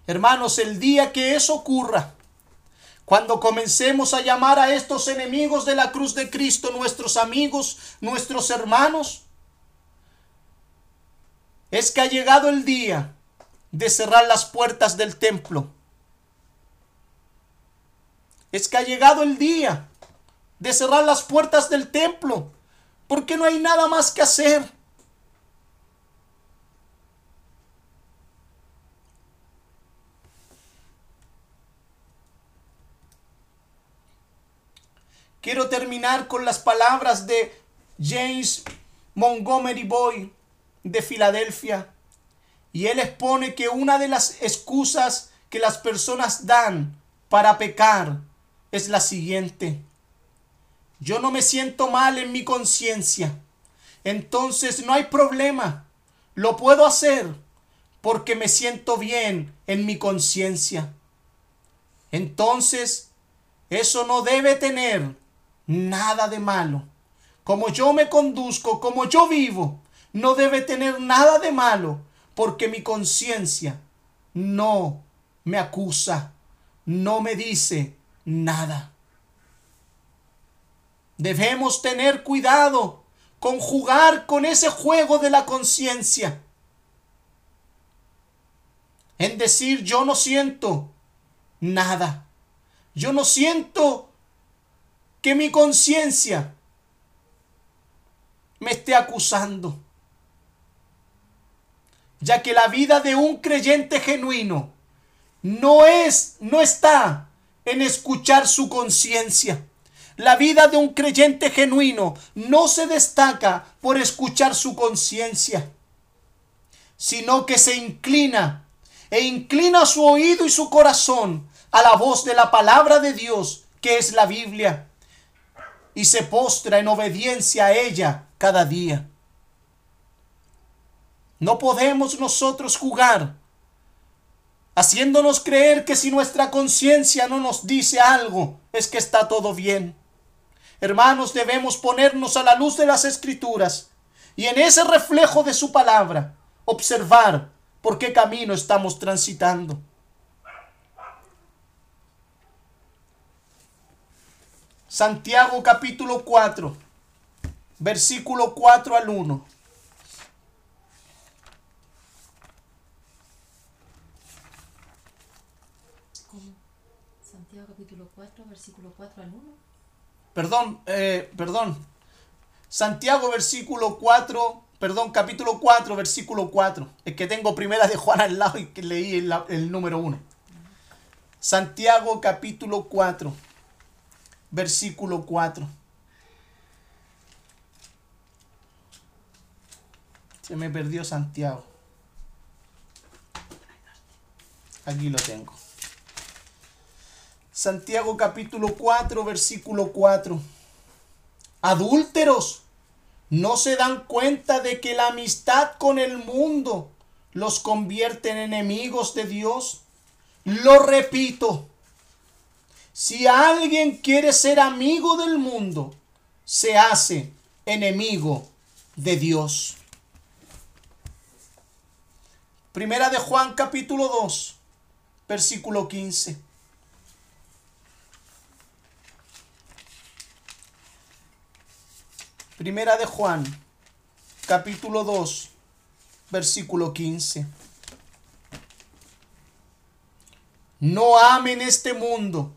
Hermanos, el día que eso ocurra, cuando comencemos a llamar a estos enemigos de la cruz de Cristo nuestros amigos, nuestros hermanos, es que ha llegado el día de cerrar las puertas del templo. Es que ha llegado el día de cerrar las puertas del templo, porque no hay nada más que hacer. Quiero terminar con las palabras de James Montgomery Boy de Filadelfia. Y él expone que una de las excusas que las personas dan para pecar es la siguiente: yo no me siento mal en mi conciencia, entonces no hay problema, lo puedo hacer porque me siento bien en mi conciencia. Entonces, eso no debe tener nada de malo. Como yo me conduzco, como yo vivo, no debe tener nada de malo, porque mi conciencia no me acusa, no me dice nada. Debemos tener cuidado con jugar con ese juego de la conciencia, en decir yo no siento nada, yo no siento que mi conciencia me esté acusando, ya que la vida de un creyente genuino no está en escuchar su conciencia. La vida de un creyente genuino no se destaca por escuchar su conciencia, sino que se inclina e inclina su oído y su corazón a la voz de la palabra de Dios, que es la Biblia, y se postra en obediencia a ella cada día. No podemos nosotros jugar haciéndonos creer que si nuestra conciencia no nos dice algo, es que está todo bien. Hermanos, debemos ponernos a la luz de las Escrituras y en ese reflejo de su palabra observar por qué camino estamos transitando. Santiago capítulo 4, versículo 4 al 1. Santiago capítulo 4, versículo 4 al 1. Capítulo 4, versículo 4. Es que tengo Primera de Juan al lado y que leí el número 1. Santiago capítulo 4, versículo 4. Se me perdió Santiago. Aquí lo tengo. Santiago capítulo 4, versículo 4. Adúlteros, ¿no se dan cuenta de que la amistad con el mundo los convierte en enemigos de Dios? Lo repito, si alguien quiere ser amigo del mundo, se hace enemigo de Dios. Primera de Juan capítulo 2, versículo 15. Primera de Juan, capítulo 2, versículo 15. No amen este mundo,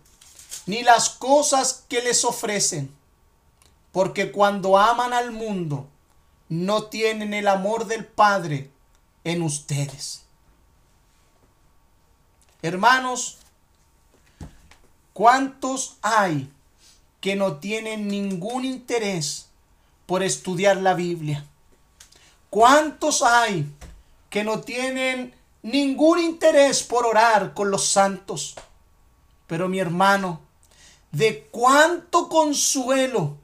ni las cosas que les ofrecen, porque cuando aman al mundo, no tienen el amor del Padre en ustedes. Hermanos, ¿cuántos hay que no tienen ningún interés por estudiar la Biblia? ¿Cuántos hay que no tienen ningún interés por orar con los santos? Pero mi hermano, ¿de cuánto consuelo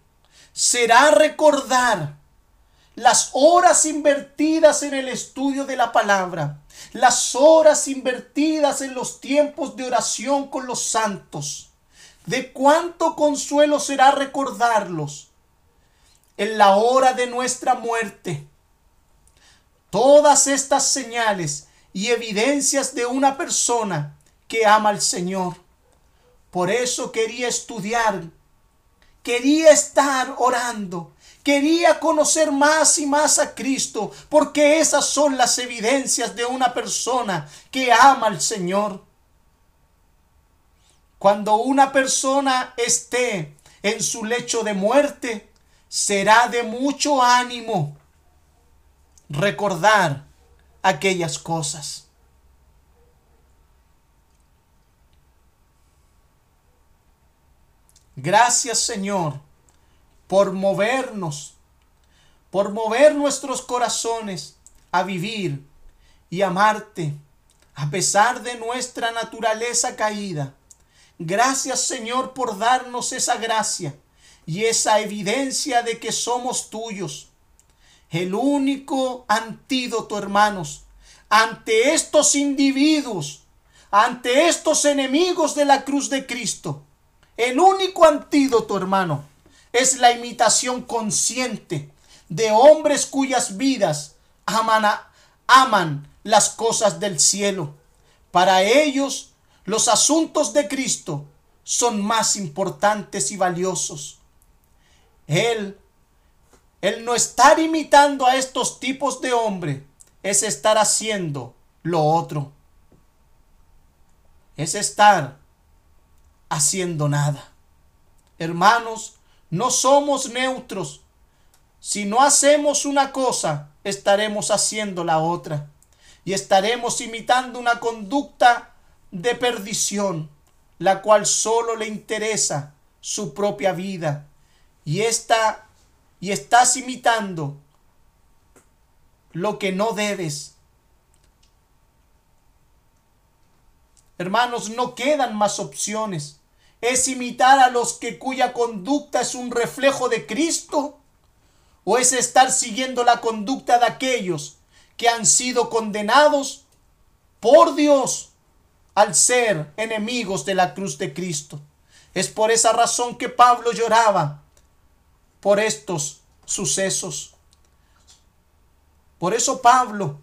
será recordar las horas invertidas en el estudio de la palabra, las horas invertidas en los tiempos de oración con los santos? ¿De cuánto consuelo será recordarlos en la hora de nuestra muerte? Todas estas señales y evidencias de una persona que ama al Señor. Por eso quería estudiar, quería estar orando, quería conocer más y más a Cristo, porque esas son las evidencias de una persona que ama al Señor. Cuando una persona esté en su lecho de muerte, será de mucho ánimo recordar aquellas cosas. Gracias, Señor, por mover nuestros corazones a vivir y amarte a pesar de nuestra naturaleza caída. Gracias, Señor, por darnos esa gracia y esa evidencia de que somos tuyos. El único antídoto, hermanos, ante estos individuos, ante estos enemigos de la cruz de Cristo, el único antídoto, hermano, es la imitación consciente de hombres cuyas vidas aman las cosas del cielo. Para ellos, los asuntos de Cristo son más importantes y valiosos. El no estar imitando a estos tipos de hombres es estar haciendo lo otro. Es estar haciendo nada. Hermanos, no somos neutros. Si no hacemos una cosa, estaremos haciendo la otra. Y estaremos imitando una conducta de perdición, la cual solo le interesa su propia vida. Y estás imitando lo que no debes. Hermanos, no quedan más opciones. ¿Es imitar a los que cuya conducta es un reflejo de Cristo? ¿O es estar siguiendo la conducta de aquellos que han sido condenados por Dios al ser enemigos de la cruz de Cristo? Es por esa razón que Pablo lloraba por estos sucesos. Por eso Pablo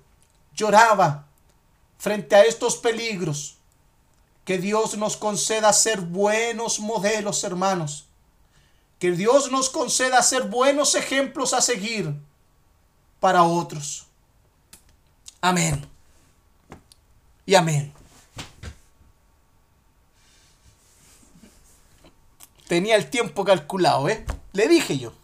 lloraba frente a estos peligros. Que Dios nos conceda ser buenos modelos, hermanos. Que Dios nos conceda ser buenos ejemplos a seguir para otros. Amén. Y amén. Tenía el tiempo calculado, ¿eh? Le dije yo.